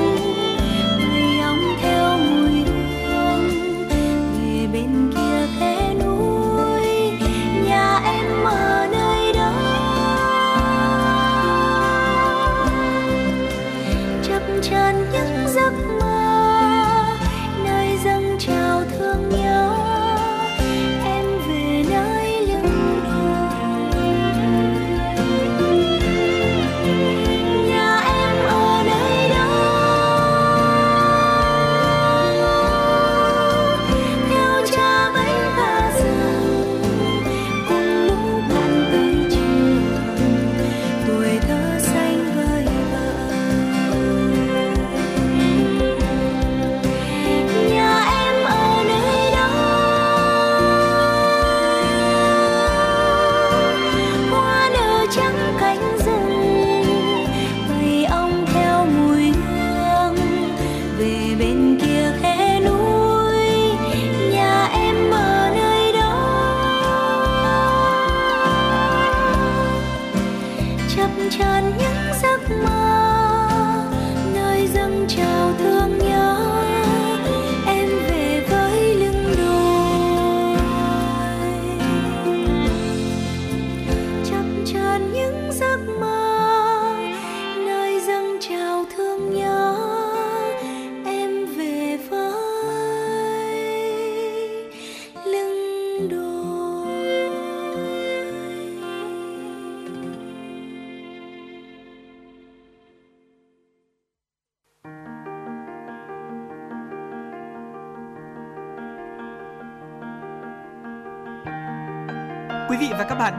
mây áo Quý vị và các bạn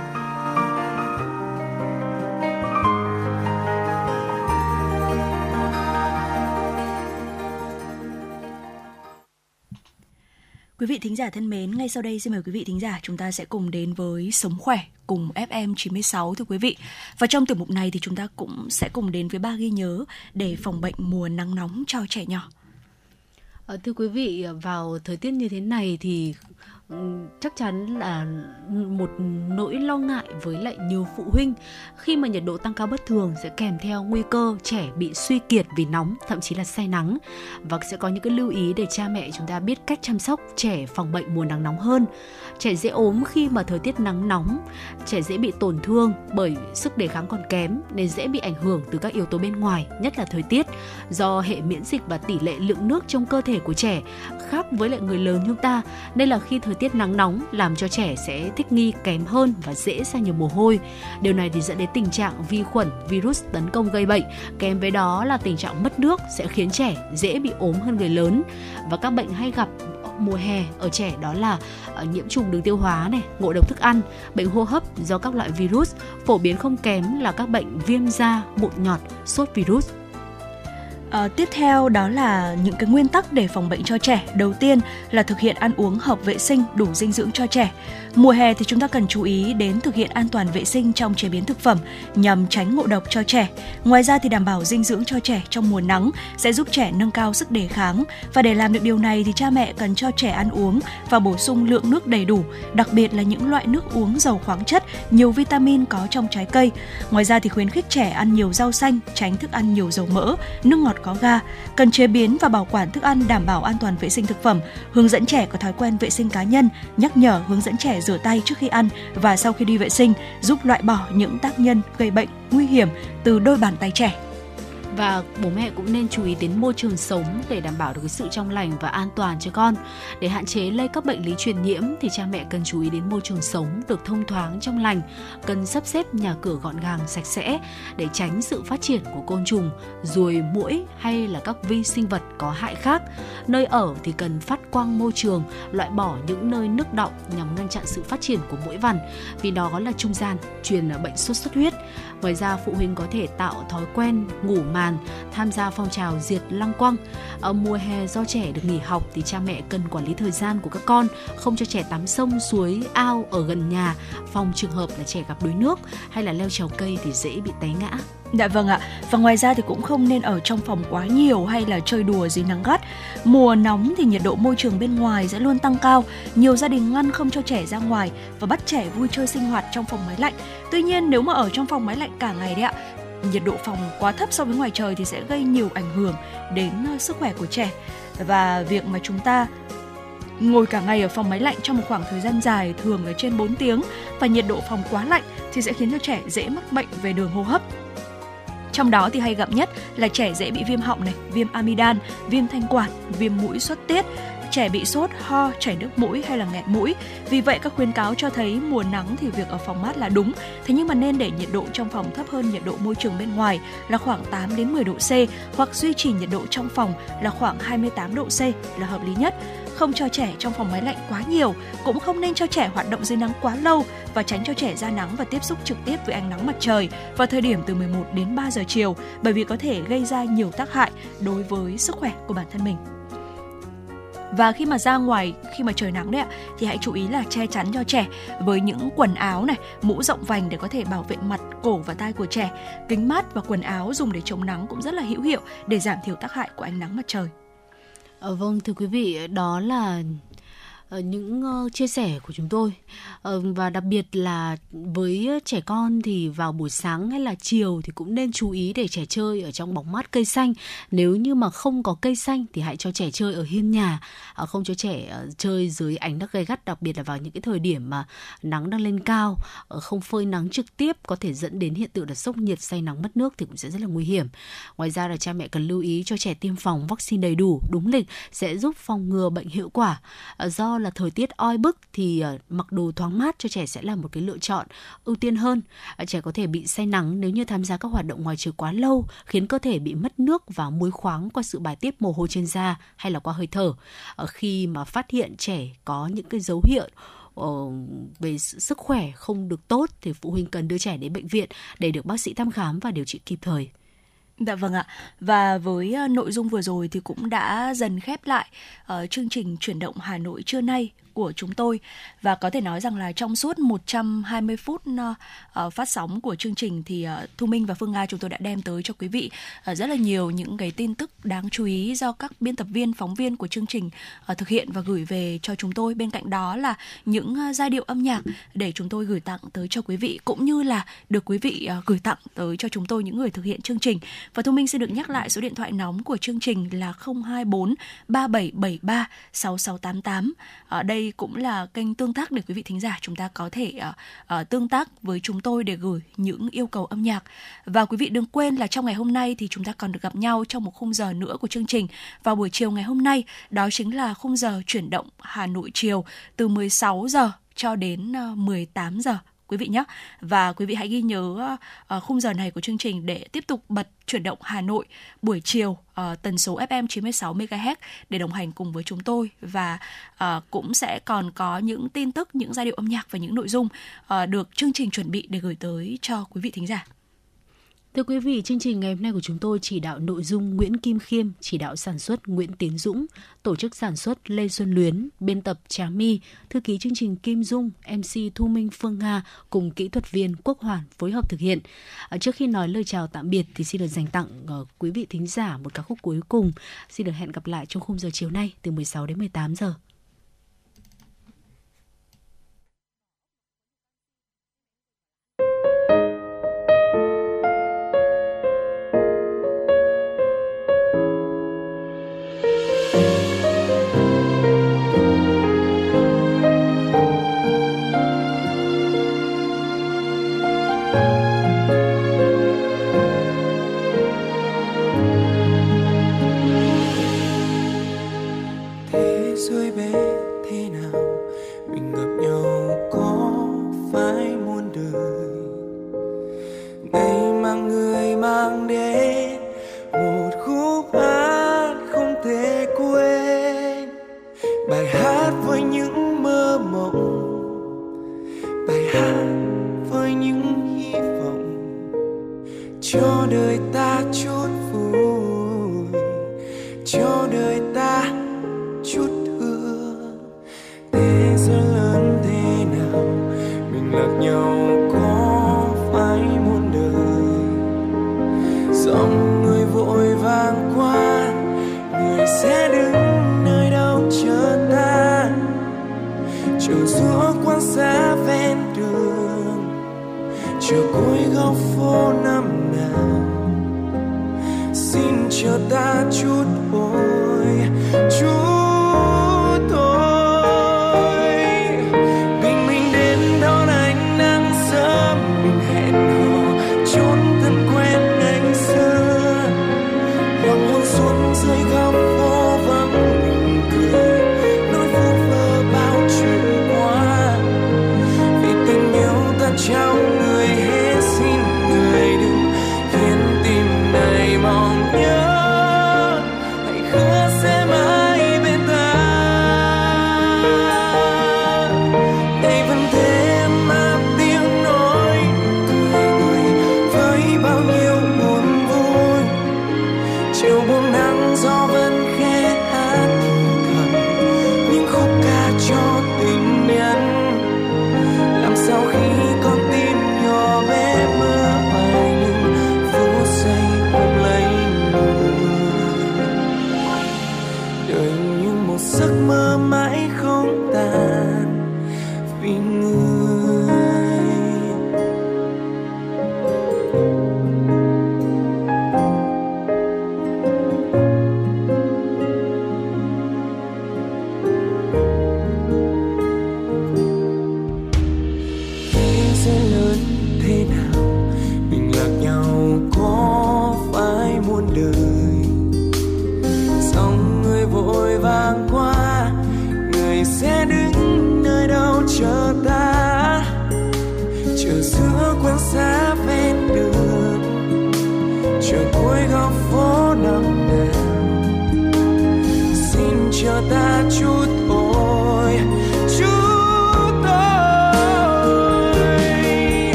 Quý vị thính giả thân mến, ngay sau đây xin mời quý vị thính giả chúng ta sẽ cùng đến với Sống Khỏe cùng ép em chín sáu thưa quý vị. Và trong tiểu mục này thì chúng ta cũng sẽ cùng đến với ba ghi nhớ để phòng bệnh mùa nắng nóng cho trẻ nhỏ. Thưa quý vị, vào thời tiết như thế này thì chắc chắn là một nỗi lo ngại với lại nhiều phụ huynh, khi mà nhiệt độ tăng cao bất thường sẽ kèm theo nguy cơ trẻ bị suy kiệt vì nóng, thậm chí là say nắng. Và sẽ có những cái lưu ý để cha mẹ chúng ta biết cách chăm sóc trẻ phòng bệnh mùa nắng nóng hơn. Trẻ dễ ốm khi mà thời tiết nắng nóng, trẻ dễ bị tổn thương bởi sức đề kháng còn kém nên dễ bị ảnh hưởng từ các yếu tố bên ngoài, nhất là thời tiết, do hệ miễn dịch và tỷ lệ lượng nước trong cơ thể của trẻ khác với lại người lớn chúng ta, nên là khi thời tiết nắng nóng làm cho trẻ sẽ thích nghi kém hơn và dễ ra nhiều mồ hôi. Điều này thì dẫn đến tình trạng vi khuẩn, virus tấn công gây bệnh, kèm với đó là tình trạng mất nước sẽ khiến trẻ dễ bị ốm hơn người lớn. Và các bệnh hay gặp mùa hè ở trẻ đó là nhiễm trùng đường tiêu hóa này, ngộ độc thức ăn, bệnh hô hấp do các loại virus, phổ biến không kém là các bệnh viêm da, mụn nhọt, sốt virus. À, tiếp theo đó là những cái nguyên tắc để phòng bệnh cho trẻ. Đầu tiên là thực hiện ăn uống hợp vệ sinh, đủ dinh dưỡng cho trẻ. Mùa hè thì chúng ta cần chú ý đến thực hiện an toàn vệ sinh trong chế biến thực phẩm nhằm tránh ngộ độc cho trẻ. Ngoài ra thì đảm bảo dinh dưỡng cho trẻ trong mùa nắng sẽ giúp trẻ nâng cao sức đề kháng. Và để làm được điều này thì cha mẹ cần cho trẻ ăn uống và bổ sung lượng nước đầy đủ, đặc biệt là những loại nước uống giàu khoáng chất, nhiều vitamin có trong trái cây. Ngoài ra thì khuyến khích trẻ ăn nhiều rau xanh, tránh thức ăn nhiều dầu mỡ, nước ngọt có ga. Cần chế biến và bảo quản thức ăn đảm bảo an toàn vệ sinh thực phẩm, hướng dẫn trẻ có thói quen vệ sinh cá nhân, nhắc nhở hướng dẫn trẻ rửa tay trước khi ăn và sau khi đi vệ sinh, giúp loại bỏ những tác nhân gây bệnh nguy hiểm từ đôi bàn tay trẻ. Và bố mẹ cũng nên chú ý đến môi trường sống để đảm bảo được cái sự trong lành và an toàn cho con. Để hạn chế lây các bệnh lý truyền nhiễm thì cha mẹ cần chú ý đến môi trường sống được thông thoáng trong lành, cần sắp xếp nhà cửa gọn gàng, sạch sẽ để tránh sự phát triển của côn trùng, ruồi, muỗi hay là các vi sinh vật có hại khác. Nơi ở thì cần phát quang môi trường, loại bỏ những nơi nước đọng nhằm ngăn chặn sự phát triển của muỗi vằn, vì đó là trung gian truyền bệnh sốt xuất huyết. Ngoài ra, phụ huynh có thể tạo thói quen ngủ màn, tham gia phong trào diệt lăng quăng. Ở mùa hè do trẻ được nghỉ học thì cha mẹ cần quản lý thời gian của các con, không cho trẻ tắm sông, suối, ao ở gần nhà, phòng trường hợp là trẻ gặp đuối nước hay là leo trèo cây thì dễ bị té ngã. Dạ vâng ạ. Và ngoài ra thì cũng không nên ở trong phòng quá nhiều hay là chơi đùa dưới nắng gắt. Mùa nóng thì nhiệt độ môi trường bên ngoài sẽ luôn tăng cao. Nhiều gia đình ngăn không cho trẻ ra ngoài và bắt trẻ vui chơi sinh hoạt trong phòng máy lạnh. Tuy nhiên, nếu mà ở trong phòng máy lạnh cả ngày đấy ạ, nhiệt độ phòng quá thấp so với ngoài trời thì sẽ gây nhiều ảnh hưởng đến sức khỏe của trẻ. Và việc mà chúng ta ngồi cả ngày ở phòng máy lạnh trong một khoảng thời gian dài, thường là trên bốn tiếng, và nhiệt độ phòng quá lạnh thì sẽ khiến cho trẻ dễ mắc bệnh về đường hô hấp. Trong đó thì hay gặp nhất là trẻ dễ bị viêm họng này, viêm amidan, viêm thanh quản, viêm mũi xuất tiết, trẻ bị sốt, ho, chảy nước mũi hay là nghẹt mũi. Vì vậy các khuyến cáo cho thấy mùa nắng thì việc ở phòng mát là đúng, thế nhưng mà nên để nhiệt độ trong phòng thấp hơn nhiệt độ môi trường bên ngoài là khoảng tám đến mười độ C, hoặc duy trì nhiệt độ trong phòng là khoảng hai mươi tám độ C là hợp lý nhất. Không cho trẻ trong phòng máy lạnh quá nhiều, cũng không nên cho trẻ hoạt động dưới nắng quá lâu và tránh cho trẻ ra nắng và tiếp xúc trực tiếp với ánh nắng mặt trời vào thời điểm từ mười một đến ba giờ chiều, bởi vì có thể gây ra nhiều tác hại đối với sức khỏe của bản thân mình. Và khi mà ra ngoài, khi mà trời nắng đấy ạ, thì hãy chú ý là che chắn cho trẻ với những quần áo này, mũ rộng vành để có thể bảo vệ mặt, cổ và tai của trẻ. Kính mát và quần áo dùng để chống nắng cũng rất là hữu hiệu để giảm thiểu tác hại của ánh nắng mặt trời. Ờ, vâng, thưa quý vị, đó là những chia sẻ của chúng tôi, và đặc biệt là với trẻ con thì vào buổi sáng hay là chiều thì cũng nên chú ý để trẻ chơi ở trong bóng mát cây xanh. Nếu như mà không có cây xanh thì hãy cho trẻ chơi ở hiên nhà, không cho trẻ chơi dưới ánh nắng gay gắt, đặc biệt là vào những cái thời điểm mà nắng đang lên cao. Không phơi nắng trực tiếp có thể dẫn đến hiện tượng là sốc nhiệt, say nắng, mất nước thì cũng sẽ rất là nguy hiểm. Ngoài ra là cha mẹ cần lưu ý cho trẻ tiêm phòng vaccine đầy đủ, đúng lịch sẽ giúp phòng ngừa bệnh hiệu quả. Do là thời tiết oi bức thì mặc đồ thoáng mát cho trẻ sẽ là một cái lựa chọn ưu tiên hơn. Trẻ có thể bị say nắng nếu như tham gia các hoạt động ngoài trời quá lâu, khiến cơ thể bị mất nước và muối khoáng qua sự bài tiết mồ hôi trên da hay là qua hơi thở. Khi mà phát hiện trẻ có những cái dấu hiệu về sức khỏe không được tốt thì phụ huynh cần đưa trẻ đến bệnh viện để được bác sĩ thăm khám và điều trị kịp thời. Dạ vâng ạ. Và với nội dung vừa rồi thì cũng đã dần khép lại uh, chương trình Chuyển động Hà Nội trưa nay của chúng tôi. Và có thể nói rằng là trong suốt một trăm hai mươi phút uh, phát sóng của chương trình thì uh, Thu Minh và Phương Nga chúng tôi đã đem tới cho quý vị uh, rất là nhiều những cái tin tức đáng chú ý do các biên tập viên, phóng viên của chương trình uh, thực hiện và gửi về cho chúng tôi. Bên cạnh đó là những uh, giai điệu âm nhạc để chúng tôi gửi tặng tới cho quý vị, cũng như là được quý vị uh, gửi tặng tới cho chúng tôi, những người thực hiện chương trình. Và Thu Minh xin được nhắc lại số điện thoại nóng của chương trình là không hai bốn ba bảy bảy ba sáu sáu tám tám. Ở đây cũng là kênh tương tác để quý vị thính giả chúng ta có thể uh, uh, tương tác với chúng tôi để gửi những yêu cầu âm nhạc. Và quý vị đừng quên là trong ngày hôm nay thì chúng ta còn được gặp nhau trong một khung giờ nữa của chương trình vào buổi chiều ngày hôm nay, đó chính là khung giờ Chuyển động Hà Nội chiều từ mười sáu giờ cho đến mười tám giờ quý vị nhé. Và quý vị hãy ghi nhớ uh, khung giờ này của chương trình để tiếp tục bật Chuyển động Hà Nội buổi chiều uh, tần số ép em chín mươi sáu mê ga héc để đồng hành cùng với chúng tôi. Và uh, cũng sẽ còn có những tin tức, những giai điệu âm nhạc và những nội dung uh, được chương trình chuẩn bị để gửi tới cho quý vị thính giả. Thưa quý vị, chương trình ngày hôm nay của chúng tôi chỉ đạo nội dung Nguyễn Kim Khiêm, chỉ đạo sản xuất Nguyễn Tiến Dũng, tổ chức sản xuất Lê Xuân Luyến, biên tập Trà My, thư ký chương trình Kim Dung, em xê Thu Minh, Phương Nga cùng kỹ thuật viên Quốc Hoàn phối hợp thực hiện. À, trước khi nói lời chào tạm biệt thì xin được dành tặng uh, quý vị thính giả một ca khúc cuối cùng. Xin được hẹn gặp lại trong khung giờ chiều nay từ mười sáu đến mười tám giờ. Cho ta chút buồn.